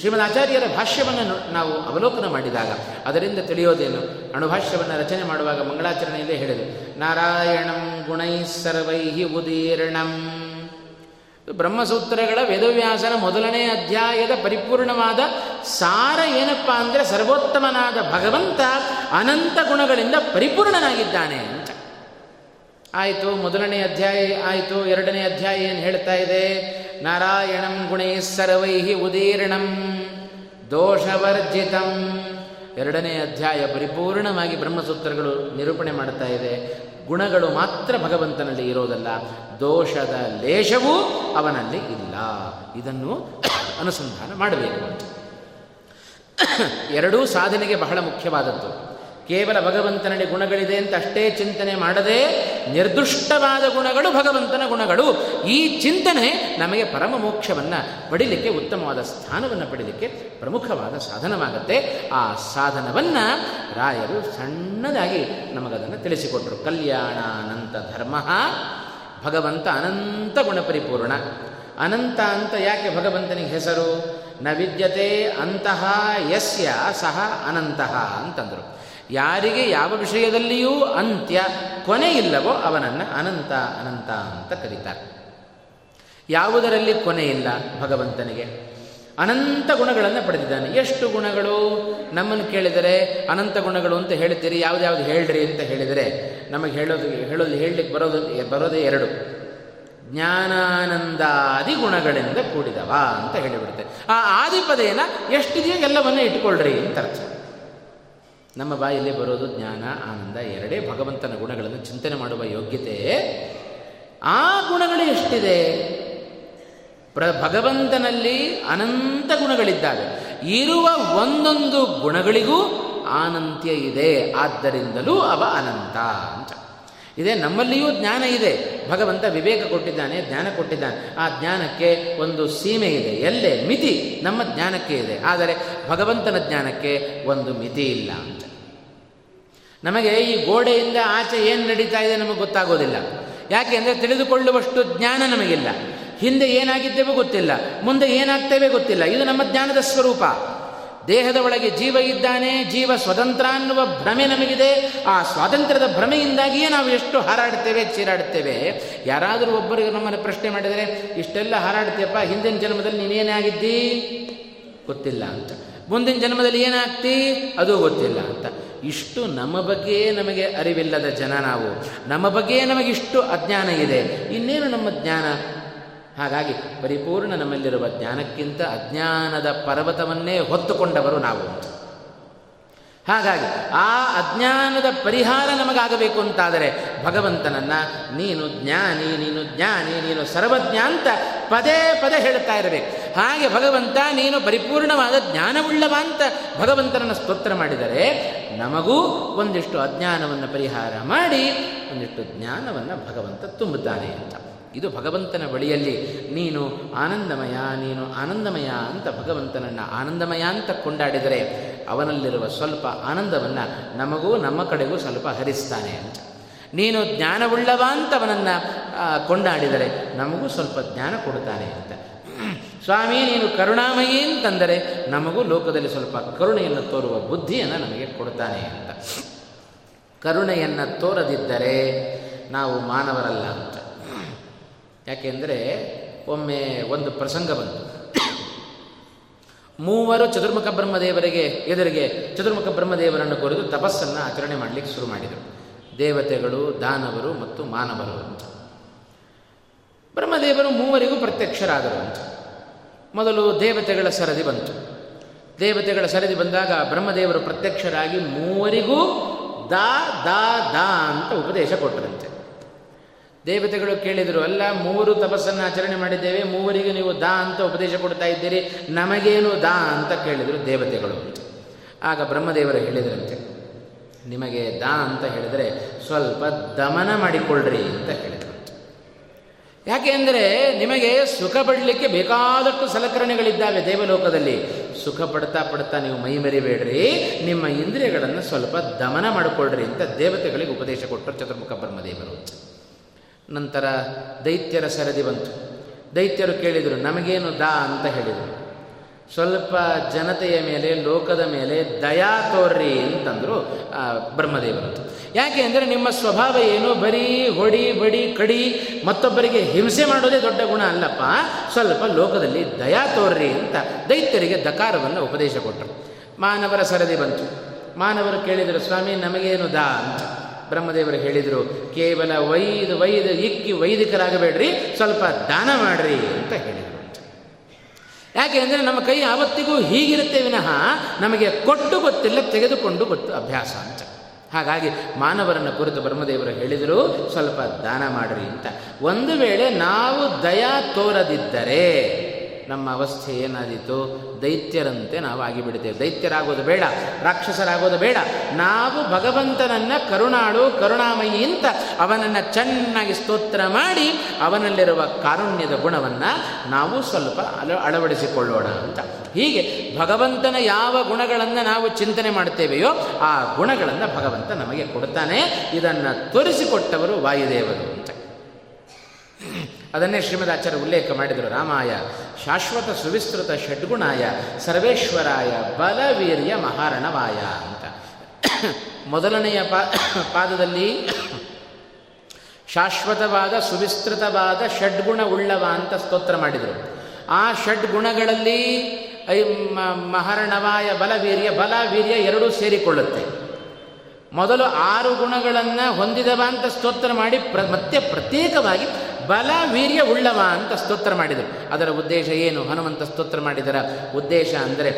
ಶ್ರೀಮದ್ ಆಚಾರ್ಯರ ಭಾಷ್ಯವನ್ನು ನಾವು ಅವಲೋಕನ ಮಾಡಿದಾಗ ಅದರಿಂದ ತಿಳಿಯೋದೇನು? ಅಣುಭಾಷ್ಯವನ್ನು ರಚನೆ ಮಾಡುವಾಗ ಮಂಗಳಾಚರಣೆಯಲ್ಲೇ ಹೇಳಿದೆ, ನಾರಾಯಣಂ ಗುಣೈ ಸರ್ವೈ ಉದೀರ್ಣಂ. ಬ್ರಹ್ಮಸೂತ್ರಗಳ ವೇದವ್ಯಾಸನ ಮೊದಲನೇ ಅಧ್ಯಾಯದ ಪರಿಪೂರ್ಣವಾದ ಸಾರ ಏನಪ್ಪ ಅಂದರೆ, ಸರ್ವೋತ್ತಮನಾದ ಭಗವಂತ ಅನಂತ ಗುಣಗಳಿಂದ ಪರಿಪೂರ್ಣನಾಗಿದ್ದಾನೆ ಅಂತ ಆಯಿತು. ಮೊದಲನೇ ಅಧ್ಯಾಯ ಆಯಿತು. ಎರಡನೇ ಅಧ್ಯಾಯ ಏನು ಹೇಳ್ತಾ ಇದೆ? ನಾರಾಯಣಂ ಗುಣೈ ಸರ್ವೈ ಉದೀರ್ಣಂ ದೋಷವರ್ಜಿತಂ. ಎರಡನೇ ಅಧ್ಯಾಯ ಪರಿಪೂರ್ಣವಾಗಿ ಬ್ರಹ್ಮಸೂತ್ರಗಳು ನಿರೂಪಣೆ ಮಾಡ್ತಾ ಇದೆ. ಗುಣಗಳು ಮಾತ್ರ ಭಗವಂತನಲ್ಲಿ ಇರೋದಲ್ಲ, ದೋಷದ ಲೇಷವೂ ಅವನಲ್ಲಿ ಇಲ್ಲ. ಇದನ್ನು ಅನುಸಂಧಾನ ಮಾಡಬೇಕು. ಎರಡೂ ಸಾಧನೆಗೆ ಬಹಳ ಮುಖ್ಯವಾದದ್ದು. ಕೇವಲ ಭಗವಂತನಲ್ಲಿ ಗುಣಗಳಿದೆ ಅಂತ ಅಷ್ಟೇ ಚಿಂತನೆ ಮಾಡದೆ, ನಿರ್ದುಷ್ಟವಾದ ಗುಣಗಳು ಭಗವಂತನ ಗುಣಗಳು, ಈ ಚಿಂತನೆ ನಮಗೆ ಪರಮ ಮೋಕ್ಷವನ್ನು ಪಡಿಲಿಕ್ಕೆ, ಉತ್ತಮವಾದ ಸ್ಥಾನವನ್ನು ಪಡಿಲಿಕ್ಕೆ ಪ್ರಮುಖವಾದ ಸಾಧನವಾಗುತ್ತೆ. ಆ ಸಾಧನವನ್ನು ರಾಯರು ಸಣ್ಣದಾಗಿ ನಮಗದನ್ನು ತಿಳಿಸಿಕೊಟ್ಟರು. ಕಲ್ಯಾಣಾನಂತ ಧರ್ಮ, ಭಗವಂತ ಅನಂತ ಗುಣ ಪರಿಪೂರ್ಣ. ಅನಂತ ಅಂತ ಯಾಕೆ ಭಗವಂತನಿಗೆ ಹೆಸರು? ನ ವಿದ್ಯತೆ ಅಂತಃ ಯಸ್ಯ ಸಹ ಅನಂತಃ ಅಂತಂದರು. ಯಾರಿಗೆ ಯಾವ ವಿಷಯದಲ್ಲಿಯೂ ಅಂತ್ಯ, ಕೊನೆ ಇಲ್ಲವೋ ಅವನನ್ನು ಅನಂತ ಅನಂತ ಅಂತ ಕರೀತಾರೆ. ಯಾವುದರಲ್ಲಿ ಕೊನೆ ಇಲ್ಲ ಭಗವಂತನಿಗೆ? ಅನಂತ ಗುಣಗಳನ್ನು ಪಡೆದಿದ್ದಾನೆ. ಎಷ್ಟು ಗುಣಗಳು? ನಮ್ಮನ್ನು ಕೇಳಿದರೆ ಅನಂತ ಗುಣಗಳು ಅಂತ ಹೇಳ್ತೀರಿ, ಯಾವುದ್ಯಾವ್ದು ಹೇಳ್ರಿ ಅಂತ ಹೇಳಿದರೆ ನಮಗೆ ಹೇಳಲಿಕ್ಕೆ ಬರೋದೇ ಎರಡು. ಜ್ಞಾನಾನಂದಾದಿ ಗುಣಗಳಿಂದ ಕೂಡಿದವ ಅಂತ ಹೇಳಿಬಿಡುತ್ತೆ. ಆ ಆದಿಪದೇನ ಎಷ್ಟಿದೆಯೋ ಎಲ್ಲವನ್ನೂ ಇಟ್ಕೊಳ್ರಿ ಅಂತ ಅರ್ಥ. ನಮ್ಮ ಬಾಯಲ್ಲಿ ಬರೋದು ಜ್ಞಾನ, ಆನಂದ, ಎರಡೇ ಭಗವಂತನ ಗುಣಗಳನ್ನು ಚಿಂತನೆ ಮಾಡುವ ಯೋಗ್ಯತೆ. ಆ ಗುಣಗಳು ಎಷ್ಟಿದೆ? ಭಗವಂತನಲ್ಲಿ ಅನಂತ ಗುಣಗಳಿದ್ದಾವೆ. ಇರುವ ಒಂದೊಂದು ಗುಣಗಳಿಗೂ ಅನಂತ್ಯ ಇದೆ, ಆದ್ದರಿಂದಲೂ ಅವ ಅನಂತ ಅಂತ ಇದೆ. ನಮ್ಮಲ್ಲಿಯೂ ಜ್ಞಾನ ಇದೆ, ಭಗವಂತ ವಿವೇಕ ಕೊಟ್ಟಿದ್ದಾನೆ, ಜ್ಞಾನ ಕೊಟ್ಟಿದ್ದಾನೆ. ಆ ಜ್ಞಾನಕ್ಕೆ ಒಂದು ಸೀಮೆ ಇದೆ, ಎಲ್ಲೇ ಮಿತಿ ನಮ್ಮ ಜ್ಞಾನಕ್ಕೆ ಇದೆ. ಆದರೆ ಭಗವಂತನ ಜ್ಞಾನಕ್ಕೆ ಒಂದು ಮಿತಿ ಇಲ್ಲ ಅಂತ. ನಮಗೆ ಈ ಗೋಡೆಯಿಂದ ಆಚೆ ಏನು ನಡೀತಾ ಇದೆ ನಮಗೆ ಗೊತ್ತಾಗೋದಿಲ್ಲ. ಯಾಕೆ ಅಂದರೆ ತಿಳಿದುಕೊಳ್ಳುವಷ್ಟು ಜ್ಞಾನ ನಮಗಿಲ್ಲ. ಹಿಂದೆ ಏನಾಗಿದ್ದೇವೋ ಗೊತ್ತಿಲ್ಲ, ಮುಂದೆ ಏನಾಗ್ತೇವೆ ಗೊತ್ತಿಲ್ಲ. ಇದು ನಮ್ಮ ಜ್ಞಾನದ ಸ್ವರೂಪ. ದೇಹದ ಒಳಗೆ ಜೀವ ಇದ್ದಾನೆ, ಜೀವ ಸ್ವತಂತ್ರ ಅನ್ನುವ ಭ್ರಮೆ ನಮಗಿದೆ. ಆ ಸ್ವಾತಂತ್ರ್ಯದ ಭ್ರಮೆಯಿಂದಾಗಿಯೇ ನಾವು ಎಷ್ಟು ಹಾರಾಡ್ತೇವೆ, ಚೀರಾಡ್ತೇವೆ. ಯಾರಾದರೂ ಒಬ್ಬರಿಗೆ ನಮ್ಮನ್ನು ಪ್ರಶ್ನೆ ಮಾಡಿದರೆ, ಇಷ್ಟೆಲ್ಲ ಹಾರಾಡ್ತೀಯಪ್ಪ, ಹಿಂದಿನ ಜನ್ಮದಲ್ಲಿ ನೀನೇನಾಗಿದ್ದೀ ಗೊತ್ತಿಲ್ಲ ಅಂತ, ಮುಂದಿನ ಜನ್ಮದಲ್ಲಿ ಏನಾಗ್ತಿ ಅದು ಗೊತ್ತಿಲ್ಲ ಅಂತ. ಇಷ್ಟು ನಮ್ಮ ಬಗ್ಗೆಯೇ ನಮಗೆ ಅರಿವಿಲ್ಲದ ಜನ ನಾವು. ನಮ್ಮ ಬಗ್ಗೆಯೇ ನಮಗಿಷ್ಟು ಅಜ್ಞಾನ ಇದೆ, ಇನ್ನೇನು ನಮ್ಮ ಜ್ಞಾನ? ಹಾಗಾಗಿ ಪರಿಪೂರ್ಣ ನಮ್ಮಲ್ಲಿರುವ ಜ್ಞಾನಕ್ಕಿಂತ ಅಜ್ಞಾನದ ಪರ್ವತವನ್ನೇ ಹೊತ್ತುಕೊಂಡವರು ನಾವು. ಹಾಗಾಗಿ ಆ ಅಜ್ಞಾನದ ಪರಿಹಾರ ನಮಗಾಗಬೇಕು ಅಂತಾದರೆ ಭಗವಂತನನ್ನು ನೀನು ಜ್ಞಾನಿ, ನೀನು ಜ್ಞಾನಿ, ನೀನು ಸರ್ವಜ್ಞ ಅಂತ ಪದೇ ಪದೇ ಹೇಳ್ತಾ ಇರಬೇಕು. ಹಾಗೆ ಭಗವಂತ ನೀನು ಪರಿಪೂರ್ಣವಾದ ಜ್ಞಾನವುಳ್ಳವ ಅಂತ ಭಗವಂತನನ್ನು ಸ್ತೋತ್ರ ಮಾಡಿದರೆ ನಮಗೂ ಒಂದಿಷ್ಟು ಅಜ್ಞಾನವನ್ನು ಪರಿಹಾರ ಮಾಡಿ ಒಂದಿಷ್ಟು ಜ್ಞಾನವನ್ನು ಭಗವಂತ ತುಂಬುತ್ತಾನೆ ಅಂತ. ಇದು ಭಗವಂತನ ಬಳಿಯಲ್ಲಿ ನೀನು ಆನಂದಮಯ, ನೀನು ಆನಂದಮಯ ಅಂತ ಭಗವಂತನನ್ನು ಆನಂದಮಯ ಅಂತ ಕೊಂಡಾಡಿದರೆ ಅವನಲ್ಲಿರುವ ಸ್ವಲ್ಪ ಆನಂದವನ್ನು ನಮಗೂ ನಮ್ಮ ಕಡೆಗೂ ಸ್ವಲ್ಪ ಹರಿಸ್ತಾನೆ ಅಂತ. ನೀನು ಜ್ಞಾನವುಳ್ಳವ ಅಂತ ಅವನನ್ನು ಕೊಂಡಾಡಿದರೆ ನಮಗೂ ಸ್ವಲ್ಪ ಜ್ಞಾನ ಕೊಡ್ತಾನೆ ಅಂತ. ಸ್ವಾಮಿ ನೀನು ಕರುಣಾಮಯಿ ಅಂತಂದರೆ ನಮಗೂ ಲೋಕದಲ್ಲಿ ಸ್ವಲ್ಪ ಕರುಣೆಯನ್ನು ತೋರುವ ಬುದ್ಧಿಯನ್ನು ನಮಗೆ ಕೊಡ್ತಾನೆ ಅಂತ. ಕರುಣೆಯನ್ನು ತೋರದಿದ್ದರೆ ನಾವು ಮಾನವರಲ್ಲ ಅಂತ. ಯಾಕೆಂದರೆ ಒಮ್ಮೆ ಒಂದು ಪ್ರಸಂಗ ಬಂತು, ಮೂವರು ಚತುರ್ಮುಖ ಬ್ರಹ್ಮದೇವರಿಗೆ ಎದುರಿಗೆ ಚತುರ್ಮುಖ ಬ್ರಹ್ಮದೇವರನ್ನು ಕುರಿತು ತಪಸ್ಸನ್ನು ಆಚರಣೆ ಮಾಡಲಿಕ್ಕೆ ಶುರು ಮಾಡಿದರು. ದೇವತೆಗಳು, ದಾನವರು ಮತ್ತು ಮಾನವರು ಅಂತ. ಬ್ರಹ್ಮದೇವರು ಮೂವರಿಗೂ ಪ್ರತ್ಯಕ್ಷರಾದರು ಅಂತ. ಮೊದಲು ದೇವತೆಗಳ ಸರದಿ ಬಂತು. ದೇವತೆಗಳ ಸರದಿ ಬಂದಾಗ ಬ್ರಹ್ಮದೇವರು ಪ್ರತ್ಯಕ್ಷರಾಗಿ ಮೂವರಿಗೂ ದಾ ದಾ ದಾ ಅಂತ ಉಪದೇಶ ಕೊಟ್ಟರಂತೆ. ದೇವತೆಗಳು ಕೇಳಿದರು, ಅಲ್ಲ ಮೂವರು ತಪಸ್ಸನ್ನು ಆಚರಣೆ ಮಾಡಿದ್ದೇವೆ, ಮೂವರಿಗೂ ನೀವು ದಾ ಅಂತ ಉಪದೇಶ ಕೊಡ್ತಾ ಇದ್ದೀರಿ, ನಮಗೇನು ದಾ ಅಂತ ಕೇಳಿದರು ದೇವತೆಗಳು. ಆಗ ಬ್ರಹ್ಮದೇವರು ಹೇಳಿದರಂತೆ, ನಿಮಗೆ ದಾ ಅಂತ ಹೇಳಿದರೆ ಸ್ವಲ್ಪ ದಮನ ಮಾಡಿಕೊಳ್ಳ್ರಿ ಅಂತ ಹೇಳಿದರು. ಯಾಕೆ ಅಂದರೆ ನಿಮಗೆ ಸುಖ ಪಡಲಿಕ್ಕೆ ಬೇಕಾದಷ್ಟು ಸಲಕರಣೆಗಳಿದ್ದಾವೆ ದೇವಲೋಕದಲ್ಲಿ, ಸುಖ ಪಡ್ತಾ ಪಡ್ತಾ ನೀವು ಮೈ ಮೆರಿಬೇಡ್ರಿ, ನಿಮ್ಮ ಇಂದ್ರಿಯಗಳನ್ನು ಸ್ವಲ್ಪ ದಮನ ಮಾಡಿಕೊಳ್ಳ್ರಿ ಅಂತ ದೇವತೆಗಳಿಗೆ ಉಪದೇಶ ಕೊಟ್ಟರು ಚತುರ್ಮುಖ ಬ್ರಹ್ಮದೇವರು. ನಂತರ ದೈತ್ಯರ ಸರದಿ ಬಂತು. ದೈತ್ಯರು ಕೇಳಿದರು, ನಮಗೇನು ದಾ ಅಂತ ಹೇಳಿದರು, ಸ್ವಲ್ಪ ಜನತೆಯ ಮೇಲೆ ಲೋಕದ ಮೇಲೆ ದಯಾ ತೋರ್ರಿ ಅಂತಂದರು ಬ್ರಹ್ಮದೇವರು. ಯಾಕೆ ಅಂದರೆ ನಿಮ್ಮ ಸ್ವಭಾವ ಏನು, ಬರೀ ಹೊಡಿ ಬಡಿ ಕಡಿ ಮತ್ತೊಬ್ಬರಿಗೆ ಹಿಂಸೆ ಮಾಡೋದೇ ದೊಡ್ಡ ಗುಣ ಅಲ್ಲಪ್ಪ, ಸ್ವಲ್ಪ ಲೋಕದಲ್ಲಿ ದಯಾ ತೋರ್ರಿ ಅಂತ ದೈತ್ಯರಿಗೆ ದಕಾರವನ್ನು ಉಪದೇಶ ಕೊಟ್ಟರು. ಮಾನವರ ಸರದಿ ಬಂತು. ಮಾನವರು ಕೇಳಿದರು, ಸ್ವಾಮಿ ನಮಗೇನು ದಾ ಅಂತ. ಬ್ರಹ್ಮದೇವರು ಹೇಳಿದರು, ಕೇವಲ ವೈದಿಕರಾಗಬೇಡ್ರಿ, ಸ್ವಲ್ಪ ದಾನ ಮಾಡ್ರಿ ಅಂತ ಹೇಳಿದರು. ಯಾಕೆ ಅಂದರೆ ನಮ್ಮ ಕೈ ಆವತ್ತಿಗೂ ಹೀಗಿರುತ್ತೆ ವಿನಃ ನಮಗೆ ಕೊಟ್ಟು ಗೊತ್ತಿಲ್ಲ, ತೆಗೆದುಕೊಂಡು ಗೊತ್ತು ಅಭ್ಯಾಸ ಅಂತ. ಹಾಗಾಗಿ ಮಾನವರನ್ನು ಕುರಿತು ಬ್ರಹ್ಮದೇವರು ಹೇಳಿದರು, ಸ್ವಲ್ಪ ದಾನ ಮಾಡ್ರಿ ಅಂತ. ಒಂದು ವೇಳೆ ನಾವು ದಯಾ ತೋರದಿದ್ದರೆ ನಮ್ಮ ಅವಸ್ಥೆ ಏನಾದೀತು, ದೈತ್ಯರಂತೆ ನಾವು ಆಗಿಬಿಡ್ತೇವೆ. ದೈತ್ಯರಾಗೋದು ಬೇಡ, ರಾಕ್ಷಸರಾಗೋದು ಬೇಡ, ನಾವು ಭಗವಂತನನ್ನು ಕರುಣಾಳು ಕರುಣಾಮಯಿ ಅಂತ ಅವನನ್ನು ಚೆನ್ನಾಗಿ ಸ್ತೋತ್ರ ಮಾಡಿ ಅವನಲ್ಲಿರುವ ಕಾರುಣ್ಯದ ಗುಣವನ್ನು ನಾವು ಸ್ವಲ್ಪ ಅಳವಡಿಸಿಕೊಳ್ಳೋಣ ಅಂತ. ಹೀಗೆ ಭಗವಂತನ ಯಾವ ಗುಣಗಳನ್ನು ನಾವು ಚಿಂತನೆ ಮಾಡ್ತೇವೆಯೋ ಆ ಗುಣಗಳನ್ನು ಭಗವಂತ ನಮಗೆ ಕೊಡ್ತಾನೆ. ಇದನ್ನು ತೋರಿಸಿಕೊಟ್ಟವರು ವಾಯುದೇವರು ಅಂತ. ಅದನ್ನೇ ಶ್ರೀಮದ್ ಆಚಾರ್ಯ ಉಲ್ಲೇಖ ಮಾಡಿದರು. ರಾಮಾಯ ಶಾಶ್ವತ ಸುವಿಸ್ತೃತ ಷಡ್ಗುಣಾಯ ಸರ್ವೇಶ್ವರಾಯ ಬಲವೀರ್ಯ ಮಹಾರಣವಾಯ ಅಂತ. ಮೊದಲನೆಯ ಪಾದದಲ್ಲಿ ಶಾಶ್ವತವಾದ ಸುವಿಸ್ತೃತವಾದ ಷಡ್ಗುಣ ಉಳ್ಳವ ಅಂತ ಸ್ತೋತ್ರ ಮಾಡಿದರು. ಆ ಷಡ್ಗುಣಗಳಲ್ಲಿ ಮಹಾರಣವಾಯ ಬಲವೀರ್ಯ, ಬಲವೀರ್ಯ ಎರಡೂ ಸೇರಿಕೊಳ್ಳುತ್ತೆ. ಮೊದಲು 6 ಗುಣಗಳನ್ನು ಹೊಂದಿದವ ಅಂತ ಸ್ತೋತ್ರ ಮಾಡಿ ಮತ್ತೆ ಪ್ರತ್ಯೇಕವಾಗಿ ಬಲ ವೀರ್ಯ ಉಳ್ಳವ ಅಂತ ಸ್ತೋತ್ರ ಮಾಡಿದರು. ಅದರ ಉದ್ದೇಶ ಏನು? ಹನುಮಂತ ಸ್ತೋತ್ರ ಮಾಡಿದರ ಉದ್ದೇಶ ಅಂದರೆ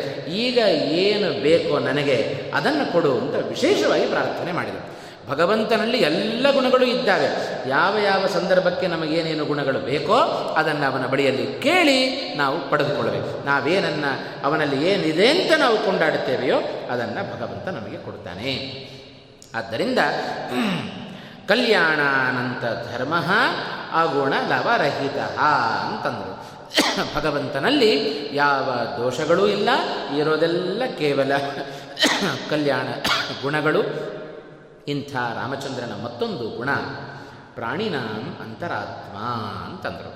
ಈಗ ಏನು ಬೇಕೋ ನನಗೆ ಅದನ್ನು ಕೊಡು ಅಂತ ವಿಶೇಷವಾಗಿ ಪ್ರಾರ್ಥನೆ ಮಾಡಿದರು. ಭಗವಂತನಲ್ಲಿ ಎಲ್ಲ ಗುಣಗಳು ಇದ್ದಾವೆ. ಯಾವ ಯಾವ ಸಂದರ್ಭಕ್ಕೆ ನಮಗೇನೇನು ಗುಣಗಳು ಬೇಕೋ ಅದನ್ನು ಅವನ ಬಳಿಯಲ್ಲಿ ಕೇಳಿ ನಾವು ಪಡೆದುಕೊಳ್ಳಬೇಕು. ನಾವೇನನ್ನು ಅವನಲ್ಲಿ ಏನಿದೆ ಅಂತ ನಾವು ಕೊಂಡಾಡುತ್ತೇವೆಯೋ ಅದನ್ನು ಭಗವಂತ ನಮಗೆ ಕೊಡ್ತಾನೆ. ಆದ್ದರಿಂದ ಕಲ್ಯಾಣಾನಂತ ಧರ್ಮ ಅಗುಣ ಲವರಹಿತ ಅಂತಂದರು. ಭಗವಂತನಲ್ಲಿ ಯಾವ ದೋಷಗಳೂ ಇಲ್ಲ, ಇರೋದೆಲ್ಲ ಕೇವಲ ಕಲ್ಯಾಣ ಗುಣಗಳು. ಇಂಥ ರಾಮಚಂದ್ರನ ಮತ್ತೊಂದು ಗುಣ ಪ್ರಾಣಿನಾಂ ಅಂತರಾತ್ಮ ಅಂತಂದರು.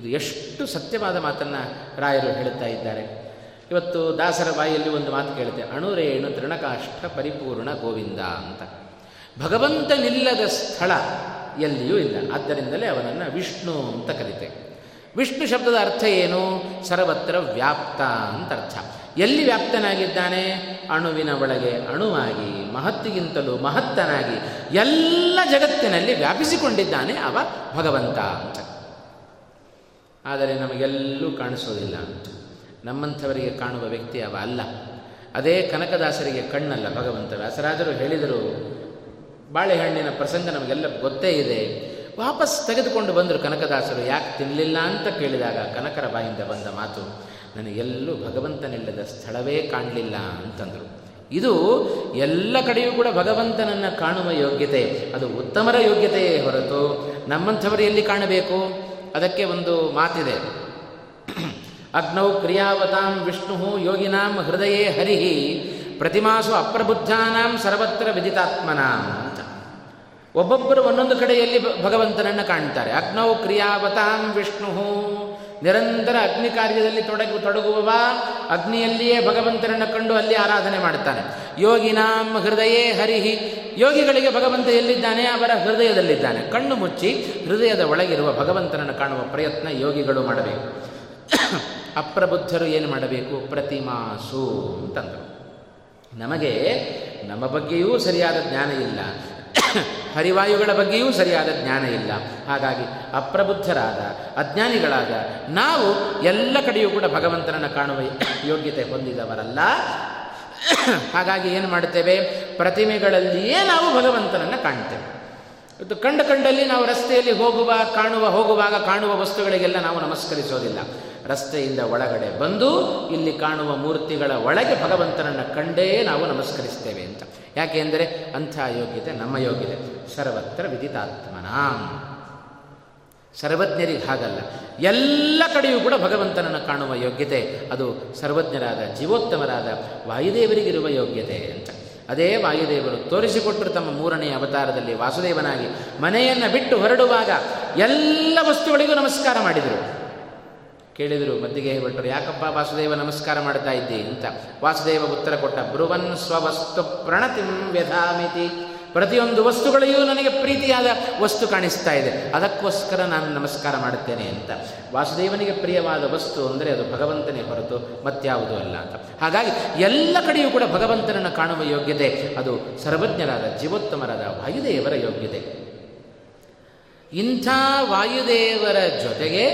ಇದು ಎಷ್ಟು ಸತ್ಯವಾದ ಮಾತನ್ನು ರಾಯರು ಹೇಳುತ್ತಾ ಇದ್ದಾರೆ. ಇವತ್ತು ದಾಸರ ಬಾಯಲ್ಲಿ ಒಂದು ಮಾತು ಕೇಳುತ್ತೆ, ಅಣುರೇಣು ತೃಣಕಾಷ್ಠ ಪರಿಪೂರ್ಣ ಗೋವಿಂದ ಅಂತ. ಭಗವಂತನಿಲ್ಲದ ಸ್ಥಳ ಎಲ್ಲಿಯೂ ಇಲ್ಲ, ಆದ್ದರಿಂದಲೇ ಅವನನ್ನು ವಿಷ್ಣು ಅಂತ ಕರೀತೇವೆ. ವಿಷ್ಣು ಶಬ್ದದ ಅರ್ಥ ಏನು? ಸರ್ವತ್ರ ವ್ಯಾಪ್ತ ಅಂತ ಅರ್ಥ. ಎಲ್ಲಿ ವ್ಯಾಪ್ತನಾಗಿದ್ದಾನೆ? ಅಣುವಿನ ಒಳಗೆ ಅಣುವಾಗಿ, ಮಹತ್ತಿಗಿಂತಲೂ ಮಹತ್ತನಾಗಿ ಎಲ್ಲ ಜಗತ್ತಿನಲ್ಲಿ ವ್ಯಾಪಿಸಿಕೊಂಡಿದ್ದಾನೆ ಅವ ಭಗವಂತ ಅಂತ. ಆದರೆ ನಮಗೆಲ್ಲೂ ಕಾಣಿಸೋದಿಲ್ಲ ಅಂತ. ನಮ್ಮಂಥವರಿಗೆ ಕಾಣುವ ವ್ಯಕ್ತಿ ಅವ ಅಲ್ಲ. ಅದೇ ಕನಕದಾಸರಿಗೆ ಕಣ್ಣಲ್ಲ ಭಗವಂತ. ವ್ಯಾಸರಾಜರು ಹೇಳಿದರು, ಬಾಳೆಹಣ್ಣಿನ ಪ್ರಸಂಗ ನಮಗೆಲ್ಲ ಗೊತ್ತೇ ಇದೆ. ವಾಪಸ್ ತೆಗೆದುಕೊಂಡು ಬಂದರು ಕನಕದಾಸರು. ಯಾಕೆ ತಿನ್ನಲಿಲ್ಲ ಅಂತ ಕೇಳಿದಾಗ ಕನಕರ ಬಾಯಿಂದ ಬಂದ ಮಾತು, ನನಗೆಲ್ಲೂ ಭಗವಂತನಿಲ್ಲದ ಸ್ಥಳವೇ ಕಾಣಲಿಲ್ಲ ಅಂತಂದರು. ಇದು ಎಲ್ಲ ಕಡೆಯೂ ಕೂಡ ಭಗವಂತನನ್ನು ಕಾಣುವ ಯೋಗ್ಯತೆ, ಅದು ಉತ್ತಮರ ಯೋಗ್ಯತೆಯೇ ಹೊರತು ನಮ್ಮಂಥವರು ಎಲ್ಲಿ ಕಾಣಬೇಕು? ಅದಕ್ಕೆ ಒಂದು ಮಾತಿದೆ, ಅಗ್ನೌ ಕ್ರಿಯಾವತಾಂ ವಿಷ್ಣು ಯೋಗಿನಾಂ ಹೃದಯೇ ಹರಿಹಿ ಪ್ರತಿಮಾಸು ಅಪ್ರಬುದ್ಧಾನಾಂ ಸರ್ವತ್ರ ವಿದಿತಾತ್ಮನಾಂ ಅಂತ. ಒಬ್ಬೊಬ್ಬರು ಒಂದೊಂದು ಕಡೆಯಲ್ಲಿ ಭಗವಂತನನ್ನು ಕಾಣ್ತಾರೆ. ಅಗ್ನೌ ಕ್ರಿಯಾವತಾಂ ವಿಷ್ಣು, ನಿರಂತರ ಅಗ್ನಿ ಕಾರ್ಯದಲ್ಲಿ ತೊಡಗುವವ ಅಗ್ನಿಯಲ್ಲಿಯೇ ಭಗವಂತನನ್ನು ಕಂಡು ಅಲ್ಲಿ ಆರಾಧನೆ ಮಾಡ್ತಾನೆ. ಯೋಗಿನಾಂ ಹೃದಯೇ ಹರಿಹಿ, ಯೋಗಿಗಳಿಗೆ ಭಗವಂತ ಎಲ್ಲಿದ್ದಾನೆ? ಅವರ ಹೃದಯದಲ್ಲಿದ್ದಾನೆ. ಕಣ್ಣು ಮುಚ್ಚಿ ಹೃದಯದ ಒಳಗಿರುವ ಭಗವಂತನನ್ನು ಕಾಣುವ ಪ್ರಯತ್ನ ಯೋಗಿಗಳು ಮಾಡಬೇಕು. ಅಪ್ರಬುದ್ಧರು ಏನು ಮಾಡಬೇಕು? ಪ್ರತಿಮಾಸು ಅಂತಂದರು. ನಮಗೆ ನಮ್ಮ ಬಗ್ಗೆಯೂ ಸರಿಯಾದ ಜ್ಞಾನ ಇಲ್ಲ, ಹರಿವಾಯುಗಳ ಬಗ್ಗೆಯೂ ಸರಿಯಾದ ಜ್ಞಾನ ಇಲ್ಲ. ಹಾಗಾಗಿ ಅಪ್ರಬುದ್ಧರಾದ ಅಜ್ಞಾನಿಗಳಾದ ನಾವು ಎಲ್ಲ ಕಡೆಯೂ ಕೂಡ ಭಗವಂತನನ್ನು ಕಾಣುವ ಯೋಗ್ಯತೆ ಹೊಂದಿದವರಲ್ಲ. ಹಾಗಾಗಿ ಏನು ಮಾಡ್ತೇವೆ? ಪ್ರತಿಮೆಗಳಲ್ಲಿಯೇ ನಾವು ಭಗವಂತನನ್ನು ಕಾಣ್ತೇವೆ. ಇದು ಕಂಡಲ್ಲಿ ನಾವು ರಸ್ತೆಯಲ್ಲಿ ಹೋಗುವಾಗ ಕಾಣುವ ವಸ್ತುಗಳಿಗೆಲ್ಲ ನಾವು ನಮಸ್ಕರಿಸೋದಿಲ್ಲ. ರಸ್ತೆಯಿಂದ ಒಳಗಡೆ ಬಂದು ಇಲ್ಲಿ ಕಾಣುವ ಮೂರ್ತಿಗಳ ಒಳಗೆ ಭಗವಂತನನ್ನು ಕಂಡೇ ನಾವು ನಮಸ್ಕರಿಸ್ತೇವೆ ಅಂತ. ಯಾಕೆಂದರೆ ಅಂಥ ಯೋಗ್ಯತೆ ನಮ್ಮ ಯೋಗ್ಯತೆ. ಸರ್ವತ್ರ ವಿದಿತಾತ್ಮನಾಂ, ಸರ್ವಜ್ಞರಿಗೆ ಹಾಗಲ್ಲ, ಎಲ್ಲ ಕಡೆಯೂ ಕೂಡ ಭಗವಂತನನ್ನು ಕಾಣುವ ಯೋಗ್ಯತೆ ಅದು ಸರ್ವಜ್ಞರಾದ ಜೀವೋತ್ತಮರಾದ ವಾಯುದೇವರಿಗಿರುವ ಯೋಗ್ಯತೆ ಅಂತ. ಅದೇ ವಾಯುದೇವರು ತೋರಿಸಿಕೊಟ್ಟರು ತಮ್ಮ ಮೂರನೇ ಅವತಾರದಲ್ಲಿ ವಾಸುದೇವನಾಗಿ ಮನೆಯನ್ನು ಬಿಟ್ಟು ಹೊರಡುವಾಗ ಎಲ್ಲ ವಸ್ತುಗಳಿಗೂ ನಮಸ್ಕಾರ ಮಾಡಿದರು. ಕೇಳಿದರು ಮದ್ದಿಗೆ ಬಿಟ್ಟರು, ಯಾಕಪ್ಪ ವಾಸುದೇವ ನಮಸ್ಕಾರ ಮಾಡ್ತಾ ಇದ್ದಿ ಅಂತ. ವಾಸುದೇವ ಉತ್ತರ ಕೊಟ್ಟ, ಬ್ರುವನ್ ಸ್ವವಸ್ತು ಪ್ರಣತಿಂ ವ್ಯಧಾಮಿತಿ, ಪ್ರತಿಯೊಂದು ವಸ್ತುಗಳಿಗೂ ನನಗೆ ಪ್ರೀತಿಯಾದ ವಸ್ತು ಕಾಣಿಸ್ತಾ ಇದೆ, ಅದಕ್ಕೋಸ್ಕರ ನಾನು ನಮಸ್ಕಾರ ಮಾಡುತ್ತೇನೆ ಅಂತ. ವಾಸುದೇವನಿಗೆ ಪ್ರಿಯವಾದ ವಸ್ತು ಅಂದರೆ ಅದು ಭಗವಂತನೇ ಹೊರತು ಮತ್ಯಾವುದೂ ಅಲ್ಲ ಅಂತ. ಹಾಗಾಗಿ ಎಲ್ಲ ಕಡೆಯೂ ಕೂಡ ಭಗವಂತನನ್ನು ಕಾಣುವ ಯೋಗ್ಯತೆ ಅದು ಸರ್ವಜ್ಞರಾದ ಜೀವೋತ್ತಮರಾದ ವಾಯುದೇವರ ಯೋಗ್ಯತೆ. ಇಂಥ ವಾಯುದೇವರ ಜೊತೆಗೆ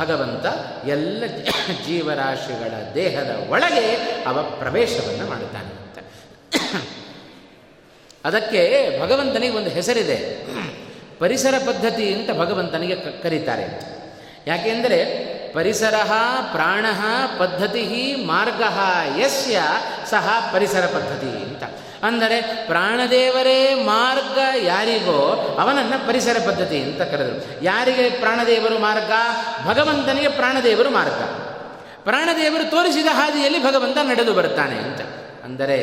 ಭಗವಂತ ಎಲ್ಲ ಜೀವರಾಶಿಗಳ ದೇಹದ ಒಳಗೆ ಅವ ಪ್ರವೇಶವನ್ನು ಮಾಡುತ್ತಾನೆ ಅಂತ. ಅದಕ್ಕೆ ಭಗವಂತನಿಗೆ ಒಂದು ಹೆಸರಿದೆ, ಪರಿಸರ ಪದ್ಧತಿ ಅಂತ ಭಗವಂತನಿಗೆ ಕರೀತಾರೆ. ಯಾಕೆಂದರೆ ಪರಿಸರ ಪ್ರಾಣ ಪದ್ಧತಿ ಮಾರ್ಗ ಯಸ್ಯ ಸಹ ಪರಿಸರ ಪದ್ಧತಿ ಅಂತ. ಅಂದರೆ ಪ್ರಾಣದೇವರೇ ಮಾರ್ಗ ಯಾರಿಗೋ ಅವನನ್ನು ಪರಿಸರ ಪದ್ಧತಿ ಅಂತ ಕರೆದರು. ಯಾರಿಗೆ ಪ್ರಾಣದೇವರು ಮಾರ್ಗ? ಭಗವಂತನಿಗೆ ಪ್ರಾಣದೇವರು ಮಾರ್ಗ. ಪ್ರಾಣದೇವರು ತೋರಿಸಿದ ಹಾದಿಯಲ್ಲಿ ಭಗವಂತ ನಡೆದು ಬರ್ತಾನೆ ಅಂತ. ಅಂದರೆ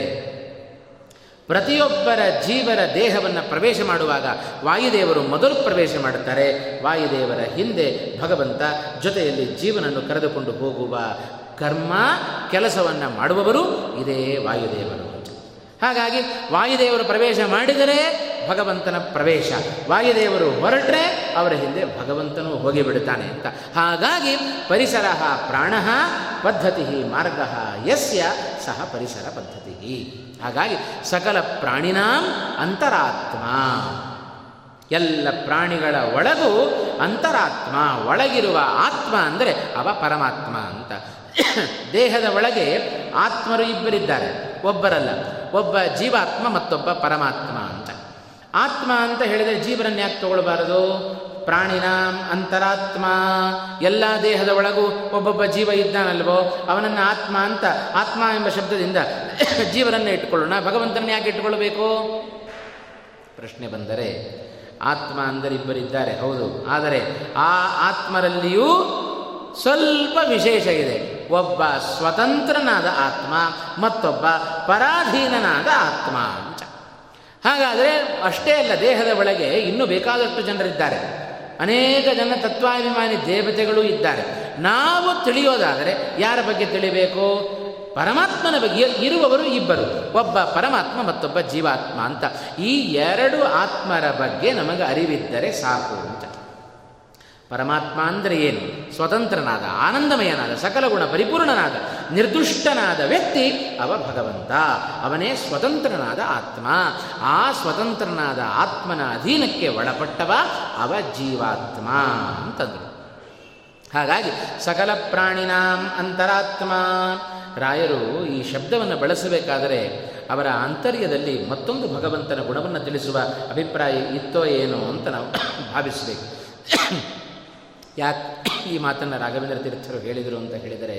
ಪ್ರತಿಯೊಬ್ಬರ ಜೀವರ ದೇಹವನ್ನು ಪ್ರವೇಶ ಮಾಡುವಾಗ ವಾಯುದೇವರು ಮೊದಲು ಪ್ರವೇಶ ಮಾಡುತ್ತಾರೆ. ವಾಯುದೇವರ ಹಿಂದೆ ಭಗವಂತ ಜೊತೆಯಲ್ಲಿ ಜೀವನನ್ನು ಕರೆದುಕೊಂಡು ಹೋಗುವ ಕರ್ಮ ಕೆಲಸವನ್ನು ಮಾಡುವವರು ಇದೇ ವಾಯುದೇವರು. ಹಾಗಾಗಿ ವಾಯುದೇವರು ಪ್ರವೇಶ ಮಾಡಿದರೆ ಭಗವಂತನ ಪ್ರವೇಶ, ವಾಯುದೇವರು ಹೊರಟ್ರೆ ಅವರ ಹಿಂದೆ ಭಗವಂತನೂ ಹೋಗಿಬಿಡ್ತಾನೆ ಅಂತ. ಹಾಗಾಗಿ ಪರಿಸರ ಪ್ರಾಣ ಪದ್ಧತಿ ಮಾರ್ಗ ಯಸ್ಯ ಸಹ ಪರಿಸರ ಪದ್ಧತಿ. ಹಾಗಾಗಿ ಸಕಲ ಪ್ರಾಣಿನಾಂ ಅಂತರಾತ್ಮ, ಎಲ್ಲ ಪ್ರಾಣಿಗಳ ಒಳಗೂ ಅಂತರಾತ್ಮ, ಒಳಗಿರುವ ಆತ್ಮ ಅಂದರೆ ಅವ ಪರಮಾತ್ಮ ಅಂತ. ದೇಹದ ಒಳಗೆ ಆತ್ಮರು ಇಬ್ಬರಿದ್ದಾರೆ, ಒಬ್ಬರಲ್ಲ, ಒಬ್ಬ ಜೀವಾತ್ಮ ಮತ್ತೊಬ್ಬ ಪರಮಾತ್ಮ ಅಂತ. ಆತ್ಮ ಅಂತ ಹೇಳಿದರೆ ಜೀವನನ್ನು ಯಾಕೆ ತಗೊಳ್ಬಾರದು? ಪ್ರಾಣಿನಾಂ ಅಂತರಾತ್ಮ, ಎಲ್ಲ ದೇಹದ ಒಳಗೂ ಒಬ್ಬೊಬ್ಬ ಜೀವ ಇದ್ದಾನಲ್ವೋ ಅವನನ್ನು ಆತ್ಮ ಅಂತ, ಆತ್ಮ ಎಂಬ ಶಬ್ದದಿಂದ ಜೀವನನ್ನು ಇಟ್ಕೊಳ್ಳೋಣ, ಭಗವಂತನನ್ನು ಯಾಕೆ ಇಟ್ಕೊಳ್ಬೇಕು? ಪ್ರಶ್ನೆ ಬಂದರೆ ಆತ್ಮ ಅಂದರೆ ಇಬ್ಬರಿದ್ದಾರೆ, ಹೌದು. ಆದರೆ ಆ ಆತ್ಮರಲ್ಲಿಯೂ ಸ್ವಲ್ಪ ವಿಶೇಷ ಇದೆ. ಒಬ್ಬ ಸ್ವತಂತ್ರನಾದ ಆತ್ಮ, ಮತ್ತೊಬ್ಬ ಪರಾಧೀನನಾದ ಆತ್ಮ ಅಂತ. ಹಾಗಾದರೆ ಅಷ್ಟೇ ಅಲ್ಲ, ದೇಹದ ಒಳಗೆ ಇನ್ನೂ ಬೇಕಾದಷ್ಟು ಜನರಿದ್ದಾರೆ, ಅನೇಕ ಜನ ತತ್ವಾಭಿಮಾನಿ ದೇವತೆಗಳು ಇದ್ದಾರೆ. ನಾವು ತಿಳಿಯೋದಾದರೆ ಯಾರ ಬಗ್ಗೆ ತಿಳಿಬೇಕು? ಪರಮಾತ್ಮನ ಬಗ್ಗೆ. ಇರುವವರು ಇಬ್ಬರು, ಒಬ್ಬ ಪರಮಾತ್ಮ ಮತ್ತೊಬ್ಬ ಜೀವಾತ್ಮ ಅಂತ. ಈ ಎರಡು ಆತ್ಮರ ಬಗ್ಗೆ ನಮಗೆ ಅರಿವಿದ್ದರೆ ಸಾಕು ಅಂತ. ಪರಮಾತ್ಮ ಅಂದರೆ ಏನು? ಸ್ವತಂತ್ರನಾದ, ಆನಂದಮಯನಾದ, ಸಕಲ ಗುಣ ಪರಿಪೂರ್ಣನಾದ, ನಿರ್ದುಷ್ಟನಾದ ವ್ಯಕ್ತಿ ಅವ ಭಗವಂತ. ಅವನೇ ಸ್ವತಂತ್ರನಾದ ಆತ್ಮ. ಆ ಸ್ವತಂತ್ರನಾದ ಆತ್ಮನ ಅಧೀನಕ್ಕೆ ಒಳಪಟ್ಟವ ಅವ ಜೀವಾತ್ಮ ಅಂತಂದರು. ಹಾಗಾಗಿ ಸಕಲ ಪ್ರಾಣಿನಾಂ ಅಂತರಾತ್ಮ. ರಾಯರು ಈ ಶಬ್ದವನ್ನು ಬಳಸಬೇಕಾದರೆ ಅವರ ಆಂತರ್ಯದಲ್ಲಿ ಮತ್ತೊಂದು ಭಗವಂತನ ಗುಣವನ್ನು ತಿಳಿಸುವ ಅಭಿಪ್ರಾಯ ಇತ್ತೋ ಏನೋ ಅಂತ ನಾವು ಭಾವಿಸಬೇಕು. ಯಾಕೆ ಈ ಮಾತನ್ನು ರಾಘವೇಂದ್ರ ತೀರ್ಥರು ಹೇಳಿದರು ಅಂತ ಹೇಳಿದರೆ,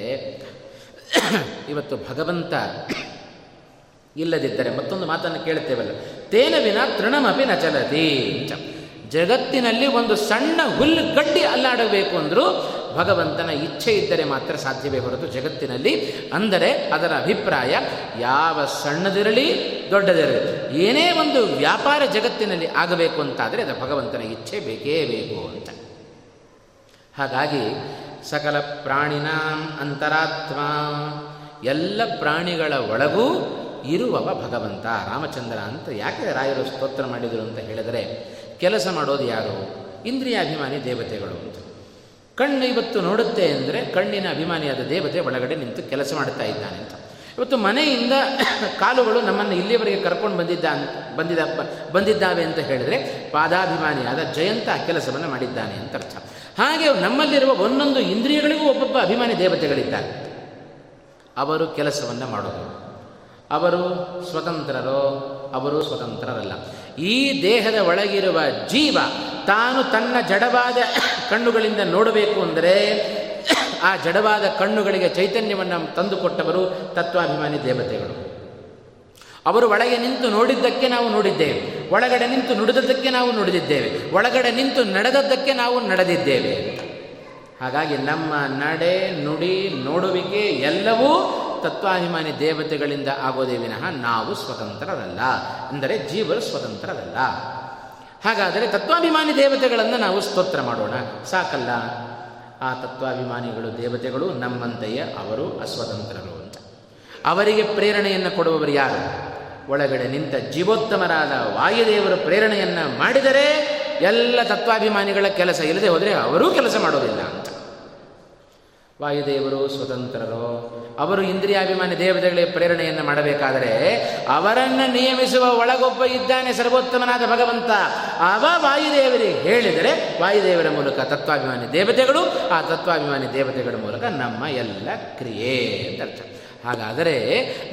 ಇವತ್ತು ಭಗವಂತ ಇಲ್ಲದಿದ್ದರೆ ಮತ್ತೊಂದು ಮಾತನ್ನು ಕೇಳುತ್ತೇವಲ್ಲ, ತೇನ ವಿನ ತೃಣಮಪಿ ನಚಲತಿ. ಜಗತ್ತಿನಲ್ಲಿ ಒಂದು ಸಣ್ಣ ಹುಲ್ಲು ಗಡ್ಡಿ ಅಲ್ಲಾಡಬೇಕು ಅಂದರೂ ಭಗವಂತನ ಇಚ್ಛೆ ಇದ್ದರೆ ಮಾತ್ರ ಸಾಧ್ಯವೇ ಹೊರತು ಜಗತ್ತಿನಲ್ಲಿ, ಅಂದರೆ ಅದರ ಅಭಿಪ್ರಾಯ ಯಾವ ಸಣ್ಣದಿರಲಿ ದೊಡ್ಡದಿರಲಿ ಏನೇ ಒಂದು ವ್ಯಾಪಾರ ಜಗತ್ತಿನಲ್ಲಿ ಆಗಬೇಕು ಅಂತಾದರೆ ಅದು ಭಗವಂತನ ಇಚ್ಛೆ ಬೇಕೇ ಬೇಕು ಅಂತ. ಹಾಗಾಗಿ ಸಕಲ ಪ್ರಾಣಿನಾಂ ಅಂತರಾತ್ಮ, ಎಲ್ಲ ಪ್ರಾಣಿಗಳ ಒಳಗೂ ಇರುವವ ಭಗವಂತ ರಾಮಚಂದ್ರ ಅಂತ ಯಾಕೆ ರಾಯರು ಸ್ತೋತ್ರ ಮಾಡಿದರು ಅಂತ ಹೇಳಿದರೆ, ಕೆಲಸ ಮಾಡೋದು ಯಾರು? ಇಂದ್ರಿಯಾಭಿಮಾನಿ ದೇವತೆಗಳು ಅಂತ. ಕಣ್ಣು ಇವತ್ತು ನೋಡುತ್ತೆ ಅಂದರೆ ಕಣ್ಣಿನ ಅಭಿಮಾನಿಯಾದ ದೇವತೆ ಒಳಗಡೆ ನಿಂತು ಕೆಲಸ ಮಾಡ್ತಾ ಇದ್ದಾನೆ ಅಂತ. ಇವತ್ತು ಮನೆಯಿಂದ ಕಾಲುಗಳು ನಮ್ಮನ್ನು ಇಲ್ಲಿಯವರೆಗೆ ಕರ್ಕೊಂಡು ಬಂದಿದ್ದಾವೆ ಅಂತ ಹೇಳಿದರೆ ಪಾದಾಭಿಮಾನಿಯಾದ ಜಯಂತ ಕೆಲಸವನ್ನು ಮಾಡಿದ್ದಾನೆ ಅಂತ ಅರ್ಥ. ಹಾಗೆ ನಮ್ಮಲ್ಲಿರುವ ಒಂದೊಂದು ಇಂದ್ರಿಯಗಳಿಗೂ ಒಬ್ಬೊಬ್ಬ ಅಭಿಮಾನಿ ದೇವತೆಗಳಿದ್ದಾರೆ. ಅವರು ಕೆಲಸವನ್ನು ಮಾಡೋದು, ಅವರು ಸ್ವತಂತ್ರರೋ? ಅವರು ಸ್ವತಂತ್ರರಲ್ಲ. ಈ ದೇಹದ ಒಳಗಿರುವ ಜೀವ ತಾನು ತನ್ನ ಜಡವಾದ ಕಣ್ಣುಗಳಿಂದ ನೋಡಬೇಕು ಅಂದರೆ ಆ ಜಡವಾದ ಕಣ್ಣುಗಳಿಗೆ ಚೈತನ್ಯವನ್ನು ತಂದುಕೊಟ್ಟವರು ತತ್ವಾಭಿಮಾನಿ ದೇವತೆಗಳು. ಅವರು ಒಳಗೆ ನಿಂತು ನೋಡಿದ್ದಕ್ಕೆ ನಾವು ನೋಡಿದ್ದೇವೆ, ಒಳಗಡೆ ನಿಂತು ನುಡಿದದ್ದಕ್ಕೆ ನಾವು ನುಡಿದಿದ್ದೇವೆ, ಒಳಗಡೆ ನಿಂತು ನಡೆದದ್ದಕ್ಕೆ ನಾವು ನಡೆದಿದ್ದೇವೆ. ಹಾಗಾಗಿ ನಮ್ಮ ನಡೆ, ನುಡಿ, ನೋಡುವಿಕೆ ಎಲ್ಲವೂ ತತ್ವಾಭಿಮಾನಿ ದೇವತೆಗಳಿಂದ ಆಗೋದೇ ವಿನಃ ನಾವು ಸ್ವತಂತ್ರರಲ್ಲ. ಅಂದರೆ ಜೀವರು ಸ್ವತಂತ್ರರಲ್ಲ. ಹಾಗಾದರೆ ತತ್ವಾಭಿಮಾನಿ ದೇವತೆಗಳನ್ನು ನಾವು ಸ್ತೋತ್ರ ಮಾಡೋಣ, ಸಾಕಲ್ಲ? ಆ ತತ್ವಾಭಿಮಾನಿಗಳು ದೇವತೆಗಳು ನಮ್ಮಂತೆಯೇ ಅವರು ಅಸ್ವತಂತ್ರರು ಅಂತ. ಅವರಿಗೆ ಪ್ರೇರಣೆಯನ್ನು ಕೊಡುವವರು ಯಾರು? ಒಳಗಡೆ ನಿಂತ ಜೀವೋತ್ತಮರಾದ ವಾಯುದೇವರು ಪ್ರೇರಣೆಯನ್ನು ಮಾಡಿದರೆ ಎಲ್ಲ ತತ್ವಾಭಿಮಾನಿಗಳ ಕೆಲಸ, ಇಲ್ಲದೆ ಹೋದರೆ ಅವರೂ ಕೆಲಸ ಮಾಡೋದಿಲ್ಲ ಅಂತ. ವಾಯುದೇವರು ಸ್ವತಂತ್ರರು, ಅವರು ಇಂದ್ರಿಯಾಭಿಮಾನಿ ದೇವತೆಗಳಿಗೆ ಪ್ರೇರಣೆಯನ್ನು ಮಾಡಬೇಕಾದರೆ ಅವರನ್ನು ನಿಯಮಿಸುವ ಒಳಗೊಬ್ಬ ಇದ್ದಾನೆ ಸರ್ವೋತ್ತಮನಾದ ಭಗವಂತ. ಅವ ವಾಯುದೇವರಿಗೆ ಹೇಳಿದರೆ ವಾಯುದೇವರ ಮೂಲಕ ತತ್ವಾಭಿಮಾನಿ ದೇವತೆಗಳು, ಆ ತತ್ವಾಭಿಮಾನಿ ದೇವತೆಗಳ ಮೂಲಕ ನಮ್ಮ ಎಲ್ಲ ಕ್ರಿಯೆ ಅಂತ ಅರ್ಥ. ಹಾಗಾದರೆ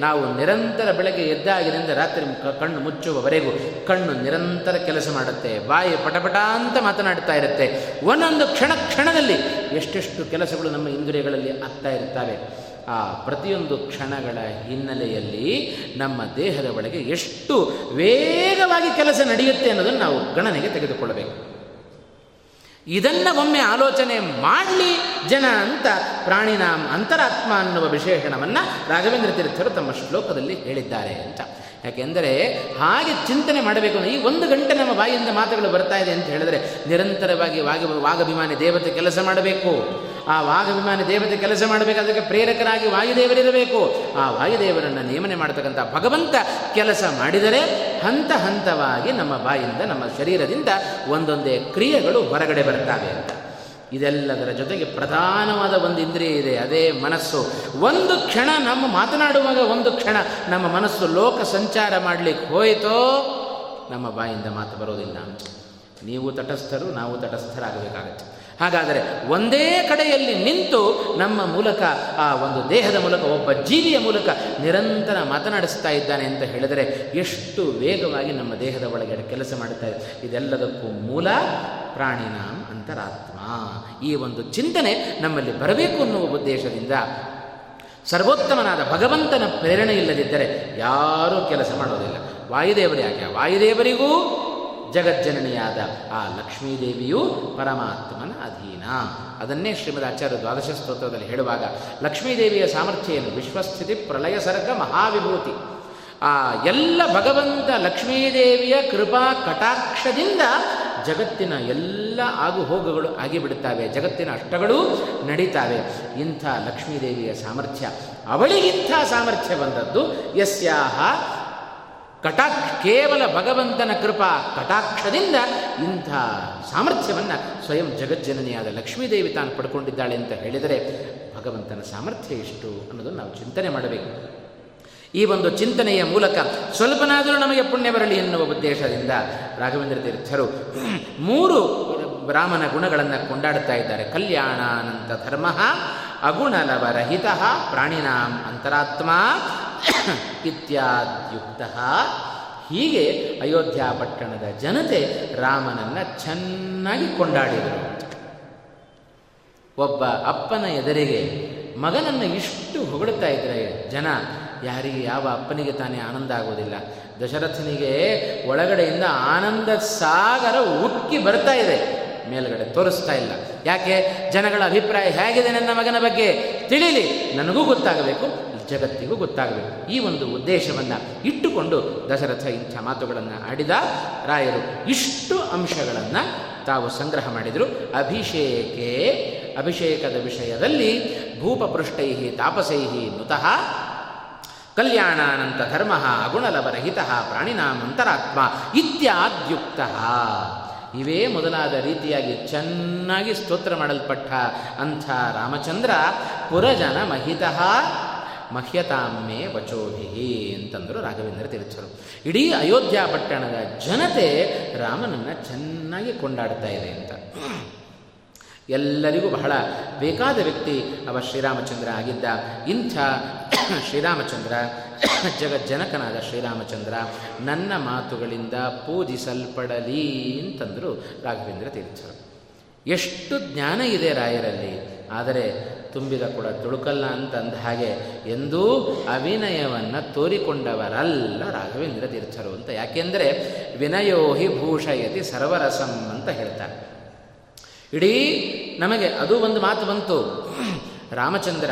ನಾವು ನಿರಂತರ ಬೆಳಗ್ಗೆ ಎದ್ದಾಗಿನಿಂದ ರಾತ್ರಿ ಕಣ್ಣು ಮುಚ್ಚುವವರೆಗೂ ಕಣ್ಣು ನಿರಂತರ ಕೆಲಸ ಮಾಡುತ್ತೆ, ಬಾಯಿ ಪಟಪಟ ಅಂತ ಮಾತನಾಡ್ತಾ ಇರುತ್ತೆ. ಒಂದೊಂದು ಕ್ಷಣ ಕ್ಷಣದಲ್ಲಿ ಎಷ್ಟೆಷ್ಟು ಕೆಲಸಗಳು ನಮ್ಮ ಇಂದ್ರಿಯಗಳಲ್ಲಿ ಆಗ್ತಾ ಇರ್ತವೆ. ಆ ಪ್ರತಿಯೊಂದು ಕ್ಷಣಗಳ ಹಿನ್ನೆಲೆಯಲ್ಲಿ ನಮ್ಮ ದೇಹದ ಒಳಗೆ ಎಷ್ಟು ವೇಗವಾಗಿ ಕೆಲಸ ನಡೆಯುತ್ತೆ ಅನ್ನೋದನ್ನು ನಾವು ಗಣನೆಗೆ ತೆಗೆದುಕೊಳ್ಳಬೇಕು. ಇದನ್ನು ಒಮ್ಮೆ ಆಲೋಚನೆ ಮಾಡಲಿ ಜನ ಅಂತ ಪ್ರಾಣಿನಾಂ ಅಂತರಾತ್ಮ ಅನ್ನುವ ವಿಶೇಷಣವನ್ನು ರಾಘವೇಂದ್ರ ತೀರ್ಥರು ತಮ್ಮ ಶ್ಲೋಕದಲ್ಲಿ ಹೇಳಿದ್ದಾರೆ ಅಂತ. ಯಾಕೆಂದರೆ ಹಾಗೆ ಚಿಂತನೆ ಮಾಡಬೇಕು. ಈ ಒಂದು ಗಂಟೆ ನಮ್ಮ ಬಾಯಿಯಿಂದ ಮಾತುಗಳು ಬರ್ತಾ ಇದೆ ಅಂತ ಹೇಳಿದರೆ ನಿರಂತರವಾಗಿ ವಾಗಭಿಮಾನಿ ದೇವತೆ ಕೆಲಸ ಮಾಡಬೇಕು. ಆ ವಾಗಭಿಮಾನಿ ದೇವತೆ ಕೆಲಸ ಮಾಡಬೇಕಾದ್ರೆ ಪ್ರೇರಕರಾಗಿ ವಾಯುದೇವರಿರಬೇಕು. ಆ ವಾಯುದೇವರನ್ನು ನೇಮನೆ ಮಾಡ್ತಕ್ಕಂಥ ಭಗವಂತ ಕೆಲಸ ಮಾಡಿದರೆ ಹಂತ ಹಂತವಾಗಿ ನಮ್ಮ ಬಾಯಿಂದ, ನಮ್ಮ ಶರೀರದಿಂದ ಒಂದೊಂದೇ ಕ್ರಿಯೆಗಳು ಹೊರಗಡೆ ಬರ್ತವೆ ಅಂತ. ಇದೆಲ್ಲದರ ಜೊತೆಗೆ ಪ್ರಧಾನವಾದ ಒಂದು ಇಂದ್ರಿಯ ಇದೆ, ಅದೇ ಮನಸ್ಸು. ಒಂದು ಕ್ಷಣ ನಮ್ಮ ಮಾತನಾಡುವಾಗ ಒಂದು ಕ್ಷಣ ನಮ್ಮ ಮನಸ್ಸು ಲೋಕ ಸಂಚಾರ ಮಾಡಲಿಕ್ಕೆ ಹೋಯಿತೋ ನಮ್ಮ ಬಾಯಿಂದ ಮಾತು ಬರೋದಿಲ್ಲ ಅಂತ. ನೀವು ತಟಸ್ಥರು, ನಾವು ತಟಸ್ಥರಾಗಬೇಕಾಗತ್ತೆ. ಹಾಗಾದರೆ ಒಂದೇ ಕಡೆಯಲ್ಲಿ ನಿಂತು ನಮ್ಮ ಮೂಲಕ, ಆ ಒಂದು ದೇಹದ ಮೂಲಕ, ಒಬ್ಬ ಜೀವಿಯ ಮೂಲಕ ನಿರಂತರ ಮಾತನಾಡಿಸ್ತಾ ಇದ್ದಾನೆ ಅಂತ ಹೇಳಿದರೆ ಎಷ್ಟು ವೇಗವಾಗಿ ನಮ್ಮ ದೇಹದ ಒಳಗೆ ಕೆಲಸ ಮಾಡ್ತಾ ಇದೆ. ಇದೆಲ್ಲದಕ್ಕೂ ಮೂಲ ಪ್ರಾಣಿನಾಂ ಅಂತರಾತ್ಮ. ಈ ಒಂದು ಚಿಂತನೆ ನಮ್ಮಲ್ಲಿ ಬರಬೇಕು ಅನ್ನುವ ಉದ್ದೇಶದಿಂದ ಸರ್ವೋತ್ತಮನಾದ ಭಗವಂತನ ಪ್ರೇರಣೆ ಇಲ್ಲದಿದ್ದರೆ ಯಾರೂ ಕೆಲಸ ಮಾಡೋದಿಲ್ಲ. ವಾಯುದೇವರು ಯಾಕೆ? ವಾಯುದೇವರಿಗೂ ಜಗಜ್ಜನನಿಯಾದ ಆ ಲಕ್ಷ್ಮೀದೇವಿಯು ಪರಮಾತ್ಮನ ಅಧೀನ. ಅದನ್ನೇ ಶ್ರೀಮದ್ ಆಚಾರ್ಯ ದ್ವಾದಶ ಸ್ತೋತ್ರದಲ್ಲಿ ಹೇಳುವಾಗ ಲಕ್ಷ್ಮೀದೇವಿಯ ಸಾಮರ್ಥ್ಯ ಏನು? ವಿಶ್ವಸ್ಥಿತಿ ಪ್ರಳಯ ಸರ್ಗ ಮಹಾವಿಭೂತಿ. ಆ ಎಲ್ಲ ಭಗವಂತ ಲಕ್ಷ್ಮೀದೇವಿಯ ಕೃಪಾ ಕಟಾಕ್ಷದಿಂದ ಜಗತ್ತಿನ ಎಲ್ಲ ಆಗುಹೋಗುಗಳು ಆಗಿಬಿಡುತ್ತವೆ, ಜಗತ್ತಿನ ಅಷ್ಟಗಳು ನಡೀತಾವೆ. ಇಂಥ ಲಕ್ಷ್ಮೀದೇವಿಯ ಸಾಮರ್ಥ್ಯ, ಅವಳಿಗಿಂಥ ಸಾಮರ್ಥ್ಯ ಬಂದದ್ದು ಯಸ್ಯಾಹ ಕಟಾಕ್ಷ, ಕೇವಲ ಭಗವಂತನ ಕೃಪಾ ಕಟಾಕ್ಷದಿಂದ ಇಂಥ ಸಾಮರ್ಥ್ಯವನ್ನು ಸ್ವಯಂ ಜಗಜ್ಜನನಿಯಾದ ಲಕ್ಷ್ಮೀದೇವಿ ತಾನು ಪಡ್ಕೊಂಡಿದ್ದಾಳೆ ಅಂತ ಹೇಳಿದರೆ ಭಗವಂತನ ಸಾಮರ್ಥ್ಯ ಎಷ್ಟು ಅನ್ನೋದನ್ನು ನಾವು ಚಿಂತನೆ ಮಾಡಬೇಕು. ಈ ಒಂದು ಚಿಂತನೆಯ ಮೂಲಕ ಸ್ವಲ್ಪನಾದರೂ ನಮಗೆ ಪುಣ್ಯ ಬರಲಿ ಎನ್ನುವ ಉದ್ದೇಶದಿಂದ ರಾಘವೇಂದ್ರ ತೀರ್ಥರು 3 ರಾಮನ ಗುಣಗಳನ್ನು ಕೊಂಡಾಡುತ್ತಾ ಇದ್ದಾರೆ. ಕಲ್ಯಾಣಾನಂತ ಧರ್ಮ, ಅಗುಣಲವರಹಿತ, ಪ್ರಾಣಿನಾಂ ಅಂತರಾತ್ಮ ಇತ್ಯಾದ್ಯುಕ್ತ. ಹೀಗೆ ಅಯೋಧ್ಯ ಪಟ್ಟಣದ ಜನತೆ ರಾಮನನ್ನು ಚೆನ್ನಾಗಿ ಕೊಂಡಾಡಿದರು. ಒಬ್ಬ ಅಪ್ಪನ ಎದುರಿಗೆ ಮಗನನ್ನು ಇಷ್ಟು ಹೊಗಳುತ್ತಾ ಇದ್ದರೆ ಜನ ಯಾರಿಗೆ ಯಾವ ಅಪ್ಪನಿಗೆ ತಾನೇ ಆನಂದ ಆಗೋದಿಲ್ಲ? ದಶರಥನಿಗೆ ಒಳಗಡೆಯಿಂದ ಆನಂದ ಸಾಗರ ಉಕ್ಕಿ ಬರ್ತಾ ಇದೆ, ಮೇಲ್ಗಡೆ ತೋರಿಸ್ತಾ ಇಲ್ಲ. ಯಾಕೆ? ಜನಗಳ ಅಭಿಪ್ರಾಯ ಹೇಗಿದೆ ನನ್ನ ಮಗನ ಬಗ್ಗೆ ತಿಳಿಲಿ, ನನಗೂ ಗೊತ್ತಾಗಬೇಕು, ಜಗತ್ತಿಗೂ ಗೊತ್ತಾಗಬೇಕು. ಈ ಒಂದು ಉದ್ದೇಶವನ್ನು ಇಟ್ಟುಕೊಂಡು ದಶರಥ ಇಂಥ ಮಾತುಗಳನ್ನು ಆಡಿದ. ರಾಯರು ಇಷ್ಟು ಅಂಶಗಳನ್ನು ತಾವು ಸಂಗ್ರಹ ಮಾಡಿದರು. ಅಭಿಷೇಕದ ವಿಷಯದಲ್ಲಿ ಭೂಪಪೃಷ್ಟೈ ತಾಪಸೈ ನುತಃ ಕಲ್ಯಾಣಾನಂತ ಧರ್ಮ ಅಗುಣಲವರಹಿತ ಪ್ರಾಣಿನಾಮಂತರಾತ್ಮ ಇತ್ಯಾದ್ಯುಕ್ತ. ಇವೇ ಮೊದಲಾದ ರೀತಿಯಾಗಿ ಚೆನ್ನಾಗಿ ಸ್ತೋತ್ರ ಮಾಡಲ್ಪಟ್ಟ ಅಂಥ ರಾಮಚಂದ್ರ ಪುರಜನ ಮಹಿತಃ ಮಹ್ಯತಾಮೇ ವಚೋಭಿ ಅಂತಂದರು ರಾಘವೇಂದ್ರ ತೀರ್ಥರು. ಇಡೀ ಅಯೋಧ್ಯ ಪಟ್ಟಣದ ಜನತೆ ರಾಮನನ್ನು ಚೆನ್ನಾಗಿ ಕೊಂಡಾಡ್ತಾ ಇದೆ ಅಂತ. ಎಲ್ಲರಿಗೂ ಬಹಳ ಬೇಕಾದ ವ್ಯಕ್ತಿ ಅವ ಶ್ರೀರಾಮಚಂದ್ರ ಆಗಿದ್ದ. ಇಂಥ ಶ್ರೀರಾಮಚಂದ್ರ, ಜಗಜ್ಜನಕನಾದ ಶ್ರೀರಾಮಚಂದ್ರ ನನ್ನ ಮಾತುಗಳಿಂದ ಪೂಜಿಸಲ್ಪಡಲಿ ಅಂತಂದರು ರಾಘವೇಂದ್ರ ತೀರ್ಥರು. ಎಷ್ಟು ಜ್ಞಾನ ಇದೆ ರಾಯರಲ್ಲಿ, ಆದರೆ ತುಂಬಿದ ಕೂಡ ತುಳುಕಲ್ಲ ಅಂತಂದ ಹಾಗೆ ಎಂದೂ ಅವಿನಯವನ್ನು ತೋರಿಕೊಂಡವರಲ್ಲ ರಾಘವೇಂದ್ರ ತೀರ್ಥರು ಅಂತ. ಯಾಕೆಂದರೆ ವಿನಯೋಹಿ ಭೂಷಯತಿ ಸರ್ವರಸಂ ಅಂತ ಹೇಳ್ತಾರೆ. ಇಡೀ ನಮಗೆ ಅದು ಒಂದು ಮಾತು ಬಂತು. ರಾಮಚಂದ್ರ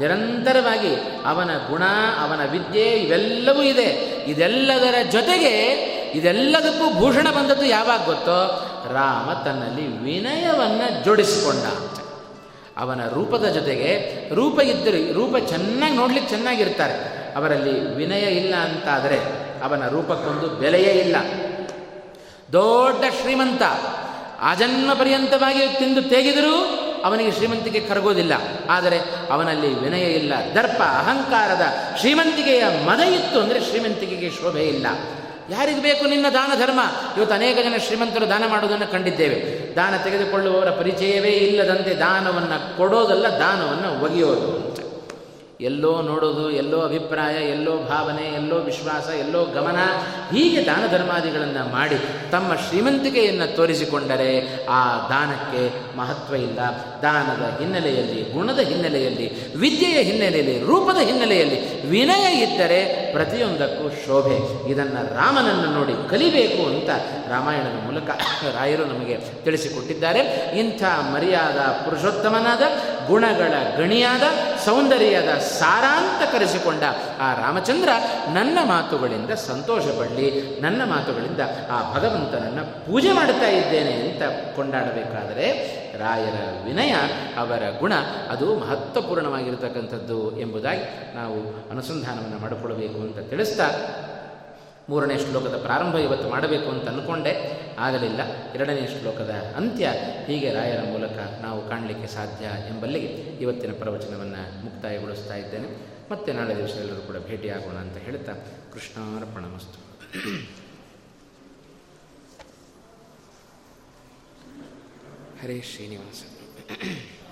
ನಿರಂತರವಾಗಿ ಅವನ ಗುಣ, ಅವನ ವಿದ್ಯೆ ಇವೆಲ್ಲವೂ ಇದೆ. ಇದೆಲ್ಲದರ ಜೊತೆಗೆ ಇದೆಲ್ಲದಕ್ಕೂ ಭೂಷಣ ಬಂದದ್ದು ಯಾವಾಗ ಗೊತ್ತೋ? ರಾಮ ತನ್ನಲ್ಲಿ ವಿನಯವನ್ನು ಜೋಡಿಸಿಕೊಂಡ. ಅವನ ರೂಪದ ಜೊತೆಗೆ ರೂಪ ಇದ್ದರೆ, ರೂಪ ಚೆನ್ನಾಗಿ ನೋಡ್ಲಿಕ್ಕೆ ಚೆನ್ನಾಗಿರ್ತಾರೆ, ಅವರಲ್ಲಿ ವಿನಯ ಇಲ್ಲ ಅಂತಾದರೆ ಅವನ ರೂಪಕ್ಕೊಂದು ಬೆಲೆಯೇ ಇಲ್ಲ. ದೊಡ್ಡ ಶ್ರೀಮಂತ, ಆಜನ್ಮ ಪರ್ಯಂತವಾಗಿ ತಿಂದು ತೇಗಿದರೂ ಅವನಿಗೆ ಶ್ರೀಮಂತಿಕೆ ಕರಗೋದಿಲ್ಲ. ಆದರೆ ಅವನಲ್ಲಿ ವಿನಯ ಇಲ್ಲ, ದರ್ಪ, ಅಹಂಕಾರದ ಶ್ರೀಮಂತಿಕೆಯ ಮದ ಇತ್ತು ಅಂದರೆ ಶ್ರೀಮಂತಿಕೆಗೆ ಶೋಭೆ ಇಲ್ಲ. ಯಾರಿಗೆ ಬೇಕು ನಿನ್ನ ದಾನ ಧರ್ಮ? ಇವತ್ತು ಅನೇಕ ಜನ ಶ್ರೀಮಂತರು ದಾನ ಮಾಡೋದನ್ನು ಕಂಡಿದ್ದೇವೆ. ದಾನ ತೆಗೆದುಕೊಳ್ಳುವವರ ಪರಿಚಯವೇ ಇಲ್ಲದಂತೆ ದಾನವನ್ನು ಕೊಡೋದಲ್ಲ, ದಾನವನ್ನು ಒಗೆಯೋದು ಅಂತ. ಎಲ್ಲೋ ನೋಡೋದು, ಎಲ್ಲೋ ಅಭಿಪ್ರಾಯ, ಎಲ್ಲೋ ಭಾವನೆ, ಎಲ್ಲೋ ವಿಶ್ವಾಸ, ಎಲ್ಲೋ ಗಮನ, ಹೀಗೆ ದಾನ ಧರ್ಮಾದಿಗಳನ್ನು ಮಾಡಿ ತಮ್ಮ ಶ್ರೀಮಂತಿಕೆಯನ್ನು ತೋರಿಸಿಕೊಂಡರೆ ಆ ದಾನಕ್ಕೆ ಮಹತ್ವ ಇಲ್ಲ. ದಾನದ ಹಿನ್ನೆಲೆಯಲ್ಲಿ, ಗುಣದ ಹಿನ್ನೆಲೆಯಲ್ಲಿ, ವಿದ್ಯೆಯ ಹಿನ್ನೆಲೆಯಲ್ಲಿ, ರೂಪದ ಹಿನ್ನೆಲೆಯಲ್ಲಿ ವಿನಯ ಇದ್ದರೆ ಪ್ರತಿಯೊಂದಕ್ಕೂ ಶೋಭೆ. ಇದನ್ನು ರಾಮನನ್ನು ನೋಡಿ ಕಲಿಬೇಕು ಅಂತ ರಾಮಾಯಣದ ಮೂಲಕ ರಾಯರು ನಮಗೆ ತಿಳಿಸಿಕೊಟ್ಟಿದ್ದಾರೆ. ಇಂಥ ಮರ್ಯಾದ ಪುರುಷೋತ್ತಮನಾದ, ಗುಣಗಳ ಗಣಿಯಾದ, ಸೌಂದರ್ಯದ ಸಾರ ಅಂತ ಕರೆಸಿಕೊಂಡ ಆ ರಾಮಚಂದ್ರ ನನ್ನ ಮಾತುಗಳಿಂದ ಸಂತೋಷ ಪಡಲಿ, ನನ್ನ ಮಾತುಗಳಿಂದ ಆ ಭಗವಂತನನ್ನು ಪೂಜೆ ಮಾಡ್ತಾ ಇದ್ದೇನೆ ಅಂತ ಕೊಂಡಾಡಬೇಕಾದರೆ ರಾಯರ ವಿನಯ, ಅವರ ಗುಣ ಅದು ಮಹತ್ವಪೂರ್ಣವಾಗಿರತಕ್ಕಂಥದ್ದು ಎಂಬುದಾಗಿ ನಾವು ಅನುಸಂಧಾನವನ್ನು ಮಾಡಿಕೊಳ್ಳಬೇಕು ಅಂತ ತಿಳಿಸ್ತಾ, ಮೂರನೇ ಶ್ಲೋಕದ ಪ್ರಾರಂಭ ಇವತ್ತು ಮಾಡಬೇಕು ಅಂತ ಅಂದ್ಕೊಂಡೆ, ಆಗಲಿಲ್ಲ. ಎರಡನೇ ಶ್ಲೋಕದ ಅಂತ್ಯ ಹೀಗೆ ರಾಯರ ಮೂಲಕ ನಾವು ಕಾಣಲಿಕ್ಕೆ ಸಾಧ್ಯ ಎಂಬಲ್ಲಿಗೆ ಇವತ್ತಿನ ಪ್ರವಚನವನ್ನು ಮುಕ್ತಾಯಗೊಳಿಸ್ತಾ ಇದ್ದೇನೆ. ಮತ್ತೆ ನಾಳೆ ದಿವಸ ಎಲ್ಲರೂ ಕೂಡ ಭೇಟಿಯಾಗೋಣ ಅಂತ ಹೇಳ್ತಾ, ಕೃಷ್ಣಾರ್ಪಣಮಸ್ತು. ಹರೇ ಶ್ರೀನಿವಾಸ.